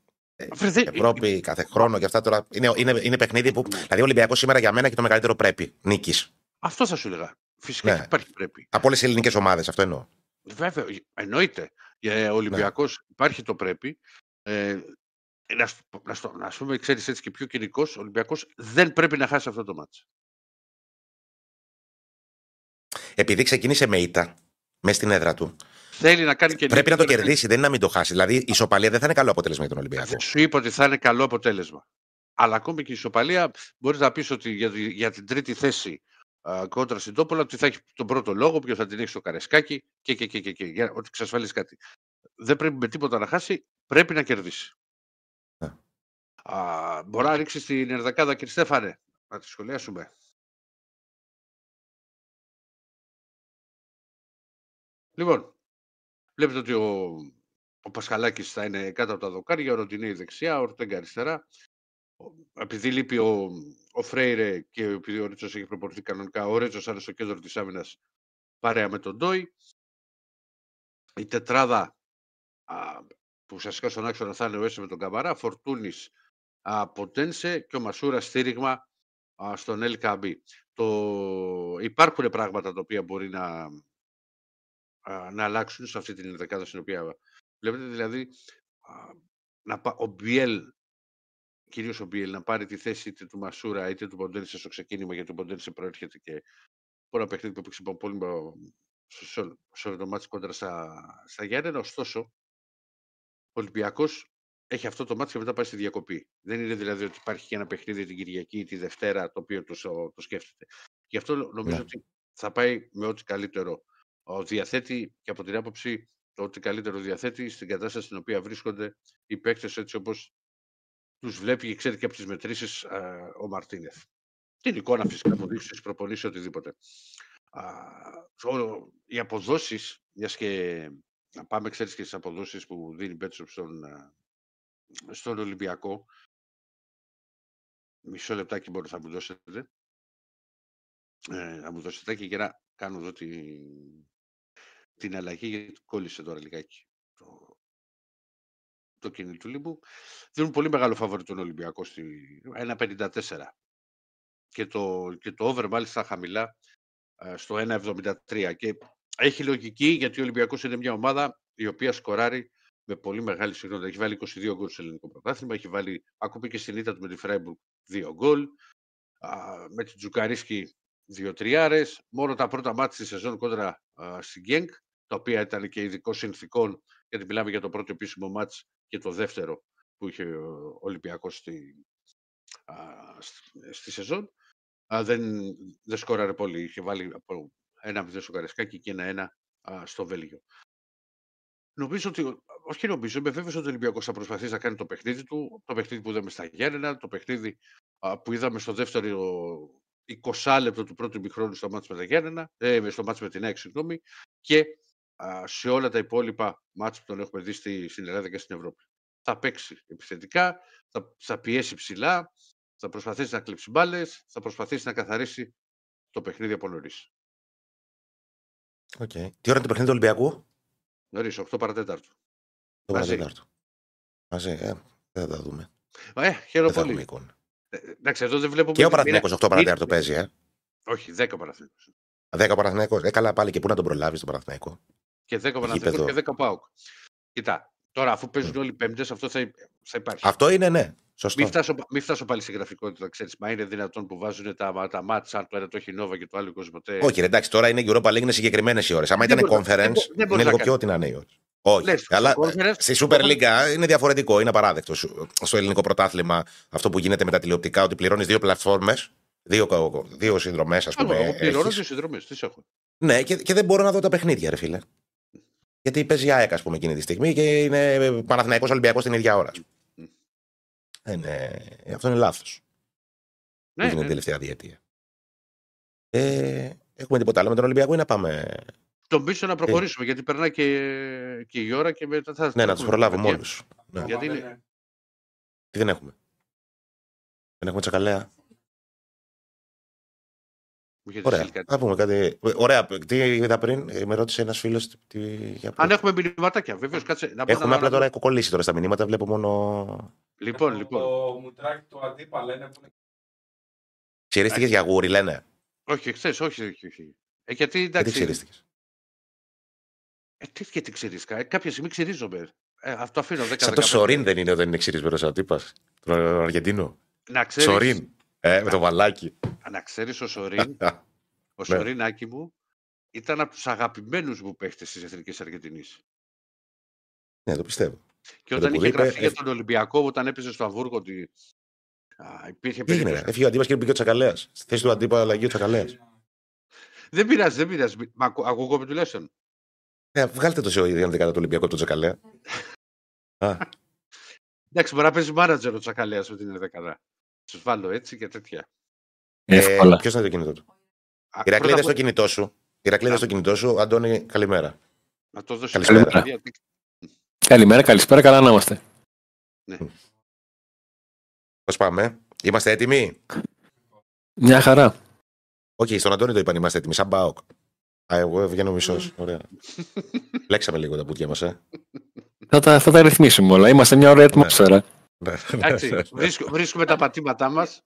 Βρε, Ευρώπη, ε... κάθε χρόνο και αυτά τώρα είναι, είναι, είναι παιχνίδι που, δηλαδή ο Ολυμπιακός σήμερα για μένα και το μεγαλύτερο πρέπει νίκης. Αυτό θα σου έλεγα. Φυσικά, ναι, υπάρχει πρέπει. Από όλες τις ελληνικές ομάδες, αυτό εννοώ. Βέβαια, εννοείται. Ο Ολυμπιακός, ναι, υπάρχει το πρέπει. Ε, να, να, να σου πούμε, ξέρεις, έτσι και πιο κοινικός, ο Ολυμπιακός δεν πρέπει να χάσει αυτό το μάτς. Επειδή ξεκίνησε με ήττα, μέσα στην έδρα του, θέλει να κάνει και πρέπει νίκη, να το κερδίσει, δεν είναι να μην το χάσει. Δηλαδή η ισοπαλία δεν θα είναι καλό αποτέλεσμα για τον Ολυμπιακό. Σου είπα ότι θα είναι καλό αποτέλεσμα. Αλλά ακόμη και η ισοπαλία, μπορείς να πεις ότι για, για την τρίτη θέση κόντρα στην Τόπολα, ότι θα έχει τον πρώτο λόγο, που θα την έχει στο Καρεσκάκι και, και, και, και, και για, ότι εξασφαλίζει κάτι. Δεν πρέπει με τίποτα να χάσει, πρέπει να κερδίσει. Yeah. Α, μπορεί να ρίξει την ενδεκάδα, κύριε Στέφανε, να τη σχολιάσουμε. Λοιπόν, βλέπετε ότι ο, ο Πασχαλάκης θα είναι κάτω από τα δοκάρια, ο Ροντινέη δεξιά, ο Ορτέγκα αριστερά. Επειδή λείπει ο, ο Φρέιρε και επειδή ο Ρίτσος έχει προπορθεί κανονικά, ο Ρέτσος είναι στο κέντρο της άμυνας παρέα με τον Ντόι. Η τετράδα α, που ουσιαστικά στον άξονα θα είναι ο Έσε με τον Καμαρά, Φορτούνης από Ποντένσε και ο Μασούρα στήριγμα α, στον Ελ Καμπί. Υπάρχουν πράγματα τα οποία μπορεί να, α, να αλλάξουν σε αυτή την δεκάδα στην οποία βλέπετε, δηλαδή α, να, ο Μπιέλ, κυρίως ο Μπιέλ, να πάρει τη θέση είτε του Μασούρα είτε του Ποντένσε στο ξεκίνημα, γιατί ο Ποντένσε προέρχεται και πολλά παιχνίδια που έπαιξε πολύ σε όλο το μάτς κόντρα στα, στα Γιάννενα. Ωστόσο, ο Ολυμπιακός έχει αυτό το μάτς και μετά πάει στη διακοπή. Δεν είναι δηλαδή ότι υπάρχει και ένα παιχνίδι την Κυριακή ή τη Δευτέρα το οποίο το, το σκέφτεται. Γι' αυτό νομίζω yeah. ότι θα πάει με ό,τι καλύτερο διαθέτει και από την άποψη το ό,τι καλύτερο διαθέτει στην κατάσταση στην οποία βρίσκονται οι παίκτες, έτσι όπως τους βλέπει και ξέρει και από τις μετρήσεις α, ο Μαρτίνεθ. Την εικόνα φυσικά που δείξει, προπονήσει, οτιδήποτε. Uh, οι αποδόσεις, μιας και να πάμε, ξέρεις, και στις αποδόσεις που δίνει Μπέτσοπ στον, στον Ολυμπιακό. Μισό λεπτάκι μπορεί να μου δώσετε. Ε, να μου δώσετε και για να κάνω εδώ τη, την αλλαγή, γιατί κόλλησε τώρα λιγάκι το, το κίνητο του Λίμπου. Δίνουν πολύ μεγάλο φαβορί τον Ολυμπιακό στη ένα πενήντα τέσσερα και το, και το over μάλιστα χαμηλά στο ένα εβδομήντα τρία. Και έχει λογική, γιατί ο Ολυμπιακός είναι μια ομάδα η οποία σκοράρει με πολύ μεγάλη συχνότητα. Έχει βάλει είκοσι δύο γκολ στο ελληνικό πρωτάθλημα, έχει βάλει ακόμη και στην ήττα του με τη Φράιμπουργκ δύο γκολ, με την Τζουκαρίσκη δύο τριάρες, μόνο τα πρώτα μάτια στη σεζόν κόντρα στην Γκένκ, τα οποία ήταν και ειδικών συνθηκών, γιατί μιλάμε για το πρώτο επίσημο μάτς και το δεύτερο που είχε ο Ολυμπιακός στη, α, στη σεζόν. Α, δεν, δεν σκόραρε πολύ, είχε βάλει από ένα μηδέν στο Καρεσκάκι και ένα ένα α, στο Βέλγιο. Νομίζω ότι, όχι νομίζω, είμαι βέβαιος ότι ο Ολυμπιακός θα προσπαθήσει να κάνει το παιχνίδι του, το παιχνίδι που είδαμε στα Γιάννενα, το παιχνίδι α, που είδαμε στο δεύτερο είκοσι λεπτό του πρώτου ημιχρόνου στο μάτς με τα Γιάννενα, ε, στο μάτς με την ΑΕΚ, συγγνώμη, και α, σε όλα τα υπόλοιπα μάτς που τον έχουμε δει στη, στην Ελλάδα και στην Ευρώπη. Θα παίξει επιθετικά, θα, θα πιέσει ψηλά, θα προσπαθήσει να κλέψει μπάλες, θα προσπαθήσει να καθαρίσει το παιχνίδι από νωρίς. Okay. Τι ώρα είναι το παιχνίδι του Ολυμπιακού? Νωρίς, οκτώ παρά τέταρτο. οκτώ παρά τέταρτο. Μαζί, ε, δεν θα τα δούμε. Ε, χαίρομαι πολύ. Ε, εντάξει, εδώ δεν βλέπω... Και ο Παναθηναϊκός οκτώ παρά τέταρτο παίζει, ε. Όχι, δέκα Παναθηναϊκός. δέκα Παναθηναϊκός. Ε, καλά πάλι, και πού να τον προλάβεις τον Παναθηναϊκό. Και δέκα Παναθηναϊκός και δέκα ΠΑΟΚ. Κοιτά, τώρα αφού παίζουν mm. όλοι οι πέμπτες, αυτό θα, θα υπάρχει. Αυτό είναι, ναι. Μην φτάσω, μη φτάσω πάλι σε γραφικότητα, ξέρεις, μα είναι δυνατόν που βάζουν τα, τα μάτς, αν το ένα το έχει Νόβα και το άλλο Κοσμοτέ. Όχι, ρε, εντάξει, τώρα είναι η Europa League, είναι συγκεκριμένες οι ώρες. Αν ήταν μπορεί, conference, δεν, δεν είναι λίγο πιο ό,τι να είναι οι ώρες. Όχι, λες, αλλά conference... στη Super League είναι διαφορετικό, είναι απαράδεκτο. Στο ελληνικό πρωτάθλημα αυτό που γίνεται με τα τηλεοπτικά, ότι πληρώνεις δύο πλατφόρμες, δύο, δύο συνδρομές, ας πούμε. Εγώ πληρώνω δύο συνδρομές, τις έχω. Ναι, και, και δεν μπορώ να δω τα παιχνίδια, ρε φίλε. Γιατί παίζει ΑΕΚ, ας πούμε, εκείνη τη στιγμή και είναι Παναθηναϊκός Ολυμπιακός την ίδια ώρα. Ε, ναι. Αυτό είναι λάθος. Ναι, είναι ναι. Τελευταία διετία. Ε, έχουμε τίποτα άλλο με τον Ολυμπιακό ή να πάμε? Τον πίσω να προχωρήσουμε, ε. γιατί περνά και, και η ώρα και μετά θα... Ναι, να τους προλάβουμε όλους. Ναι. Γιατί είναι... ναι. Τι δεν έχουμε. Δεν έχουμε τσακαλέα. Ωραία, θα πούμε κάτι. Ωραία, τι είδα πριν, με ρώτησε ένας φίλος. Τι... Αν έχουμε μηνυματάκια, βέβαιως, κάτσε. Να έχουμε, να... απλά τώρα έχω κολλήσει τώρα στα μηνύματα, βλέπω μόνο... Λοιπόν, λοιπόν. Το μουτράκι του αντίπα λένε που είναι... Ξηρίστηκες για γούρι, λένε. Όχι, χθες, όχι, όχι, όχι. Ε, γιατί, εντάξει... Γιατί ξηρίστηκες. Ε, τι και τι ξηρίσκα, ε, κάποια στιγμή ξηρίζομαι. Ε, αυτό αφήνω δέκα δεκαπέντε. Σαν το Σορίν δεν είναι, όταν είναι ξηρισμένος αντίπας, τον Αργεντίνο. Να ξέρεις... Σορίν, ε, με να... το βαλάκι. Να ξέρεις, ο Σορίν, ο Σορίν, Άκη μου, ήταν από τους αγαπημένους μου παίχτες της Εθνικής Αργεντινής. Ναι, το πιστεύω. Και όταν είχε γραφτεί για τον Ολυμπιακό, όταν έπαιζε στο Αμβούργο, ότι α, υπήρχε περίπτωση. Έφυγε ο αντίπας και πήγε ο Τσακαλέας. Στη θέση του αντίπα αλλαγή ο Τσακαλέας. Δεν πειράζει, δεν πειράζει. Μα ακούγομαι τουλάχιστον. Ναι, βγάλτε το σεωίδι αν δεν κατά το Ολυμπιακό από τον Τσακαλέα. Εντάξει, μπορεί να παίζει μάνατζερ ο Τσακαλέας με την δεκαδά. Σου βάλω έτσι και τέτοια. Εύκολα. Ποιο είναι το κινητό του? Ηρακλήδα στο κινητό σου. Ηρακλήδα στο κινητό σου, Αντώνη, καλημέρα. Να το δώσω. Καλημέρα, καλησπέρα, καλά να είμαστε. Ναι. Πώς πάμε, είμαστε έτοιμοι? Μια χαρά. Όχι, okay, στον Αντώνη το είπαν, είμαστε έτοιμοι, σαν ΠΑΟΚ. Α, εγώ βγαίνω μισός, ωραία. Λέξαμε λίγο τα πουτια μας, ε. Θα τα, θα τα ρυθμίσουμε όλα, είμαστε μια ωραία ατμόσφαιρα. Εντάξει, βρίσκουμε τα πατήματά μας.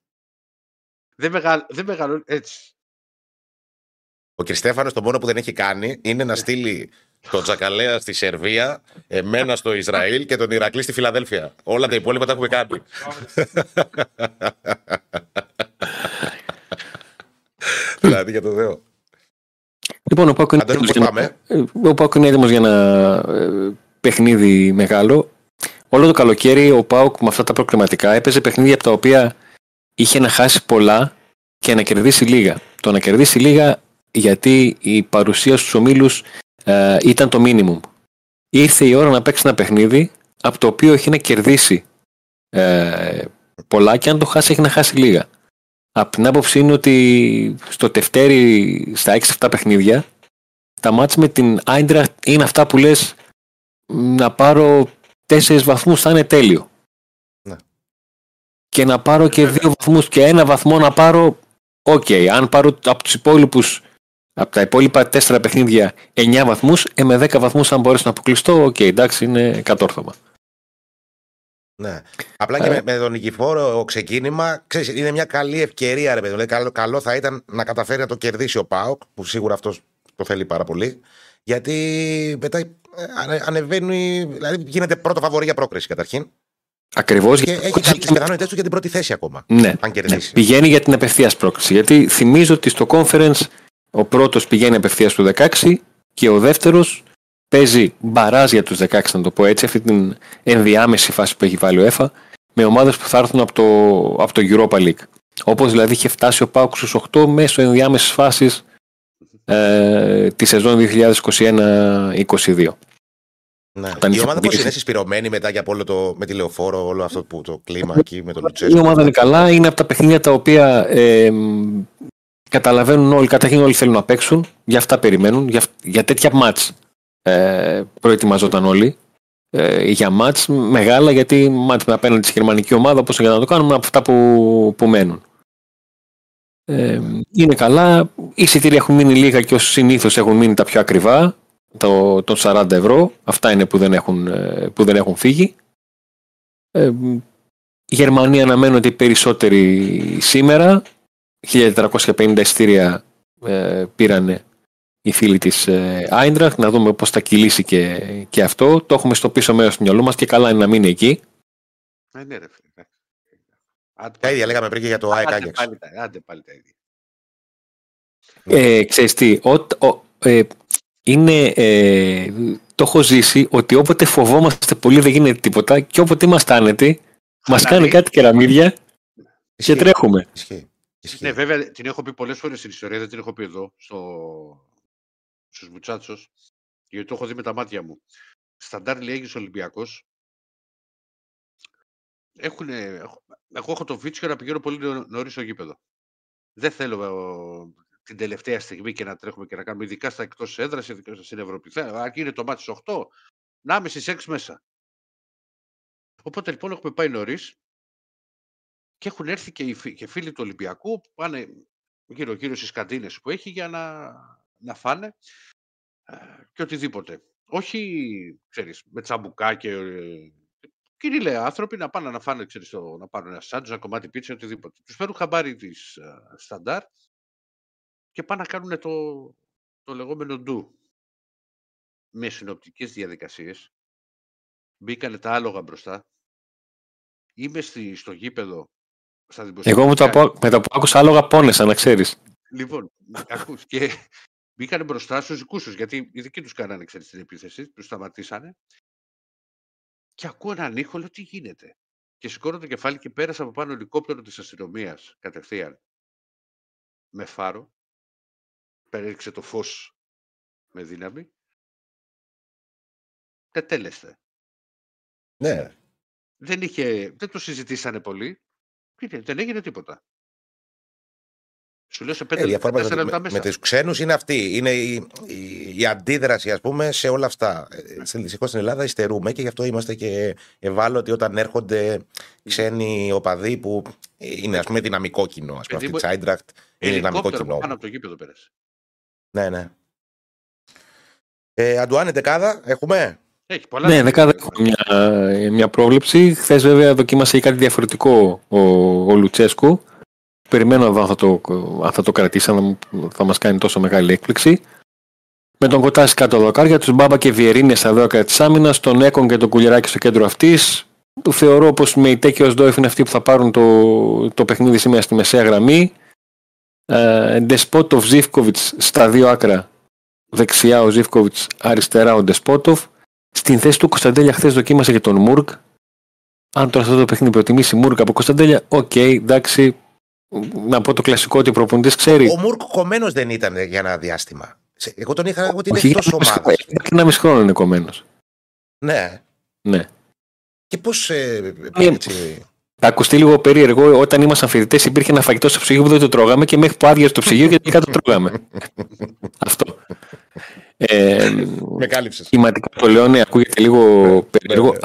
Δεν, μεγα, δεν μεγαλώνει, έτσι. Ο Κριστέφανος το μόνο που δεν έχει κάνει είναι να στείλει τον Τζακαλέα στη Σερβία, εμένα στο Ισραήλ και τον Ηρακλή στη Φιλαδέλφια. Όλα τα υπόλοιπα τα έχουμε κάνει. Δηλαδή για το Θεό. Λοιπόν, ο Πάκο είναι έτοιμος για ένα παιχνίδι μεγάλο. Όλο το καλοκαίρι ο Πάοκ με αυτά τα προκριματικά έπαιζε παιχνίδια από τα οποία είχε να χάσει πολλά και να κερδίσει λίγα. Το να κερδίσει λίγα, γιατί η παρουσία στους ομίλους ε, ήταν το μίνιμουμ. Ήρθε η ώρα να παίξει ένα παιχνίδι από το οποίο έχει να κερδίσει ε, πολλά και αν το χάσει έχει να χάσει λίγα. Απ' την άποψη είναι ότι στο τευτέρι, στα έξι εφτά παιχνίδια, τα μάτς με την Άιντραχτ είναι αυτά που λες, να πάρω τέσσερις βαθμούς θα είναι τέλειο. Ναι. Και να πάρω και δύο βαθμούς και ένα βαθμό να πάρω, οκ, okay. Αν πάρω από τους υπόλοιπους Από τα υπόλοιπα τέσσερα παιχνίδια εννιά βαθμούς, ε, με δέκα βαθμούς αν μπορέσω να αποκλειστώ, οκ, okay, εντάξει, είναι κατόρθωμα. Ναι. Απλά και ε. με, με τον νικηφόρο ξεκίνημα, ξέρεις, είναι μια καλή ευκαιρία, ρε παιδί. Καλό, καλό θα ήταν να καταφέρει να το κερδίσει ο ΠΑΟΚ, που σίγουρα αυτός το θέλει πάρα πολύ. Γιατί μετά ανεβαίνει, δηλαδή γίνεται πρώτο φαβορί για πρόκριση καταρχήν. Ακριβώς. Και έχει τις πιθανότητες του για την πρώτη θέση ακόμα. Ναι. Αν κερδίσει. Ναι. Πηγαίνει για την απευθείας πρόκριση. Γιατί θυμίζω ότι στο conference ο πρώτος πηγαίνει απευθείας του δεκαέξι και ο δεύτερος παίζει μπαράζ για τους δεκαέξι, να το πω έτσι, αυτή την ενδιάμεση φάση που έχει βάλει ο ΕΦΑ, με ομάδες που θα έρθουν από το, από το Europa League. Όπως δηλαδή είχε φτάσει ο ΠΑΟΚ στους οκτώ μέσω ενδιάμεσης φάσης ε, τη σεζόν είκοσι είκοσι ένα είκοσι δύο. Ναι. Η ομάδα πώς είναι συσπηρωμένη μετά και από όλο το, με τη Λεωφόρο, όλο αυτό που, το κλίμα εκεί με τον Λουτσέσκο. Η ομάδα είναι καλά, είναι από τα παιχνίδια τα οποία ε, καταλαβαίνουν όλοι, καταρχήν όλοι θέλουν να παίξουν, για αυτά περιμένουν, για, για τέτοια μάτς ε, προετοιμαζόταν όλοι, ε, για μάτς μεγάλα, γιατί μάτς με απέναντι στη γερμανική ομάδα, όπως για να το κάνουμε, από αυτά που, που μένουν. Ε, είναι καλά, οι εισιτήρια έχουν μείνει λίγα και ως συνήθως έχουν μείνει τα πιο ακριβά, των σαράντα ευρώ, αυτά είναι που δεν έχουν, που δεν έχουν φύγει. Ε, η Γερμανία αναμένονται οι περισσότεροι σήμερα, χίλια τετρακόσια πενήντα εισιτήρια ε, πήρανε οι φίλοι της ε, Άιντραχτ, να δούμε πώς θα κυλήσει και, και αυτό. Το έχουμε στο πίσω μέρος του μυαλού μας και καλά είναι να μείνει εκεί. Ε, ναι, ρε φίλε. Τα ίδια λέγαμε πριν και για το ΑΕΚ Άγιαξ. Άντε πάλι τα ίδια. Ε, ξέρεις τι, ο, ο, ε, είναι, ε, το έχω ζήσει ότι όποτε φοβόμαστε πολύ δεν γίνεται τίποτα και όποτε είμαστε άνετοι, μας κάνει κάτι κεραμίδια και τρέχουμε. Ισχύει. Ναι, βέβαια την έχω πει πολλές φορές στην ιστορία, δεν την έχω πει εδώ στο... στους Μπουτσάτσος, γιατί το έχω δει με τα μάτια μου. Στα Ντάρλι Αίγης Ολυμπιακός έχουν... εγώ έχω το βίτσιο να πηγαίνω πολύ νωρίς στο γήπεδο. Δεν θέλω την τελευταία στιγμή και να τρέχουμε και να κάνουμε, ειδικά στα εκτός έδρας, ειδικά στην Ευρώπη. Αρκεί είναι το μάτι στις οκτώ, να είμαι στις έξι μέσα. Οπότε λοιπόν έχουμε πάει νωρίς. Και έχουν έρθει και οι φί- και φίλοι του Ολυμπιακού που πάνε γύρω-γύρω στις καντίνες που έχει για να, να φάνε ε, και οτιδήποτε. Όχι, ξέρεις, με τσαμπουκά και ε, κυρίλε άνθρωποι να πάνε να φάνε, ξέρεις, το, να πάρουν ένα σάντζο, ένα κομμάτι πίτσα, οτιδήποτε. Τους φέρουν χαμπάρι της ε, σταντάρ και πάνε να κάνουν το, το λεγόμενο ντου. Με συνοπτικές διαδικασίες μπήκανε τα άλογα μπροστά. Είμαι στη, στο γήπεδο. Εγώ μετά που άκουσα άλογα πόνεσα, να ξέρεις. Λοιπόν, ακούς και μπήκανε μπροστά στους δικούς τους, γιατί οι δικοί τους κάνανε, ξέρεις, την επίθεση, τους σταματήσανε και ακούω έναν ήχο, λέω τι γίνεται. Και σηκώνω το κεφάλι και πέρασα από πάνω ελικόπτερο της αστυνομίας κατευθείαν. Με φάρο, πέριξε το φως με δύναμη. Τετέλεστε. Ναι. Δεν, είχε, δεν το συζητήσανε πολύ. Δεν έγινε τίποτα. Σου λέω σε πέντε ε, λεπτά, τέσσερα λεπτά μέσα. Με, με τους ξένους είναι αυτή. Είναι η, η, η αντίδραση, ας πούμε, σε όλα αυτά. Δυστυχώς στην Ελλάδα υστερούμε και γι' αυτό είμαστε και ευάλωτοι όταν έρχονται ξένοι οπαδοί που είναι, ας πούμε, δυναμικό κοινό. Ας πούμε, αυτή τη Άιντραχτ είναι δυναμικό κοινό. Πάνω από το γήπεδο πέρασε. Ναι, ναι. Ε, Αντουάνε, δεκάδα, έχουμε. Έχει πολλά, ναι, δεκάδα έχω μια, μια πρόβλεψη. Χθες βέβαια δοκίμασε κάτι διαφορετικό ο, ο Λουτσέσκου. Περιμένω εδώ αν θα το, αν θα το κρατήσει, αν θα μας κάνει τόσο μεγάλη έκπληξη. Με τον Κοτάση κάτω δοκάρια, τους Μπάμπα και Βιερίνες στα δόκαρια της άμυνας, τον Έκον και τον Κουλιαράκη στο κέντρο αυτής. Θεωρώ πως με η Τέκιος Ντόιφ είναι αυτοί που θα πάρουν το, το παιχνίδι σήμερα στη μεσαία γραμμή. Ντεσπότοφ, Ζίφκοβιτς στα δύο άκρα. Δεξιά ο Ζίφκοβιτς, αριστερά ο Ντεσπότοφ. Στην θέση του Κωνσταντέλια χθες δοκίμασε και τον Μουρκ. Αν τώρα αυτό το παιχνίδι προτιμήσει Μουρκ από Κωνσταντέλια, οκ, okay, εντάξει. Να πω το κλασικό ότι ο προπονητής ξέρει. Ο Μουρκ κομμένος δεν ήταν για ένα διάστημα. Εγώ τον είχα ότι είναι εκτός ομάδας. Ένα μισό χρόνο είναι κομμένος. Ναι. Ναι. Και πώς. Ε, έτσι... Θα ακουστεί λίγο περίεργο. Όταν ήμασταν φοιτητές, υπήρχε ένα φαγητό στο ψυγείο που δεν το τρώγαμε και μέχρι που άδειασε το ψυγείο και τελικά το τρώγαμε. Αυτό. Ε, με κάλυψες. Σχηματικά το λέω, ναι, ακούγεται λίγο περίεργο.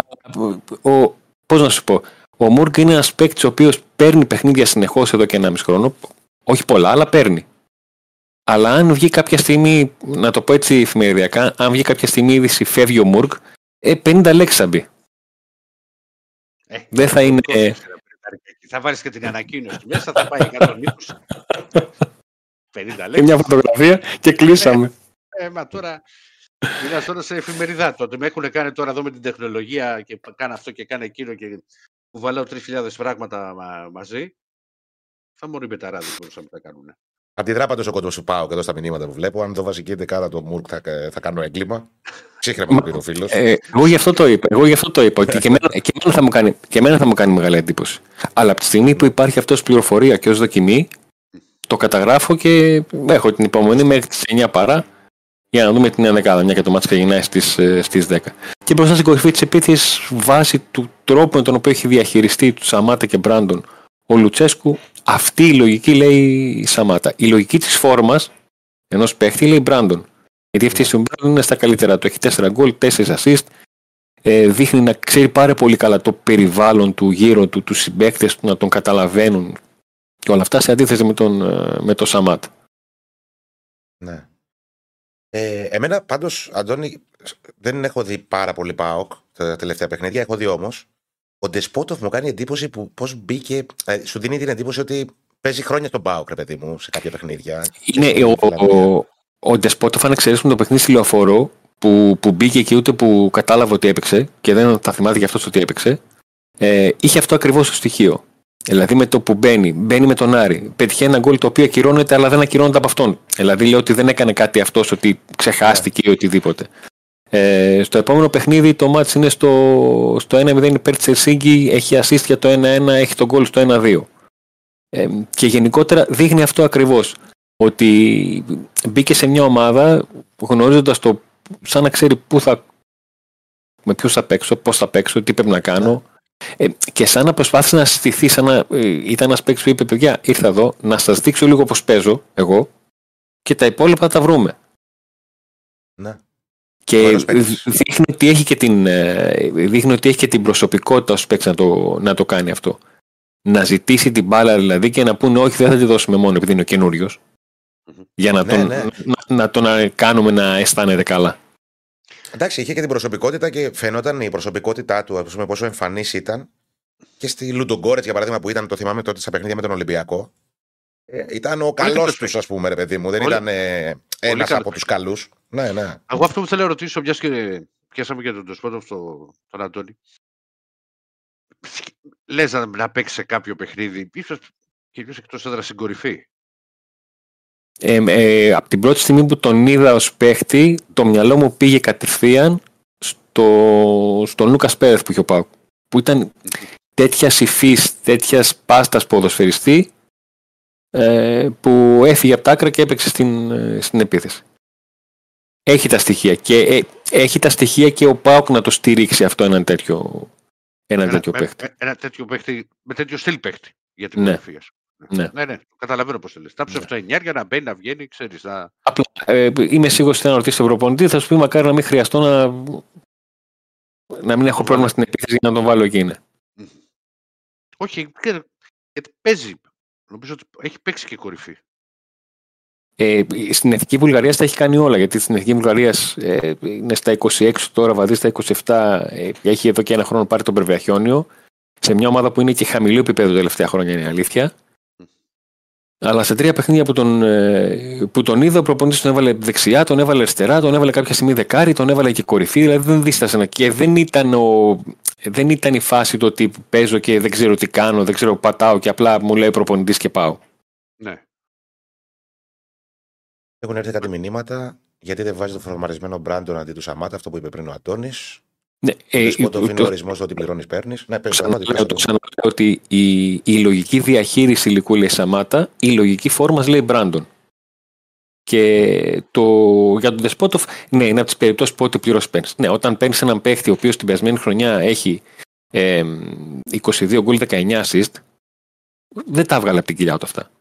Πώς να σου πω, ο Μουρκ είναι ένας παίκτης ο οποίος παίρνει παιχνίδια συνεχώς εδώ και ενάμιση χρόνο. Όχι πολλά, αλλά παίρνει. Αλλά αν βγει κάποια στιγμή, να το πω έτσι εφημεριακά, αν βγει κάποια στιγμή η είδηση φεύγει ο Μουρκ, ε, πενήντα λέξεις θα μπει. Ε, δεν θα είναι... Ε... Θα βάλεις και την ανακοίνωση μέσα, θα πάει εκατόν είκοσι. πενήντα λέξεις. Μια φωτογραφία και κλείσαμε. Ε, ε, μα τώρα... Μιλάς τώρα σε εφημεριδά τότε. Με έχουν κάνει τώρα εδώ με την τεχνολογία και κάνω αυτό και κάνω εκείνο και κουβαλάω τρεις χιλιάδες πράγματα μα... μαζί. Θα μόνο οι μπεταράδες μπορούσαν να τα κάνουν. Αντιδρά πάντως ο κοντός του ΠΑΟΚ και εδώ στα μηνύματα που βλέπω. Αν το βασική δεκάδα το Μουρκ θα, θα κάνω έγκλημα. Σύγχρονα μου πει ο φίλος. Ε, εγώ γι' αυτό το είπα. Εγώ γι' αυτό το είπα ότι και, εμένα, και, εμένα θα μου κάνει, και εμένα θα μου κάνει μεγάλη εντύπωση. Αλλά από τη στιγμή που υπάρχει αυτό ως πληροφορία και ως δοκιμή, το καταγράφω και έχω την υπομονή μέχρι τις εννιά παρά. Για να δούμε την ενδεκάδα, μια και το μάτς ξεκινάει στις, στις δέκα. Και μπροστά στην κορυφή της επίθεσης, βάσει του τρόπου με τον οποίο έχει διαχειριστεί του Σαμάτα και Μπράντον ο Λουτσέσκου, αυτή η λογική λέει η Σαμάτα. Η λογική της φόρμας ενός παίχτη λέει Μπράντον. Γιατί αυτή η στιγμή είναι στα καλύτερα του. Έχει τέσσερα γκολ, τέσσερα assist. Ε, δείχνει να ξέρει πάρα πολύ καλά το περιβάλλον του γύρω του, τους συμπαίκτες του, να τον καταλαβαίνουν. Και όλα αυτά σε αντίθεση με τον, με τον Σαμάτα. Ναι. Ε, εμένα πάντως, Αντώνη, δεν έχω δει πάρα πολύ ΠΑΟΚ τα τελευταία παιχνίδια. Έχω δει όμως ο Ντεσπότοφ μου κάνει εντύπωση που πώς μπήκε. Ε, σου δίνει την εντύπωση ότι παίζει χρόνια στον ΠΑΟΚ, ρε παιδί μου, σε κάποια παιχνίδια. Είναι ο, ο, ο Ντεσπότοφ, αν εξαιρέσουμε το παιχνίδι στη Λεωφόρο που, που μπήκε και ούτε που κατάλαβε ότι έπαιξε και δεν τα θυμάται για αυτό ότι έπαιξε. Ε, είχε αυτό ακριβώς το στοιχείο. Δηλαδή με το που μπαίνει, μπαίνει με τον Άρη. Πετυχαίνει ένα γκολ το οποίο ακυρώνεται, αλλά δεν ακυρώνεται από αυτόν. Δηλαδή λέει ότι δεν έκανε κάτι αυτός, ότι ξεχάστηκε ή οτιδήποτε. Ε, στο επόμενο παιχνίδι το μάτς είναι στο, στο ένα μηδέν υπέρ της Ελσίνκη, έχει assist για το ένα ένα, έχει τον γκολ στο ένα δύο. Ε, και γενικότερα δείχνει αυτό ακριβώς. Ότι μπήκε σε μια ομάδα γνωρίζοντας το, σαν να ξέρει πού θα, με ποιους θα παίξω, πώς θα παίξω, τι πρέπει να κάνω. Ε, και σαν να προσπάθησε να συστηθεί, σαν να ε, ήταν ένας παίκτης που είπε: παιδιά, ήρθα εδώ να σας δείξω λίγο πώς παίζω εγώ και τα υπόλοιπα τα βρούμε. Ναι. Και δείχνει ότι έχει και την, ε, δείχνει ότι έχει και την προσωπικότητα ως παίκτης να το, να το κάνει αυτό. Να ζητήσει την μπάλα δηλαδή και να πούνε: όχι, δεν θα τη δώσουμε μόνο επειδή είναι ο καινούριος. Mm-hmm. Για να, ναι, τον, ναι. Να, να τον κάνουμε να αισθάνεται καλά. Εντάξει, είχε και την προσωπικότητα και φαινόταν η προσωπικότητά του, ας πούμε, πόσο εμφανής ήταν. Και στη Λουντογκόρετς, για παράδειγμα, που ήταν, το θυμάμαι τότε, στα παιχνίδια με τον Ολυμπιακό. Ε, ήταν ο καλός τους, ας πούμε, ρε παιδί μου. Δεν Πολύ... ήταν ε, ένας από τους καλούς. Ναι, ναι. Εγώ αυτό που θέλω να ρωτήσω, μιας και πιάσαμε και τον Ντεσπότοφ τον Αντώνη. Λες να, να παίξει σε κάποιο παιχνίδι, ίσως κυρίως εκτός έδρας στην κορυφή. Ε, ε, από την πρώτη στιγμή που τον είδα ως παίχτη, το μυαλό μου πήγε κατευθείαν στο, στον Λούκας Πέρεθ που είχε ο ΠΑΟΚ, που ήταν τέτοια υφής, τέτοια πάστας ποδοσφαιριστή ε, που έφυγε από τα άκρα και έπαιξε στην, στην επίθεση. Έχει τα στοιχεία και ε, έχει τα στοιχεία και ο ΠΑΟΚ να το στηρίξει αυτό έναν τέτοιο, έναν ένα, τέτοιο με, παίχτη. Με, ένα τέτοιο παίχτη, με τέτοιο στυλ παίχτη για την κορυφία. Ναι. ναι, ναι, καταλαβαίνω πώς θέλεις. Τα ψεύτω ενέργεια να μπαίνει, να βγαίνει, ξέρεις. Να... Απλά ε, είμαι σίγουρος ότι θα ρωτήσει τον προπονητή, θα σου πει μακάρι να μην χρειαστώ να, να μην έχω πρόβλημα στην επίθεση για να τον βάλω εκείνη. Όχι, γιατί παίζει. Νομίζω ότι έχει παίξει και κορυφή. Ε, στην Εθνική Βουλγαρία τα έχει κάνει όλα. Γιατί στην Εθνική Βουλγαρία ε, είναι στα είκοσι έξι τώρα, βαδίζει στα είκοσι επτά. Ε, έχει εδώ και ένα χρόνο πάρει τον Περβιαχιόνιο. Σε μια ομάδα που είναι και χαμηλού επίπεδου τελευταία χρόνια, είναι αλήθεια. Αλλά σε τρία παιχνίδια που τον, που τον είδα, ο προπονητής τον έβαλε δεξιά, τον έβαλε αριστερά, τον έβαλε κάποια στιγμή δεκάρι, τον έβαλε και κορυφή. Δηλαδή δεν δίστασε. Και δεν ήταν, ο, δεν ήταν η φάση του ότι παίζω και δεν ξέρω τι κάνω, δεν ξέρω που πατάω και απλά μου λέει ο προπονητής και πάω. Ναι. Έχουν έρθει κάτι μηνύματα. Γιατί δεν βάζει το φορμαρισμένο Μπράντον αντί του Σαμάτα, αυτό που είπε πριν ο Αντώνης. Ναι, ε, το είναι ο ορισμός ότι πληρώνεις, παίρνεις. Ναι, ξαναλέω ότι η, η λογική διαχείριση υλικού λέει Σαμάτα, η λογική φόρμας λέει Μπράντον. Και το, για τον Ντεσπότοφ, ναι, είναι από τις περιπτώσεις που ό,τι πληρώσεις παίρνεις. Ναι, όταν παίρνεις έναν παίχτη ο οποίος την περασμένη χρονιά έχει ε, είκοσι δύο γκολ, δεκαεννιά assist, δεν τα έβγαλε από την κοιλιά του αυτά.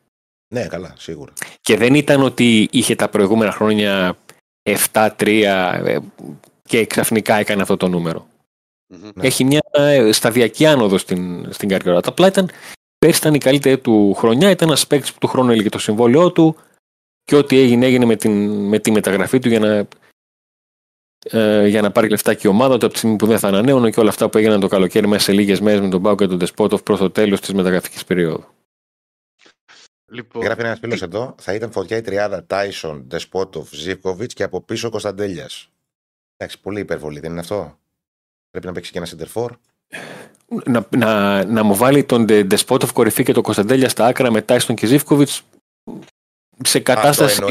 Ναι, καλά, σίγουρα. Και δεν ήταν ότι είχε τα προηγούμενα χρόνια επτά τρία. Και ξαφνικά έκανε αυτό το νούμερο. Mm-hmm. Έχει μια σταδιακή άνοδο στην, στην καριέρα. Απλά ήταν, πέρσι ήταν η καλύτερη του χρονιά, ήταν ένας παίκτης που του χρόνου έλυγε το συμβόλαιό του και ό,τι έγινε έγινε με, την, με τη μεταγραφή του για να, ε, για να πάρει λεφτά και η ομάδα του από τη στιγμή που δεν θα ανανέωνε και όλα αυτά που έγιναν το καλοκαίρι μέσα σε λίγες μέρες με τον ΠΑΟΚ και τον Ντεσπότοφ προς το τέλος της μεταγραφικής περίοδου. Λοιπόν, γράφει ένας φίλος εδώ, θα ήταν φωτιά η τριάδα Τάισον, Ντεσπότοφ, Ζίβκοβιτς και από πίσω Κωνσταντέλιας. Εντάξει, πολύ υπερβολή, δεν είναι αυτό. Πρέπει να παίξει και ένα σεντερφόρ. Να, να, να μου βάλει τον Ντεσπότοφ κορυφή και τον Κωνσταντέλια στα άκρα με Τάισον και Ζίβκοβιτς σε κατάσταση,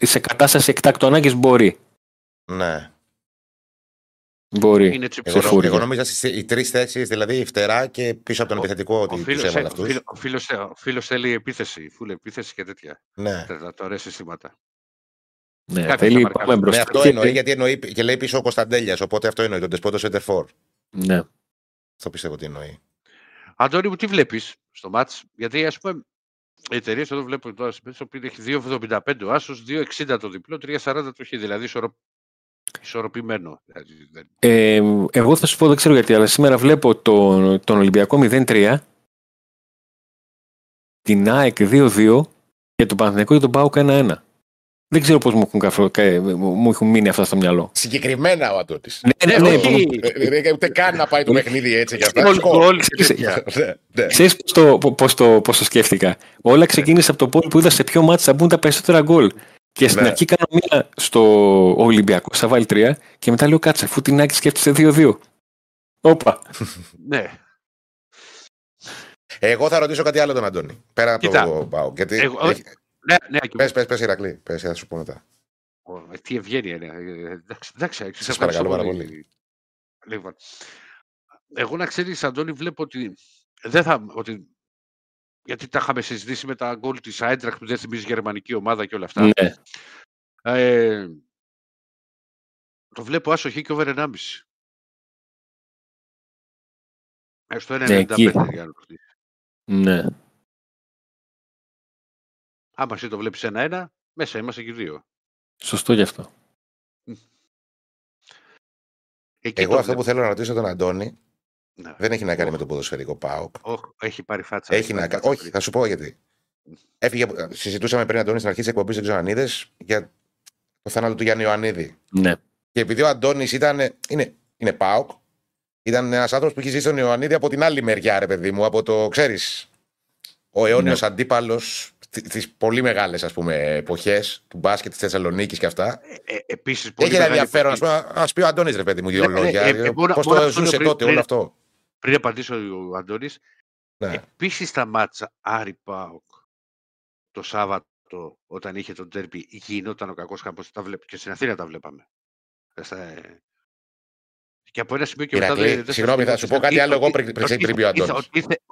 σε κατάσταση εκτάκτου ανάγκης μπορεί. Ναι. Μπορεί. Εγώ, εγώ νομίζω οι τρεις θέσεις, δηλαδή φτερά και πίσω από τον ο, επιθετικό. Ο, ο φίλος θέλει επίθεση, φουλ επίθεση και τέτοια. Ναι. Τα ωραία συστήματα. Ναι, θέλει, πάμε μπροστά. Ναι, αυτό και... εννοεί, γιατί εννοεί και λέει πίσω ο Κωνσταντέλιας, οπότε αυτό εννοεί, τον Ντεσπότοφ σεντερφόρ. Ναι. Αυτό πιστεύω ότι εννοεί. Αντώνη μου, τι βλέπεις στο μάτς, γιατί ας πούμε οι εταιρείες εδώ βλέπουν τώρα, έχει δύο κόμμα εβδομήντα πέντε ο άσος, δύο κόμμα εξήντα το διπλό, τρία κόμμα σαράντα το χ, δηλαδή ισορροπ... ισορροπημένο. Ε, εγώ θα σου πω, δεν ξέρω γιατί, αλλά σήμερα βλέπω τον, τον Ολυμπιακό μηδέν τρία, την ΑΕΚ δύο δύο και τον Παναθηναϊκό και τον ΠΑΟΚ ένα ένα. Δεν ξέρω πώς μου έχουν, καφρο... μου έχουν μείνει αυτά στο μυαλό. Συγκεκριμένα ο Αντώτης. Ναι, ναι, ναι. Ούτε καν να πάει το παιχνίδι έτσι για αυτά. Ξέρεις πώς το σκέφτηκα. Όλα ξεκίνησε από το πόλ που είδα σε ποιο μάτς θα μπουν τα περισσότερα γκολ. Και στην αρχή κάνω μία στο Ολυμπιακό, θα βάλει τρία και μετά λέω κάτσε, αφού την Άκη σκέφτησε δύο δύο. Όπα. Ναι. Εγώ θα ρωτήσω κάτι άλλο τον Αντώνη. Πέρα από το ΠΑΟΚ. Ναι, ναι. Πες, πες, πες Ηρακλή, πες, θα σου πω μετά. Τι ευγένεια είναι. Εντάξει, σας παρακαλώ πάρα πολύ. Λοιπόν, εγώ να ξέρεις, Αντώνη, βλέπω ότι δεν θα, ότι, γιατί τα είχαμε συζητήσει με τα γκολ της Άιντραχτ που δεν θυμίζει γερμανική ομάδα και όλα αυτά. Ναι. Ε, το βλέπω άσοχη και over ενάμιση. Ε, στο ένα κόμμα ενενήντα πέντε για να ρωτήσει. Ναι. Άμα εσύ το βλέπεις ένα ένα, μέσα είμαστε και δύο. Σωστό γι' αυτό. Εκεί εγώ αυτό βλέπω που θέλω να ρωτήσω τον Αντώνη, ναι, δεν έχει να κάνει oh. με το ποδοσφαιρικό ΠΑΟΚ. Oh, έχει πάρει φάτσα. Έχει να... φάτσα. Όχι, θα σου πω γιατί. Έφυγε... Συζητούσαμε πριν, Αντώνη, στην αρχή της εκπομπής, δεν ξέρω αν είδες, για το θάνατο του Γιάννη Ιωαννίδη. Ναι. Και επειδή ο Αντώνης ήταν... είναι, είναι ΠΑΟΚ, ήταν ένας άνθρωπος που είχε ζήσει τον Ιωαννίδη από την άλλη μεριά, ρε παιδί μου, από το, ξέρεις, ο αιώνιος ναι. αντίπαλος. Τις πολύ μεγάλες, ας πούμε, εποχές του μπάσκετ της Θεσσαλονίκης και αυτά. Ε, επίσης, πολύ έχει ένα ενδιαφέρον, ας πούμε, ας πει ο Αντώνης, ρε παιδί μου, δύο λόγια. Ε, ε, ε, πώς το ζούσε πριν, τότε όλο αυτό. Πριν απαντήσω ο Αντώνης, ναι. επίσης τα μάτσα Άρη ΠΑΟΚ το Σάββατο, όταν είχε τον τέρμπι, γινόταν ο κακός χαμπός. Τα βλέπ, και στην Αθήνα τα βλέπαμε. Και από ένα σημείο και μετά. Συγγνώμη, θα σου πω κάτι άλλο εγώ πριν πει ο Αντώνης.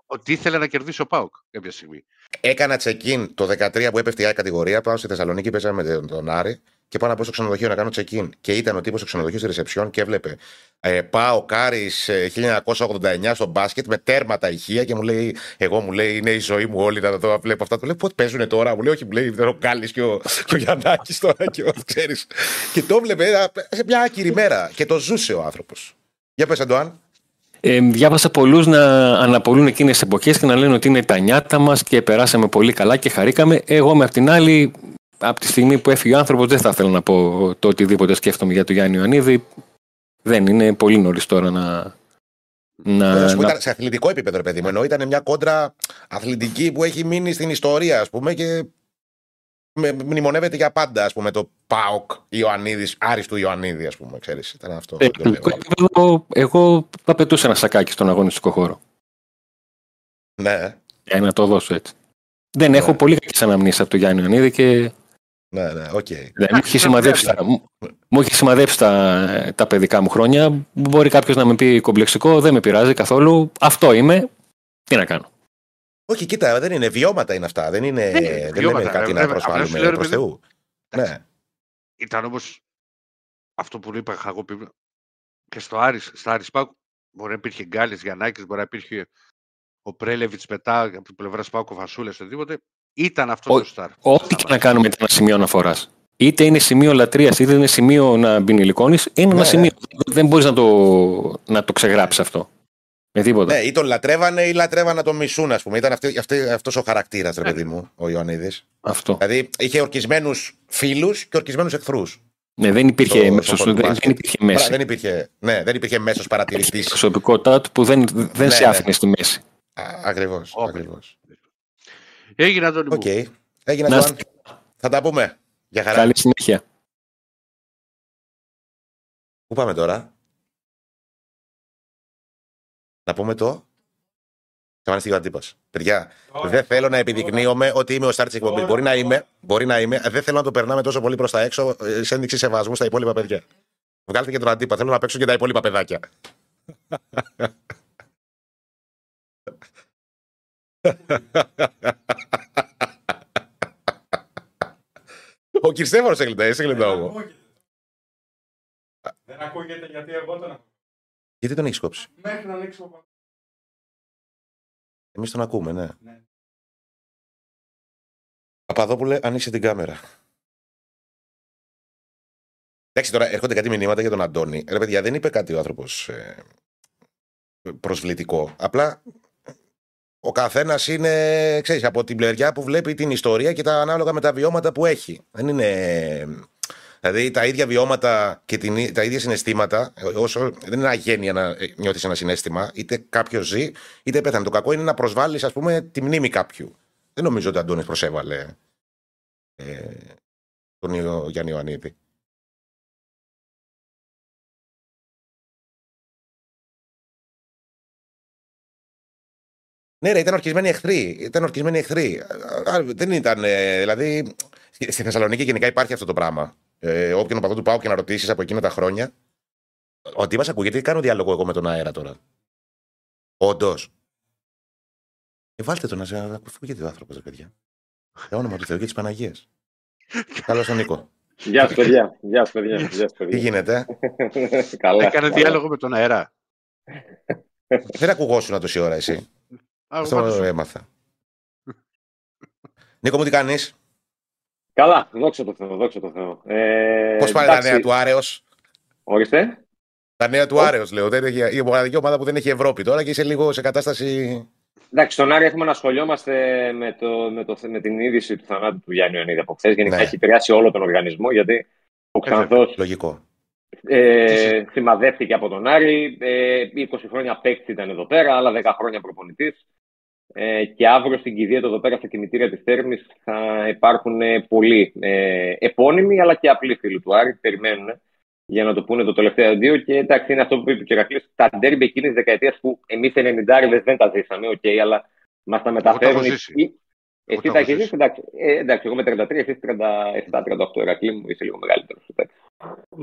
Ότι ήθελα να κερδίσω ο ΠΑΟΚ κάποια στιγμή. Έκανα check-in το δεκατρία που έπεφτε η A κατηγορία. Πάω στη Θεσσαλονίκη, παίζαμε με τον Άρη και πάω να πω στο ξενοδοχείο να κάνω check-in. Και ήταν ο τύπος στο ξενοδοχείο στη ρεσεψιόν και έβλεπε ΠΑΟΚ Άρης χίλια εννιακόσια ογδόντα εννιά στο μπάσκετ με τέρματα ηχεία και μου λέει: Εγώ μου λέει, είναι η ζωή μου όλη να το βλέπω αυτά. Του λέω: Πότε παίζουν τώρα, μου λέει: Όχι, μου λέει: Ο Γκάλης και ο Γιαννάκης τώρα και ο ξέρει. Και το έβλεπε σε μια άκυρη μέρα και το ζούσε ο άνθρωπος. Για πε, Αντουάν. Ε, διάβασα πολλούς να αναπολούν εκείνες τις εποχές και να λένε ότι είναι τα νιάτα μας και περάσαμε πολύ καλά και χαρήκαμε. Εγώ με απ' την άλλη, από τη στιγμή που έφυγε ο άνθρωπος, δεν θα θέλω να πω το οτιδήποτε σκέφτομαι για τον Γιάννη Ιωαννίδη. Δεν είναι πολύ νωρίς τώρα να... να, να... Ήταν σε αθλητικό επίπεδο, ρε παιδί μου, ενώ ήταν μια κόντρα αθλητική που έχει μείνει στην ιστορία, ας πούμε, και μνημονεύεται για πάντα, ας πούμε, το ΠΑΟΚ Ιωαννίδης, Άρης του Ιωαννίδη, ας πούμε, ξέρεις, ήταν αυτό. Ε, το εγώ, εγώ θα πετούσα ένα σακάκι στον αγωνιστικό χώρο. Ναι. Για να το δώσω έτσι. Δεν ναι. έχω πολύ κακές αναμνήσεις από τον Γιάννη Ιωαννίδη και... Ναι, ναι, οκ. Okay. Δηλαδή, μου είχε σημαδέψει, τα, μου είχε σημαδέψει τα, τα παιδικά μου χρόνια. Μπορεί κάποιος να με πει κομπλεξικό, δεν με πειράζει καθόλου. Αυτό είμαι, τι να κάνω. Όχι, κοίτα, δεν είναι βιώματα είναι αυτά. Δεν είναι, δεν είναι βιώματα, λέμε κάτι να προσφάλουμε προς Θεού. Ναι. Ήταν όμως αυτό που είπα εγώ πριν και στο Άρης, στα Άρης ΠΑΟΚ, μπορεί να υπήρχε Γκάλης, Γιαννάκης, μπορεί να υπήρχε ο Πρέλεβιτς μετά από την πλευρά ΠΑΟΚ, ο Φασούλας, οτιδήποτε. Ήταν αυτό ο, το στάρ. Ό,τι και να κάνουμε ήταν ένα σημείο αναφοράς. Είτε είναι σημείο λατρείας, είτε είναι σημείο να μπει ειλικόνης, είναι ναι. ένα σημείο. Δεν μπορείς να το, να το ξεγράψεις αυτό. Με τίποτα. Ναι, ή τον λατρεύανε ή λατρεύανε τον μισούν, ας πούμε. Ήταν αυτός ο χαρακτήρας, ρε παιδί μου, ο Ιωαννίδης. Αυτό. Δηλαδή είχε ορκισμένους φίλους και ορκισμένους εχθρούς. Ναι, δεν υπήρχε μέσος. Δεν, δεν υπήρχε μέσος. Δεν υπήρχε, ναι, δεν υπήρχε μέσος παρατηρητής. Η προσωπικότητά του που δεν, δεν ναι, σε άφηνε ναι. στη μέση. Ακριβώς. Έγινε το λοιπόν. Okay. Έγινε το αν... Θα τα πούμε. Για χαρά. Καλή συνέχεια. Πού πάμε τώρα? Να πούμε το. Καμανιστική αντίπαση. Παιδιά, oh, δεν θέλω να επιδεικνύομαι oh, ότι είμαι ο στάρ της εκπομπής. Oh, μπορεί, να είμαι, μπορεί να είμαι, δεν θέλω να το περνάμε τόσο πολύ προς τα έξω σε ένδειξη σεβασμού στα υπόλοιπα παιδιά. Βγάλτε και τον αντίπα. Θέλω να παίξω και τα υπόλοιπα παιδάκια. Ο Κυριστέφανος έγκλειτα, εσύ έγκλειτα εγώ. Δεν ακούγεται γιατί εγώ τον ακούω. Γιατί τον έχεις κόψει? Μέχρι να ανοίξω. Εμείς τον ακούμε, ναι. ναι. Παπαδόπουλε, ανοίξε την κάμερα. Εντάξει, τώρα έρχονται κάτι μηνύματα για τον Αντώνη. Ρε παιδιά, δεν είπε κάτι ο άνθρωπος ε, προσβλητικό. Απλά ο καθένας είναι, ξέρεις, από την πλευριά που βλέπει την ιστορία και τα ανάλογα με τα βιώματα που έχει. Δεν είναι... Δηλαδή τα ίδια βιώματα και την, τα ίδια συναισθήματα, όσο δεν είναι αγένεια να νιώθεις ένα συναίσθημα, είτε κάποιος ζει, είτε πέθανε. Το κακό είναι να προσβάλλεις, ας πούμε, τη μνήμη κάποιου. Δεν νομίζω ότι ο Αντώνης προσέβαλε ε, τον Ιω, Γιάννη Ιωαννίδη. Ναι, ρε, ήταν ορκισμένοι εχθροί. Ήταν ορκισμένοι εχθροί. Δεν ήταν, ε, δηλαδή, στη Θεσσαλονίκη γενικά υπάρχει αυτό το πράγμα. Ε, όποιον παθό του πάω και να ρωτήσεις από εκείνα τα χρόνια. Ο Αντίπας ακούγεται, κάνω διάλογο εγώ με τον αέρα τώρα. Όντως. Ε, βάλτε τον να ακούγεται ο άνθρωπος, ρε παιδιά. Τα όνομα του Θεού και της Παναγίας. Καλώς τον Νίκο. Γεια σου, παιδιά. Γεια σου, παιδιά. Τι γίνεται? Καλά. Έκανε διάλογο με τον αέρα. Δεν ακουγόσουνα τόση ώρα, εσύ. Αυτό έμαθα. Νίκο μου, τι κάνεις? Καλά, δόξα τω Θεώ, δόξα τω Θεώ. Ε, Πώς πάνε εντάξει. τα νέα του Άρεος? Ορίστε. Τα νέα του Άρεος, λέω. Δεν έχει, η μοναδική ομάδα που δεν έχει Ευρώπη τώρα και είσαι λίγο σε κατάσταση. Εντάξει, στον Άρη έχουμε να ασχολιόμαστε με, το, με, το, με την είδηση του θανάτου του Γιάννη Ιωαννίδη από χθες. Γενικά ναι. έχει επηρεάσει όλο τον οργανισμό γιατί ο Ξανθός ε, θυμαδεύτηκε από τον Άρη. Ε, είκοσι χρόνια παίκτη ήταν εδώ πέρα, άλλα δέκα χρόνια προπονητής. Ε, και αύριο στην Κηδεία εδώ πέρα στα κημητήρια της Θέρμης θα υπάρχουν ε, πολλοί ε, επώνυμοι αλλά και απλοί φίλοι του Άρη. Περιμένουν για να το πούνε το τελευταίο δύο. Και εντάξει, είναι αυτό που είπε ο Κυρακλής. Τα ντέρμπι εκείνη τη δεκαετία που εμείς ενενηντάριδες δεν τα ζήσαμε, οκ, okay, αλλά μας τα μεταφέρουν. Εσύ τα έχεις ζήσει, εντάξει, ε, εντάξει, εγώ με τριάντα τρία, εσύ τριάντα επτά τριάντα οκτώ, Ερακλή μου, είσαι λίγο μεγαλύτερος.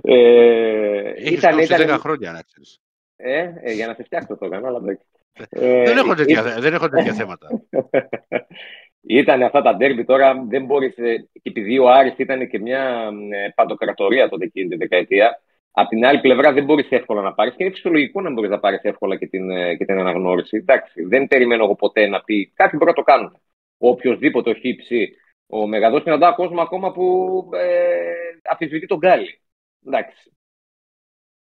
Ε, έχεις ήταν, ήταν, δέκα χρόνια, να ξέρεις. Ε, ε, για να σε φτιάξω το κανάλι, αλλά εντάξει. Ε, δεν, έχω τέτοια, ή... δεν έχω τέτοια θέματα. Ήταν αυτά τα ντέρμπι τώρα, δεν μπόρεσε. Και επειδή ο Άρης ήταν και μια παντοκρατορία τότε εκείνη τη δεκαετία, απ' την άλλη πλευρά δεν μπόρεσε εύκολα να πάρει. Και είναι φυσιολογικό να μπορεί να πάρει εύκολα και την, και την αναγνώριση. Εντάξει, δεν περιμένω εγώ ποτέ να πει κάτι μπορεί να το κάνουμε. Οποιοδήποτε, ο χύψη, ο μεγαδός συναντά κόσμο ακόμα που ε, αφισβητεί τον Γκάλη. Εντάξει.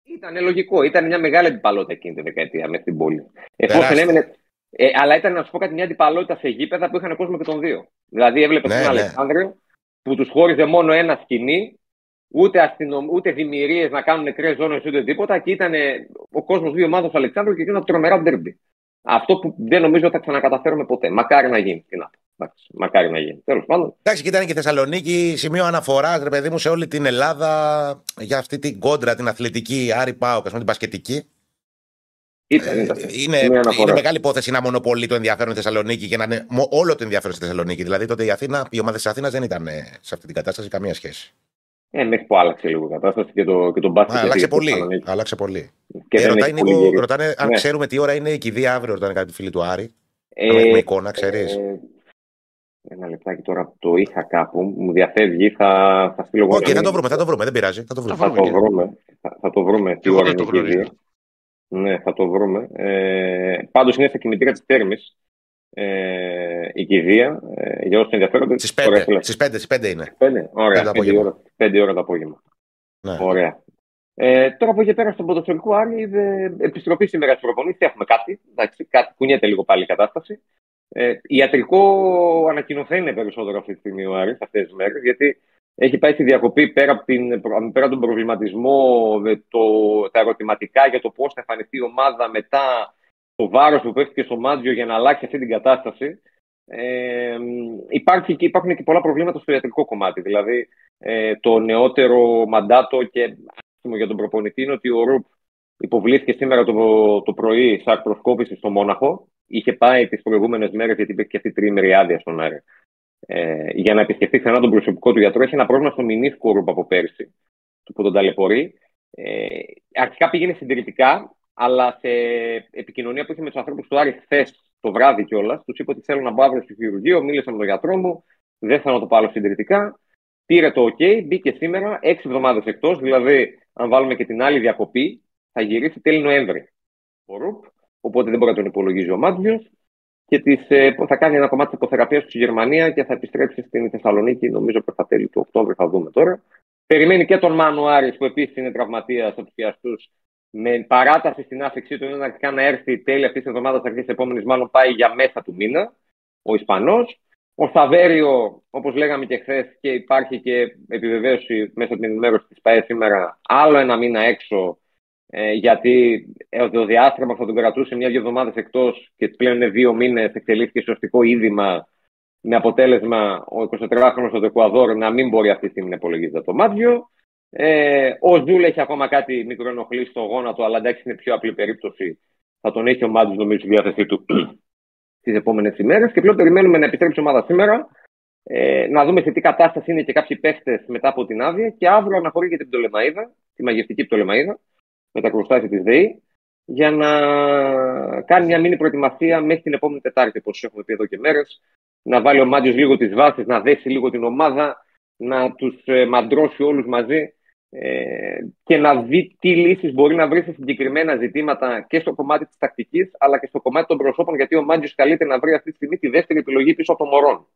Ήταν λογικό, ήταν μια μεγάλη αντιπαλότητα εκείνη τη δεκαετία με την πόλη. Εφόσον έμενε, ε, αλλά ήταν να σου πω κάτι, μια αντιπαλότητα σε γήπεδα που είχαν κόσμο και τον δύο. Δηλαδή έβλεπε ναι, τον ναι. Αλεξάνδριο που του χώριζε μόνο ένα σκηνή, ούτε, αστυνομ... ούτε δημιουργίε να κάνουν νεκρές ζώνες ούτε τίποτα. Και ήταν ο κόσμο δύο ομάδων του Αλεξάνδριου και γίνονταν τρομερά ντέρμπι. Αυτό που δεν νομίζω ότι θα ξανακαταφέρουμε ποτέ. Μακάρι να γίνει. Τι να πω. Εντάξει, μακάρι να γίνει. Τέλος πάντων. Εντάξει, και ήταν και η Θεσσαλονίκη σημείο αναφοράς, ρε παιδί μου, σε όλη την Ελλάδα για αυτή την κόντρα, την αθλητική, Άρη ΠΑΟΚ, την πασκετική. Ήταν, ήταν. Είναι, είναι μεγάλη υπόθεση να μονοπολεί το ενδιαφέρον στη Θεσσαλονίκη και να είναι όλο το ενδιαφέρον στη Θεσσαλονίκη. Δηλαδή τότε η Αθήνα, οι ομάδες της Αθήνας δεν ήταν σε αυτή την κατάσταση καμία σχέση. Ε, μέχρι που άλλαξε λίγο η κατάσταση και τον το μπάσκετ. Άλλαξε πολύ. Άλλαξε πολύ. Και ε, ρωτάει, Νίκο, ρωτάνε αν ναι. ξέρουμε τι ώρα είναι η κηδεία αύριο, ρωτάνε κάποιοι φίλοι του Άρη. Ε, αν έχουμε εικόνα, ξέρεις. Ε, ένα λεπτάκι τώρα που το είχα κάπου, μου διαφεύγει, θα, θα στείλω εγώ. Όχι, okay, θα το βρούμε, θα το βρούμε, δεν πειράζει. Θα το βρούμε. Θα, θα, το, βρούμε, θα, θα το βρούμε. Τι ώρα είναι η κηδεία. Ναι, θα το βρούμε. Ε, πάντως είναι στα κημητήρια της Θέρμης. Ε, η κηδεία, ε, για όσους ενδιαφέρονται. Στις πέντε, στις πέντε, στις πέντε είναι. πέντε, ωραία, πέντε, πέντε ώρα το απόγευμα. Ναι. Ωραία. Ε, τώρα από εκεί πέρα στον ποδοσφαιρικό Άρη είδε επιστροφή σήμερα στους προπονήσεις. Έχουμε κάτι, εντάξει, κάτι κουνιέται λίγο πάλι η κατάσταση. Ε, ιατρικό ανακοινωθένε περισσότερο αυτή τη στιγμή ο Άρης αυτές τις μέρες, γιατί έχει πάει στη διακοπή πέρα από, την, πέρα από τον προβληματισμό, το, τα ερωτηματικά για το πώς θα εμφανιστεί η ομάδα μετά το βάρος που πέφτει και στο Μάντζιο για να αλλάξει αυτή την κατάσταση. Ε, υπάρχει, υπάρχουν και πολλά προβλήματα στο ιατρικό κομμάτι. Δηλαδή, ε, το νεότερο μαντάτο και άσχημο για τον προπονητή είναι ότι ο Ρουπ υποβλήθηκε σήμερα το, το πρωί σε αρθροσκόπηση στο Μόναχο. Είχε πάει τις προηγούμενες μέρες, γιατί υπήρχε και αυτή η τριήμερη άδεια στον Άρη, ε, για να επισκεφτεί ξανά τον προσωπικό του γιατρό. Έχει ένα πρόβλημα στο μηνίσκο ο Ρουπ από πέρσι, που τον ταλαιπωρεί. Ε, αρχικά πήγαινε συντηρητικά, αλλά σε επικοινωνία που είχε με τους ανθρώπους του Άρη χθες το βράδυ κιόλας, τους είπε ότι θέλω να πάω αύριο στο χειρουργείο, μίλησα με τον γιατρό μου, δεν θέλω να το πάρω συντηρητικά. Πήρε το OK, μπήκε σήμερα, έξι εβδομάδες εκτός, δηλαδή αν βάλουμε και την άλλη διακοπή, θα γυρίσει τέλη Νοέμβρη ο Ρουπ, οπότε δεν μπορεί να τον υπολογίζει ο Μάντζιος. Και τις, θα κάνει ένα κομμάτι της υποθεραπείας στη Γερμανία και θα επιστρέψει στην Θεσσαλονίκη, νομίζω προ τα τέλη του Οκτώβρη, θα δούμε τώρα. Περιμένει και τον Μάνο Άρης, που επίσης είναι τραυματίας από τους πιαστούς. Με παράταση στην άφηξή του είναι αρχικά να έρθει η τέλη αυτή τη εβδομάδα, αρχή τη επόμενη, μάλλον πάει για μέσα του μήνα, ο Ισπανός. Ο Σαβέριο, όπως λέγαμε και χθες, και υπάρχει και επιβεβαίωση μέσα από την ενημέρωση της ΠΑΕ σήμερα, άλλο ένα μήνα έξω, ε, γιατί ε, το διάστημα θα τον κρατούσε μια-δύο εβδομάδες εκτός και πλέον είναι δύο μήνες. Εκτελήθηκε σε οστικό είδημα, με αποτέλεσμα ο εικοσιτετράχρονος στο Εκουαδόρ να μην μπορεί αυτή τη στιγμή να υπολογίζεται το Μάτζιο. Ε, ο Ζούλ έχει ακόμα κάτι μικροενοχλήσει στο γόνατο, αλλά εντάξει, είναι πιο απλή περίπτωση. Θα τον έχει ο Μάντζος, νομίζω, στη διάθεσή του τις επόμενες ημέρες. Και πλέον περιμένουμε να επιστρέψει η ομάδα σήμερα, ε, να δούμε σε τι κατάσταση είναι και κάποιοι παίχτες μετά από την άδεια. Και αύριο αναφορεί για την Πτολεμαΐδα, τη μαγευτική Πτολεμαΐδα, με τα κρουστάσια της ΔΕΗ, για να κάνει μια μήνυ προετοιμασία μέχρι την επόμενη Τετάρτη, όπως έχουμε πει εδώ και μέρες. Να βάλει ο Μάντζος λίγο τις βάσεις, να δέσει λίγο την ομάδα, να τους μαντρώσει όλους μαζί. Και να δει τι λύσεις μπορεί να βρει σε συγκεκριμένα ζητήματα και στο κομμάτι της τακτικής αλλά και στο κομμάτι των προσώπων, γιατί ο Μάντζιος καλείται να βρει αυτή τη στιγμή τη δεύτερη επιλογή πίσω από το Μωρόν.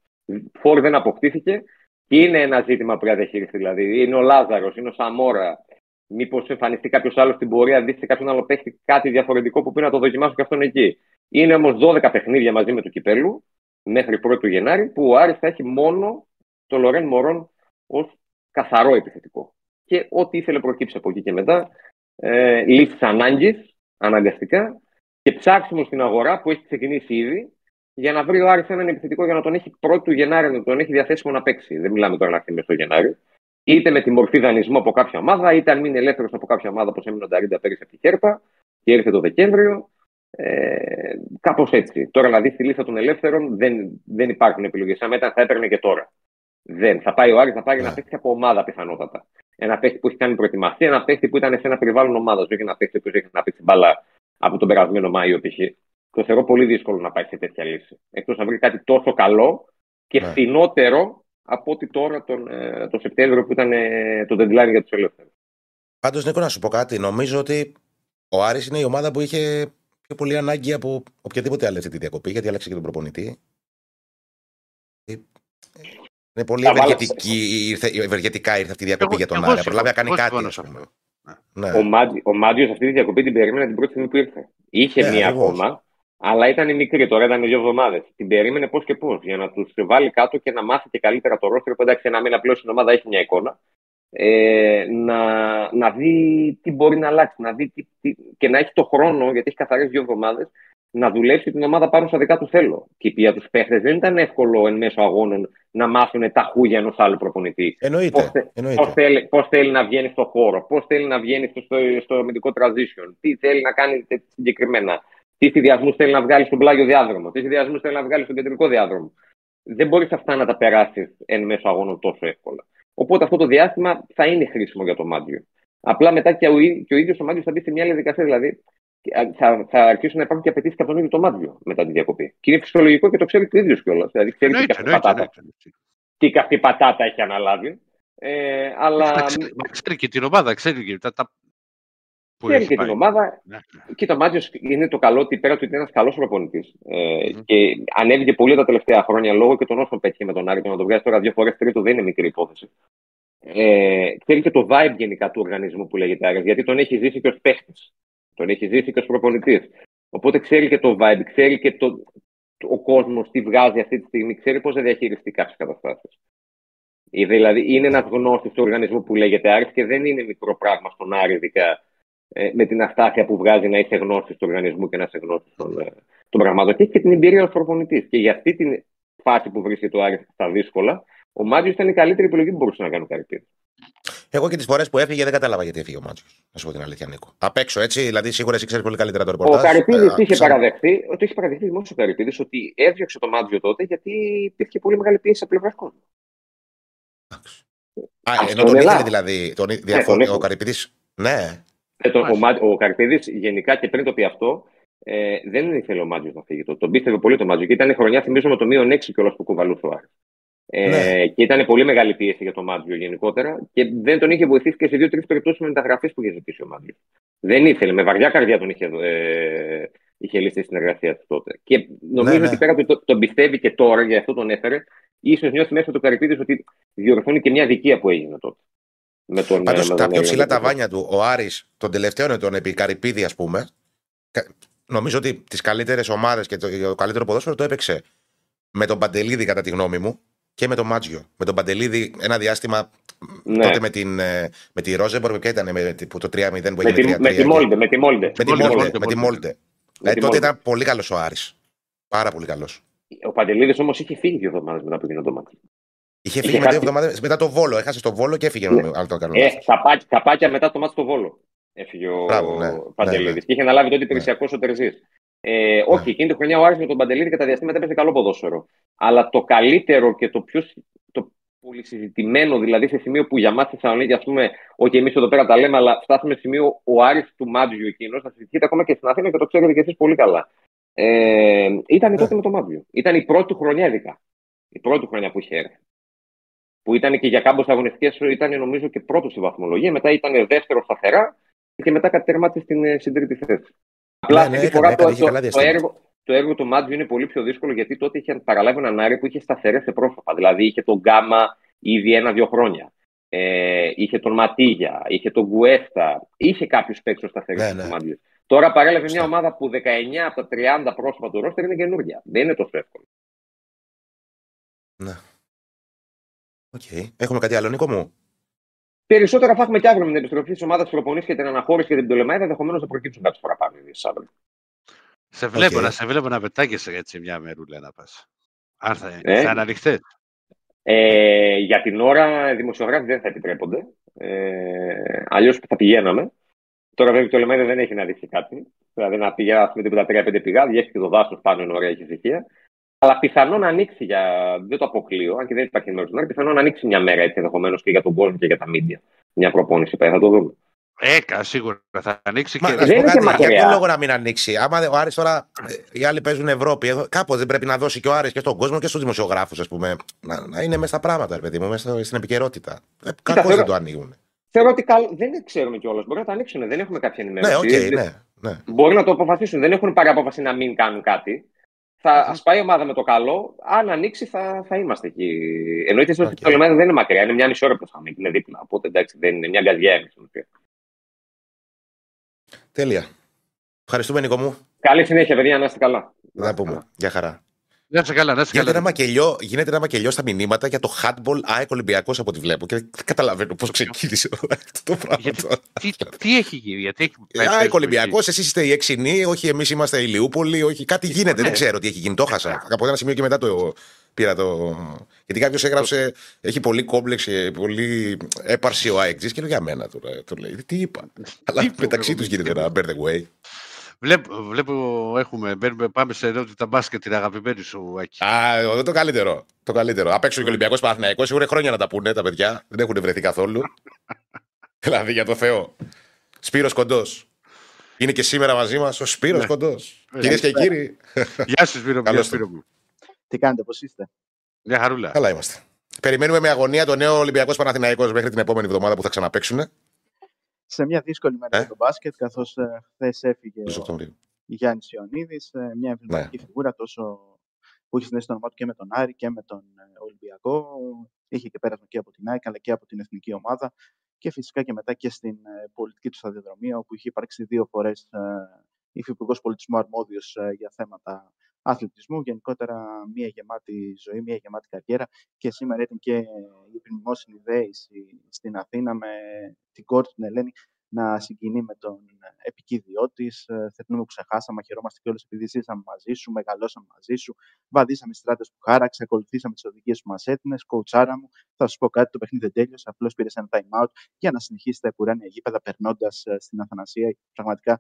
Φόρ δεν αποκτήθηκε και είναι ένα ζήτημα που πρέπει να διαχειριστεί. Δηλαδή, είναι ο Λάζαρος, είναι ο Σαμόρα. Μήπως εμφανιστεί κάποιος άλλος στην πορεία, δει σε κάποιον άλλο παίχτη κάτι διαφορετικό που πει να το δοκιμάσω και αυτόν εκεί. Είναι όμως δώδεκα παιχνίδια μαζί με του κυπέλου μέχρι πρώτη Γενάρη που ο Άρης θα έχει μόνο το Λορέν Μωρόν ως καθαρό επιθετικό. Και ό,τι ήθελε προκύψει από εκεί και μετά. Ε, λήψεις ανάγκης, αναγκαστικά, και ψάξιμο στην αγορά που έχει ξεκινήσει ήδη για να βρει ο Άρης έναν επιθετικό για να τον έχει πρώτη Γενάρη, να τον έχει διαθέσιμο να παίξει. Δεν μιλάμε τώρα να έρθει μέσα στο Γενάρη. Είτε με τη μορφή δανεισμού από κάποια ομάδα, είτε αν μείνει ελεύθερος από κάποια ομάδα, όπως έμεινε ο Νταρίντα πέρυσι από τη Χέρπα και ήρθε το Δεκέμβριο. Ε, κάπως έτσι. Τώρα να δει τη λίστα των ελεύθερων, δεν, δεν υπάρχουν επιλογές. Σαν μετά θα έπαιρνε και τώρα. Δεν. Θα πάει ο Άρης, θα πάει να παίξει από ομάδα πιθανότατα. Ένα παίχτη που έχει κάνει προετοιμασία, ένα παίχτη που ήταν σε ένα περιβάλλον ομάδα. Όχι ένα παίχτη που έχει να παίξει μπάλα από τον περασμένο Μάιο, π.χ. Το θεωρώ πολύ δύσκολο να πάει σε τέτοια λύση. Εκτός να βρει κάτι τόσο καλό και yeah. φθηνότερο από ότι τώρα τον, τον Σεπτέμβριο που ήταν το deadline για τους ελεύθερους. Πάντως, Νίκο, να σου πω κάτι. Νομίζω ότι ο Άρης είναι η ομάδα που είχε πιο πολύ ανάγκη από οποιαδήποτε άλλη αυτή τη διακοπή, γιατί άλλαξε και τον προπονητή. Είναι πολύ ευεργετική, ευεργετικά ήρθε αυτή η διακοπή εγώ, για τον Άρη. Προλάβει να κάνει κάτι. Ναι. Ο, Μάντι, ο Μάντιος αυτή τη διακοπή την περίμενε την πρώτη στιγμή που ήρθε. Είχε ναι, μία εγώ. ακόμα, αλλά ήταν μικρή. Τώρα ήταν δύο εβδομάδες. Την περίμενε πώς και πώς για να τους βάλει κάτω και να μάθει και καλύτερα το ρόστερ. Που εντάξει, ένα μήνα πλέον στην ομάδα έχει μια εικόνα. Ε, να, να δει τι μπορεί να αλλάξει, να δει τι, τι, και να έχει το χρόνο, γιατί έχει καθαρές δύο εβδομάδες, να δουλέψει την ομάδα πάνω στα δικά του θέλω. Και για τους παίχτες δεν ήταν εύκολο εν μέσω αγώνων να μάθουν τα χούγια ενός άλλου προπονητή. Εννοείται. Πώς θέλει, πώς θέλει να βγαίνει στο χώρο, πώς θέλει να βγαίνει στο, στο, στο αμυντικό transition, τι θέλει να κάνει συγκεκριμένα, τι συνδυασμούς θέλει να βγάλει στον πλάγιο διάδρομο, τι συνδυασμούς θέλει να βγάλει στον κεντρικό διάδρομο. Δεν μπορείς αυτά να τα περάσεις εν μέσω αγώνων τόσο εύκολα. Οπότε αυτό το διάστημα θα είναι χρήσιμο για το Μάντιο. Απλά μετά και ο, ο ίδιος ο Μάντιος θα μπει σε μια άλλη διαδικασία. Δηλαδή, Θα, θα αρχίσουν να υπάρχουν και απαιτήσεις από τον ίδιο το Μάντιο μετά τη διακοπή. Και είναι φυσιολογικό και το ξέρει ο ίδιος κιόλας. Δηλαδή ξέρει ναι, και αυτή ναι, πατάτα. Ναι, ναι. Τι καυτή πατάτα έχει αναλάβει. Ε, αλλά... Μα ξέρει, ξέρει και την ομάδα, ξέρει και τα. τα... Ξέρει και πάει. την ομάδα. Ναι, ναι. Και το Μάντιο είναι το καλό ότι πέρα του είναι ένας καλός προπονητής. Ε, mm. Και ανέβηκε πολύ τα τελευταία χρόνια λόγω και των όσων πέτυχε με τον Άρη. Το να τον βγάζει τώρα δύο φορές τρίτο δεν είναι μικρή υπόθεση. Ε, θέλει και το vibe γενικά του οργανισμού που λέγεται Άγιαξ, γιατί τον έχει ζήσει και ως παίχτης, τον έχει ζήσει και ως προπονητής. Οπότε ξέρει και το vibe, ξέρει και το, το, ο κόσμος τι βγάζει αυτή τη στιγμή, ξέρει πώς θα διαχειριστεί κάποιες καταστάσεις. Δηλαδή είναι ένας γνώστης του οργανισμού που λέγεται Άρης και δεν είναι μικρό πράγμα στον Άρη, ειδικά ε, με την αστάθεια που βγάζει να είσαι γνώστης του οργανισμού και να είσαι γνώστης των, ε, των πραγμάτων. Και έχει και την εμπειρία ως προπονητής. Και για αυτή την φάση που βρίσκεται ο Άρης στα δύσκολα, ο Μάντζιος ήταν η καλύτερη επιλογή που μπορούσε να κάνει ο Καρυπίδης. Εγώ και τις φορές που έφυγε δεν κατάλαβα γιατί έφυγε ο Μάντζιος. Να σου πω την αλήθεια, Νίκο. Απ' έξω έτσι, δηλαδή σίγουρα εσύ ξέρεις πολύ καλύτερα το ρεπορτάζ. Ο Καρυπίδης είχε παραδεχθεί, ότι είχε παραδεχθεί μόνο ο Καρυπίδης ότι έδιωξε το Μάντζιο τότε γιατί υπήρχε πολύ μεγάλη πίεση από πλευράς κόσμου. Α, ενώ τον ήθελε δηλαδή. Τον... Ναι, τον ο Καρυπίδης. Ναι. Ε, το, ο ο Καρυπίδης γενικά και πριν το πει αυτό, ε, δεν ήθελε ο Μάντζιος να φύγει. Το, τον πίστευε πολύ το Μάντζιο και ήταν η χρονιά, θυμίζουμε, το μείον έξι κιόλας που κουβαλούσε ο Άρης. Ε, ναι. Και ήταν πολύ μεγάλη πίεση για τον Μάντζιο γενικότερα και δεν τον είχε βοηθήσει και σε δύο-τρεις περιπτώσεις με μεταγραφές που είχε ζητήσει ο Μάντζιος. Δεν ήθελε, με βαριά καρδιά τον είχε, ε, είχε λύσει τη συνεργασία του τότε. Και νομίζω ναι, ναι. ότι πέρα από το, τον πιστεύει και τώρα, γι' αυτό τον έφερε, ίσως νιώθει μέσα του Καρυπίδης ότι διορθώνει και μια αδικία που έγινε τότε. Πάντως τα πιο ψηλά ταβάνια του, ο Άρης των τελευταίων ετών επί Καρυπίδη, ας πούμε, νομίζω ότι τις καλύτερες ομάδες και το, το καλύτερο ποδόσφαιρο το έπαιξε με τον Παντελίδη, κατά τη γνώμη μου. Και με τον Μάντζιο. Με τον Παντελίδη ένα διάστημα. Ναι. Τότε με, την, με τη Ρόζεμπορ, ποια ήταν με, το τρία μηδέν που έγινε. Με, τη, με τη Μόλντε. Με τη Μόλντε. Με τη Μόλντε. Ε, τότε Μόλντε. Ήταν πολύ καλός ο Άρης. Πάρα πολύ καλός. Ο Παντελίδης όμως είχε φύγει δύο εβδομάδες μετά από εκείνο το μάτι. Είχε φύγει είχε με δύο εβδομάδες μετά το Βόλο. Έχασε το Βόλο και έφυγε. Ναι. Αν το κάνω ε, καπάκια, καπάκια μετά το μάτι στο Βόλο. Έφυγε ο, Μπράβο, ναι, ο Παντελίδης. Και είχε αναλάβει τότε υπηρεσιακό ο Τερζής. Ε, όχι, yeah. εκείνη τη χρονιά ο Άρης με τον Παντελίδη κατά διαστήματα έπαιζε καλό ποδόσφαιρο. Αλλά το καλύτερο και το πιο το πολυσυζητημένο, δηλαδή σε σημείο που για μας στη Θεσσαλονίκη, α πούμε, όχι εμείς εδώ πέρα τα λέμε, αλλά φτάσαμε σε σημείο ο Άρης του Μάντζιου εκείνος, να συζητιέται ακόμα και στην Αθήνα και το ξέρετε και εσείς πολύ καλά. Ε, ήταν yeah. τότε με τον Μάντζιο. Ήταν η πρώτη χρονιά, ειδικά. Η πρώτη χρονιά που είχε έρθει. Που ήταν και για κάμπος αγωνιστικές, ήταν νομίζω και πρώτο στη βαθμολογία, μετά ήταν δεύτερο σταθερά και μετά κατέρματι στην τρίτη θέση. Απλά αυτή τη φορά το έργο του Μάντζιου είναι πολύ πιο δύσκολο γιατί τότε είχε παραλάβει έναν Άρη που είχε σταθερές σε πρόσωπα. Δηλαδή είχε τον Γκάμα ήδη ένα-δύο χρόνια. Ε, είχε τον Ματίγια, είχε τον Γκουέστα. Είχε κάποιους παίκτες σταθερές ναι, ναι. του Μάντζιου. Τώρα παρέλαβε μια ομάδα που δεκαεννιά από τα τριάντα πρόσωπα του ρόστερ είναι καινούργια. Δεν είναι τόσο εύκολο. Ναι. Οκ. Okay. Έχουμε κάτι άλλο, Νίκο μου. Περισσότερα θα έχουμε κι αύριο με την επιστροφή τη ομάδα τη προπονή και την αναχώρηση και την Πτολεμαΐδα. Ενδεχομένως θα προκύψουν κάποιες παραπάνω ειδήσεις αύριο. Σε βλέπω, okay. να, σε βλέπω να πετάγεσαι έτσι μια μερούλα να πας. Αν θα, ε, θα αναδειχθείς. Ε, για την ώρα δημοσιογράφοι δεν θα επιτρέπονται. Ε, αλλιώς θα πηγαίναμε. Τώρα βέβαια η Πτολεμαΐδα δεν έχει να δείξει κάτι. Δηλαδή να πηγαίνει με τίποτα τρία πέντε πηγάδι, έχει και το δάσος πάνω, είναι ωραία, έχει ησυχία. Αλλά πιθανόν να ανοίξει, για... δεν το αποκλείω, αν και δεν υπάρχει μέρο του πιθανόν να ανοίξει μια μέρα έτσι ενδεχομένως και για τον κόσμο και για τα media. Μια προπόνηση πάει, θα το δούμε. Έκα, σίγουρα θα ανοίξει. Μα, και δεν είναι κάτι, για ποιο λόγο να μην ανοίξει. Άμα ο Άρης τώρα, οι άλλοι παίζουν Ευρώπη, εδώ, κάπως δεν πρέπει να δώσει και ο Άρης και στον κόσμο και στους δημοσιογράφους, ας πούμε. Να, να είναι μέσα στα πράγματα, ρε παιδί μου, μέσα στην επικαιρότητα. Κάπως δεν το ανοίγουν. Θεωρώ ότι καλ... δεν ξέρουμε κιόλας. Μπορεί να το ανοίξουν, δεν έχουμε κάποια ενημέρωση. Ναι, okay, ναι, ναι. Μπορεί να το αποφασίσουν, δεν έχουν πάρει απόφαση να μην κάνουν κάτι. Θα ας πάει η ομάδα με το καλό. Αν ανοίξει, θα, θα είμαστε εκεί. Εννοείται ότι okay. το Πτολεμαΐδα δεν είναι μακριά, είναι μια μισή ώρα που θα ανοίξει. Είναι δίπλα. Οπότε εντάξει, δεν είναι μια γκαζιά. Τέλεια. Ευχαριστούμε, Νίκο μου. Καλή συνέχεια, παιδιά. Να είστε καλά. Να πούμε. Για χαρά. Να είστε καλά. Να είστε καλά. Ένα μακελιό, γίνεται ένα μακελιό στα μηνύματα για το handball ΑΕΚ Ολυμπιακός από ό,τι βλέπω. Και δεν καταλαβαίνω πώς ξεκίνησε αυτό το πράγμα. Γιατί, τι, τι έχει γίνει, γιατί έχει. ΑΕΚ Ολυμπιακός, εσείς είστε οι Εξινοί, όχι εμείς είμαστε η Ηλιούπολη, όχι. Κάτι γίνεται, δεν ξέρω τι έχει γίνει. Το χάσα. Από ένα σημείο και μετά το πήρα το. Γιατί κάποιος έγραψε, έχει πολύ κόμπλεξ, πολύ έπαρση ο ΑΕΚ. Και λέω για μένα τώρα. Το λέει. Τι είπα. Αλλά μεταξύ τους γίνεται ένα bear the way. Βλέπω, βλέπω έχουμε, μπαίνουμε, πάμε σε ερώτητα μπάσκετ, την αγαπημένη σου, Άκη. Α, το καλύτερο, το καλύτερο. Απ' έξω και ο Ολυμπιακός Παναθηναϊκός, σίγουρα χρόνια να τα πούνε τα παιδιά, δεν έχουν βρεθεί καθόλου. Δηλαδή, για το Θεό. Σπύρος Κοντός. Είναι και σήμερα μαζί μας ο Σπύρος Κοντός. Κυρίες και κύριοι. Γεια σας, Σπύρο. Καλώς Σπύρο μου. Τι κάνετε, πώς είστε? Μια χαρούλα. Καλά είμαστε. Περιμένουμε με αγωνία το νέο Ολυμπιακός Παναθηναϊκός μέχρι την επόμενη εβδομάδα που θα ξαναπαίξουν. Σε μια δύσκολη μέρα ε? στο μπάσκετ, καθώς χθες έφυγε ο Γιάννης Ιωαννίδης, μια εμβληματική ναι. φιγούρα τόσο που έχει συνδέσει το όνομά του και με τον Άρη και με τον Ολυμπιακό. Είχε και πέρασμα και από την ΑΕΚ αλλά και από την εθνική ομάδα και φυσικά και μετά και στην πολιτική του σταδιοδρομία, όπου είχε υπάρξει δύο φορές υφυπουργός πολιτισμού αρμόδιος για θέματα αθλητισμού. Γενικότερα, μια γεμάτη ζωή, μια γεμάτη καριέρα. Και σήμερα ήταν και η πνημόσυνη δέηση στην Αθήνα με την κόρη την Ελένη να συγκινεί με τον επικίδιό της. Θερνούμε που ξεχάσαμε, χαιρόμαστε κιόλας επειδή ζήσαμε μαζί σου, μεγαλώσαμε μαζί σου, βαδίσαμε τις στράτες που χάραξε, ακολουθήσαμε τις οδηγίες που μας έδινες, κοουτσάρα μου. Θα σου πω κάτι: το παιχνίδι δεν τέλειωσε. Απλώς πήρες ένα time out για να συνεχίσει τα επουράνια γήπεδα, περνώντας στην Αθανασία. Πραγματικά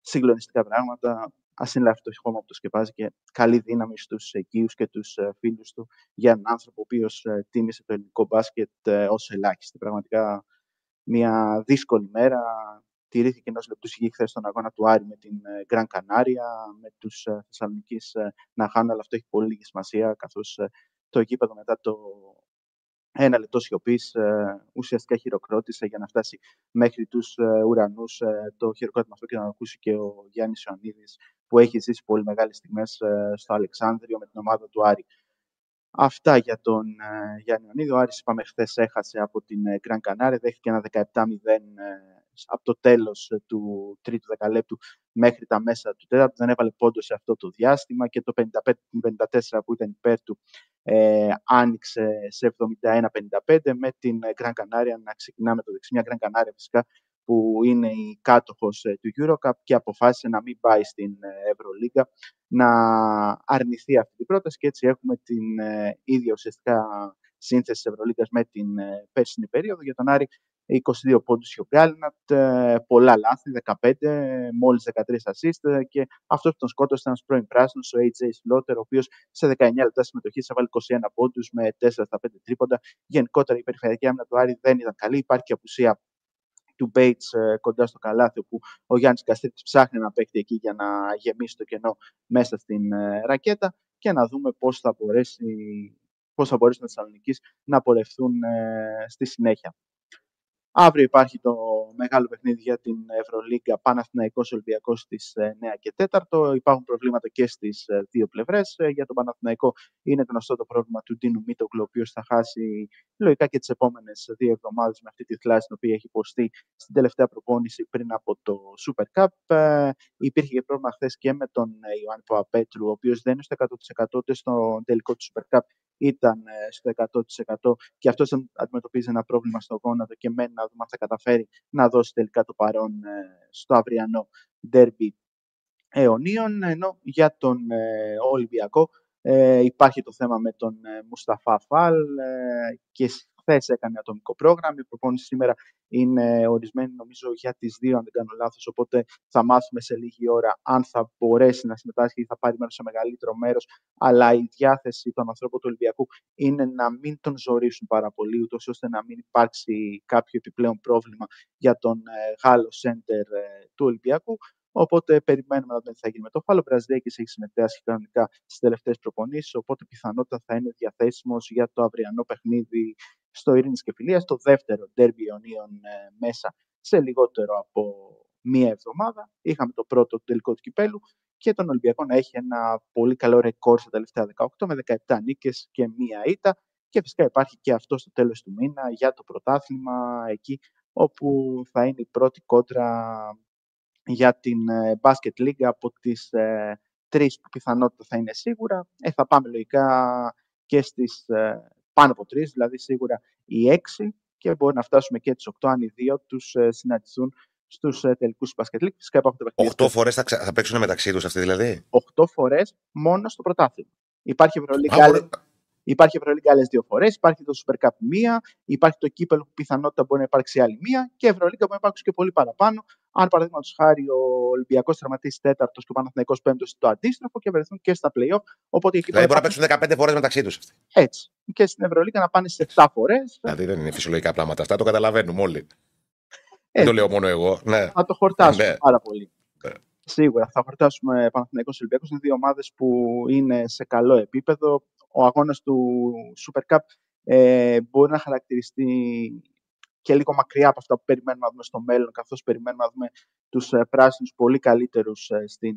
συγκλονιστικά πράγματα. Ας συλλάβει το χώμα που το σκεπάζει και καλή δύναμη στους οικείους και τους φίλους του για έναν άνθρωπο ο οποίος τίμησε το ελληνικό μπάσκετ ως ελάχιστη. Πραγματικά μια δύσκολη μέρα. Τηρήθηκε ενός λεπτού σιγή χθες στον αγώνα του Άρη με την Γκραν Κανάρια, με τους Θεσσαλονικείς να χάνουν, αλλά αυτό έχει πολύ λίγη σημασία, καθώς το γήπεδο μετά το ένα λεπτό σιωπής ουσιαστικά χειροκρότησε για να φτάσει μέχρι τους ουρανούς το χειροκρότημα αυτό και να ακούσει και ο Γιάννης Ιωαννίδης, που έχει ζήσει πολύ μεγάλες στιγμές στο Αλεξάνδριο με την ομάδα του Άρη. Αυτά για τον Γιάννη Ιωαννίδη. Ο Άρης, είπαμε, χθες έχασε από την Γκραν Κανάρια, δέχτηκε ένα δεκαεπτά μηδέν από το τέλος του τρίτου δεκαλέπτου μέχρι τα μέσα του τέταρτου. Δεν έβαλε πόντο σε αυτό το διάστημα και το πενήντα πέντε πενήντα τέσσερα που ήταν υπέρ του Ε, άνοιξε σε εβδομήντα ένα πενήντα πέντε με την Γκραν Κανάρια να ξεκινά με το δεξί. Μια Γκραν Κανάρια φυσικά που είναι η κάτοχος του EuroCup και αποφάσισε να μην πάει στην Ευρωλίγκα, να αρνηθεί αυτή την πρόταση και έτσι έχουμε την ε, ίδια ουσιαστικά σύνθεση της Ευρωλίγκας με την ε, πέρσινη περίοδο. Για τον Άρη είκοσι δύο πόντους ο Γκάλινατ, ε, πολλά λάθη, δεκαπέντε, μόλις δεκατρία assist ε, και αυτός που τον σκότωσε ήταν ένας πρώην πράσινος, ο έι τζέι Slaughter, ο οποίος σε δεκαεννιά λεπτά συμμετοχής έβαλε είκοσι ένα πόντους με τέσσερα στα πέντε τρίποντα. Γενικότερα η περιφερειακή άμυνα του Άρη δεν ήταν καλή, υπάρχει και απουσία του Bates ε, κοντά στο καλάθι, όπου ο Γιάννης Καστρίτης ψάχνει να παίκτη εκεί για να γεμίσει το κενό μέσα στην ε, ρακέτα και να δούμε πώς θα μπορέσει, πώς θα μπορέσουν οι Θεσσαλονικείς να πορευθούν ε, στη συνέχεια. Αύριο υπάρχει το μεγάλο παιχνίδι για την Ευρωλίγκα, Παναθηναϊκός Ολυμπιακός στις εννιά και τέταρτο. Υπάρχουν προβλήματα και στις δύο πλευρές. Για τον Παναθηναϊκό είναι γνωστό το πρόβλημα του Ντίνου Μίτογκλου, ο οποίος θα χάσει λογικά και τις επόμενες δύο εβδομάδες με αυτή τη θλάση την οποία έχει υποστεί στην τελευταία προπόνηση πριν από το Super Cup. Υπήρχε και πρόβλημα χθες και με τον Ιωάννη Παπαπέτρου, ο οποίος δεν είναι στο εκατό τοις εκατό στον τελικό του Super Cup. Ήταν στο εκατό τοις εκατό και αυτός αντιμετωπίζει ένα πρόβλημα στο γόνατο και μένει να δούμε αν θα καταφέρει να δώσει τελικά το παρόν στο αυριανό ντέρμπι αιωνίων. Ενώ για τον Ολυμπιακό ε, υπάρχει το θέμα με τον Μουσταφά Φαλ ε, και χθες έκανε ατομικό πρόγραμμα. Η προπόνηση σήμερα είναι ορισμένη νομίζω για τις δύο, αν δεν κάνω λάθος. Οπότε θα μάθουμε σε λίγη ώρα αν θα μπορέσει να συμμετάσχει ή θα πάρει μέρος σε μεγαλύτερο μέρος. Αλλά η διάθεση των ανθρώπων του Ολυμπιακού είναι να μην τον ζορίσουν πάρα πολύ, ούτως ώστε να μην υπάρξει κάποιο επιπλέον πρόβλημα για τον Γάλλο Σέντερ του Ολυμπιακού. Οπότε περιμένουμε να δούμε τι θα γίνει με το Φάλο. Ο Βραζιλιάκης έχει συμμετάσχει κανονικά στις τελευταίες προπονήσεις, οπότε πιθανότατα θα είναι διαθέσιμος για το αυριανό παιχνίδι στο Ειρήνης και Φιλίας, το δεύτερο ντέρμπι αιωνίων ε, μέσα σε λιγότερο από μία εβδομάδα. Είχαμε το πρώτο τελικό του κυπέλου και τον Ολυμπιακό να έχει ένα πολύ καλό ρεκόρ στα τελευταία δεκαοκτώ με δεκαεπτά νίκες και μία ήττα. Και φυσικά υπάρχει και αυτό στο τέλος του μήνα για το πρωτάθλημα, εκεί όπου θα είναι η πρώτη κόντρα για την Basket League από τις ε, τρεις που πιθανότητα θα είναι σίγουρα. Ε, θα πάμε λογικά και στις ε, πάνω από τρεις, δηλαδή σίγουρα οι έξι και μπορεί να φτάσουμε και τις οκτώ αν οι δύο τους ε, συναντηθούν στους ε, τελικούς Basket League. Φυσικά υπάρχουν τα παιχνίδια. οκτώ φορές θα, ξα... θα παίξουν μεταξύ τους αυτοί δηλαδή. οκτώ φορές μόνο στο πρωτάθλημα. Υπάρχει Ευρωλίγκα άλλη... άλλες δύο φορές, υπάρχει το Super Cup μία, υπάρχει το κύπελο που πιθανότητα μπορεί να υπάρξει άλλη μία και Ευρωλίγκα μπορεί να υπάρξει και πολύ παραπάνω. Αν παραδείγματος χάρη ο Ολυμπιακός τερματίσει τέταρτος και ο Παναθηναϊκός πέμπτος, το αντίστροφο και βρεθούν και στα play-off. Οπότε, δηλαδή, μπορεί να παίξουν δεκαπέντε φορές μεταξύ τους αυτοί. Έτσι. Και στην Ευρωλίγκα να πάνε σε επτά φορές. Δηλαδή, δεν είναι φυσιολογικά πράγματα αυτά, το καταλαβαίνουμε όλοι. Δεν το λέω μόνο εγώ. Ναι. Θα το χορτάσουμε ναι. πάρα πολύ. Ναι. Σίγουρα θα χορτάσουμε Παναθηναϊκός Ολυμπιακός. Είναι δύο ομάδες που είναι σε καλό επίπεδο. Ο αγώνας του Super Cup ε, μπορεί να χαρακτηριστεί και λίγο μακριά από αυτά που περιμένουμε να δούμε στο μέλλον, καθώς περιμένουμε να δούμε τους πράσινους πολύ καλύτερους στην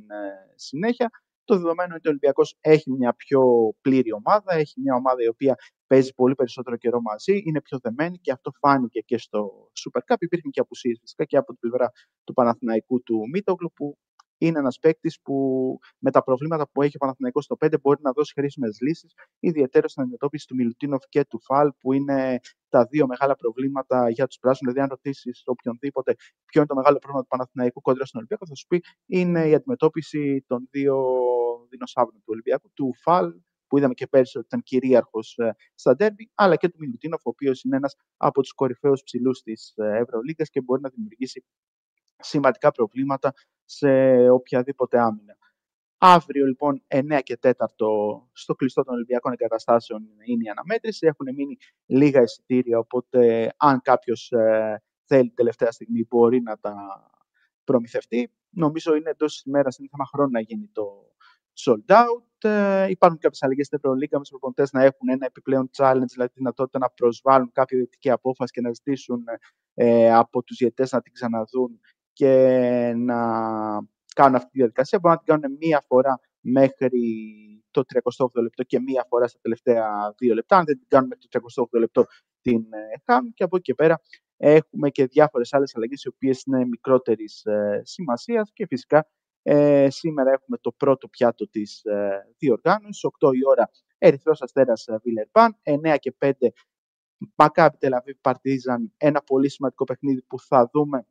συνέχεια. Το δεδομένο είναι ότι ο Ολυμπιακός έχει μια πιο πλήρη ομάδα, έχει μια ομάδα η οποία παίζει πολύ περισσότερο καιρό μαζί, είναι πιο δεμένοι και αυτό φάνηκε και στο Super Cup. Υπήρχαν και απουσίες φυσικά και από την πλευρά του Παναθηναϊκού του Μίτογλου, που είναι ένας παίκτης που με τα προβλήματα που έχει ο Παναθηναϊκός στο πέντε μπορεί να δώσει χρήσιμες λύσεις, ιδιαίτερα στην αντιμετώπιση του Μιλουτίνοφ και του Φαλ, που είναι τα δύο μεγάλα προβλήματα για τους πράσινους. Δηλαδή, αν ρωτήσεις οποιονδήποτε ποιο είναι το μεγάλο πρόβλημα του Παναθηναϊκού κόντρα στον Ολυμπιακό, θα σου πει είναι η αντιμετώπιση των δύο δεινοσαύρων του Ολυμπιακού, του Φαλ, που είδαμε και πέρσι ότι ήταν κυρίαρχος στα ντέρμπι, αλλά και του Μιλουτίνοφ, ο οποίος είναι ένας από τους κορυφαίους ψηλούς της Ευρωλίγκας και μπορεί να δημιουργήσει σημαντικά προβλήματα σε οποιαδήποτε άμυνα. Αύριο λοιπόν εννιά και τέταρτο στο κλειστό των Ολυμπιακών Εγκαταστάσεων είναι η αναμέτρηση. Έχουν μείνει λίγα εισιτήρια, οπότε αν κάποιος ε, θέλει τελευταία στιγμή μπορεί να τα προμηθευτεί. Νομίζω είναι εντός της ημέρας, είναι θέμα χρόνου να γίνει το sold out. Ε, υπάρχουν κάποιες αλλαγές στην Ευρωλίγκα με τους προπονητές να έχουν ένα επιπλέον challenge, δηλαδή τη δυνατότητα να προσβάλλουν κάποια διαιτητική απόφαση και να ζητήσουν ε, από τους διαιτητές να την ξαναδούν και να κάνουν αυτή τη διαδικασία. Μπορούν να την κάνουν μία φορά μέχρι το τριακοστό όγδοο λεπτό και μία φορά στα τελευταία δύο λεπτά. Αν δεν την κάνουν μέχρι το τριακοστό όγδοο λεπτό, την κάνουν. Και από εκεί και πέρα έχουμε και διάφορες άλλες αλλαγές, οι οποίες είναι μικρότερης σημασίας. Και φυσικά ε, σήμερα έχουμε το πρώτο πιάτο της ε, διοργάνωσης. οκτώ η ώρα Ερυθρός Αστέρας Βιλερμπάν, εννιά και πέντε Μακάμπι Τελαβίβ Παρτίζαν. Ένα πολύ σημαντικό παιχνίδι που θα δούμε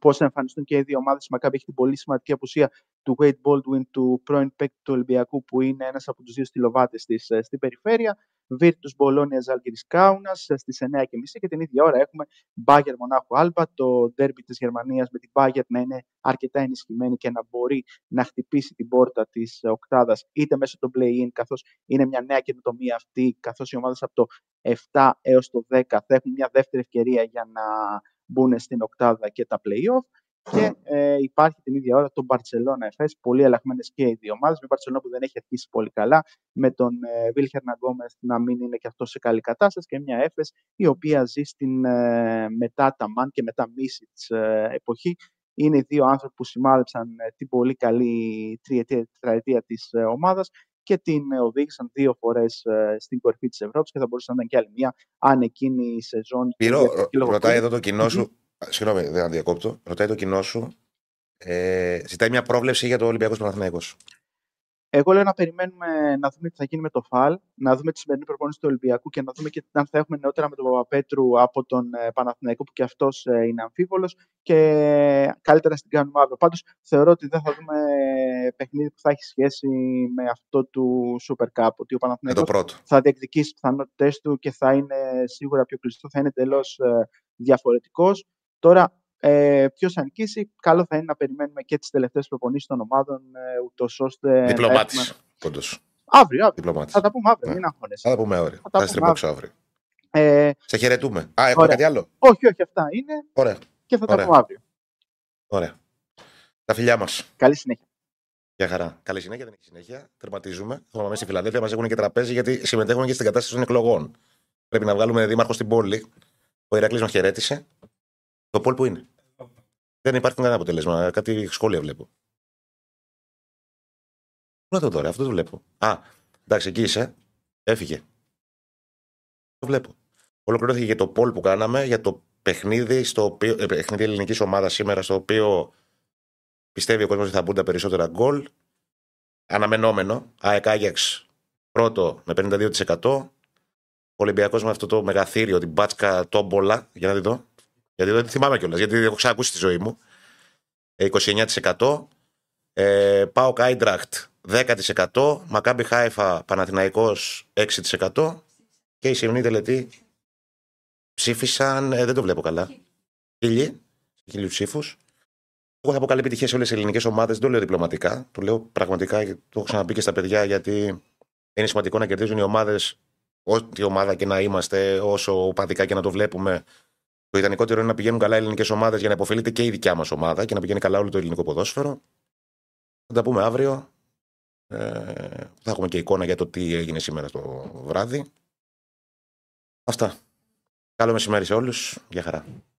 πώς θα εμφανιστούν και οι δύο ομάδες. Η Μακάμπι έχει την πολύ σημαντική απουσία του Wade Baldwin, του πρώην παίκτη του Ολυμπιακού, που είναι ένας από τους δύο στυλοβάτες της στην περιφέρεια. Virtus Bologna, Ζάλγκιρις Κάουνας στις εννιά και μισή και την ίδια ώρα έχουμε Bayern Μονάχου Άλμπα. Το ντέρμπι της Γερμανίας με την Bayern να είναι αρκετά ενισχυμένη και να μπορεί να χτυπήσει την πόρτα της οκτάδας είτε μέσω των play-in, καθώς είναι μια νέα καινοτομία αυτή, καθώς οι ομάδες από το επτά έως το δέκα θα έχουν μια δεύτερη ευκαιρία για να μπουν στην οκτάδα και τα play-off. Και ε, υπάρχει την ίδια ώρα το Μπαρτσελόνα Εφές, πολύ αλλαγμένες και οι δύο ομάδες. Με Μπαρτσελόνα που δεν έχει αρχίσει πολύ καλά, με τον Βίλχερ Ναγκόμες να μην είναι και αυτό σε καλή κατάσταση, και μια Εφές η οποία ζει στην ε, μετά τα Μαν και μετά Μίσιτς ε, εποχή. Είναι οι δύο άνθρωποι που σημάδεψαν ε, την πολύ καλή τριετία της ε, ομάδας και την ε, οδήγησαν δύο φορές ε, στην κορυφή της Ευρώπης, και θα μπορούσαν να ήταν και άλλη μία αν εκείνη η σεζόν. Πυρό, ρωτάει εδώ το κοινό σου. Συγγνώμη, δεν διακόπτω. Ρωτάει το κοινό σου. Ε, ζητάει μια πρόβλεψη για το Ολυμπιακός Παναθηναϊκός. Εγώ λέω να περιμένουμε να δούμε τι θα γίνει με το Φαλ, να δούμε τη σημερινή προπόνηση του Ολυμπιακού και να δούμε και αν θα έχουμε νεότερα με τον Παπαπέτρου από τον Παναθηναϊκό, που και αυτός είναι αμφίβολος. Και καλύτερα στην κάνουμε αύριο. Πάντως θεωρώ ότι δεν θα δούμε παιχνίδι που θα έχει σχέση με αυτό του Super Cup. Ότι ο Παναθηναϊκός θα διεκδικήσει τις πιθανότητές του και θα είναι σίγουρα πιο κλειστό, θα είναι εντελώς διαφορετικός. Τώρα, ε, ποιος θα νικήσει, καλό θα είναι να περιμένουμε και τις τελευταίες προπονήσεις των ομάδων, ε, ούτως ώστε. Διπλωμάτης, έχουμε... όντως. Αύριο, αύριο. Θα τα πούμε αύριο, ναι. Μην αγχώνεσαι. Θα τα πούμε αύριο. Θα, θα, θα στριμώξω αύριο. Ε... Σε χαιρετούμε. Α, έχουμε κάτι άλλο. Όχι, όχι, αυτά είναι. Ωραία. Και θα τα Ωραία. πούμε αύριο. Ωραία. Τα φιλιά μας. Καλή συνέχεια. Γεια χαρά. Καλή συνέχεια, δεν έχει συνέχεια. Τερματίζουμε. Θα πάμε στη Φιλαδέλφια, μας έχουν και τραπέζι, γιατί συμμετέχουμε και στην κατάσταση των εκλογών. Πρέπει να βγάλουμε δήμαρχο στην πόλη. Ο Ηρακλής μας χαιρέτησε. Το πόλ που είναι. Δεν υπάρχει κανένα αποτέλεσμα. Κάτι σχόλια βλέπω. Πού να το δω, αυτό το βλέπω. Α, εντάξει, εκεί είσαι. Έφυγε. Το βλέπω. Ολοκληρώθηκε και το πόλ που κάναμε για το παιχνίδι, στο οποίο, ε, παιχνίδι ελληνικής ομάδας σήμερα, στο οποίο πιστεύει ο κόσμος ότι θα μπουν τα περισσότερα γκολ. Αναμενόμενο. ΑΕΚ Άγιαξ πρώτο με πενήντα δύο τοις εκατό. Ολυμπιακός με αυτό το μεγαθύριο, την μπάτσκα Τόπολα. Για να τη δω. Γιατί δεν τη θυμάμαι κιόλας, γιατί έχω ξανακούσει τη ζωή μου. είκοσι εννιά τοις εκατό. Ε, ΠΑΟΚ Άιντραχτ δέκα τοις εκατό. Μακάμπι Χάιφα Παναθηναϊκός έξι τοις εκατό. Και οι σημερινοί τελετοί ψήφισαν. Ε, δεν το βλέπω καλά. Χίλιοι. Χίλιου ψήφους. Εγώ θα πω καλή επιτυχία σε όλες τις ελληνικές ομάδες. Δεν το λέω διπλωματικά. Το λέω πραγματικά. Το έχω ξαναπεί και στα παιδιά, γιατί είναι σημαντικό να κερδίζουν οι ομάδες. Ό,τι ομάδα και να είμαστε, όσο οπαδικά και να το βλέπουμε. Το ιδανικότερο είναι να πηγαίνουν καλά οι ελληνικές ομάδες, για να υποφελείται και η δικιά μας ομάδα και να πηγαίνει καλά όλο το ελληνικό ποδόσφαιρο. Θα τα πούμε αύριο. Ε, θα έχουμε και εικόνα για το τι έγινε σήμερα το βράδυ. Αυτά. Καλό μεσημέρι σε όλους. Γεια χαρά.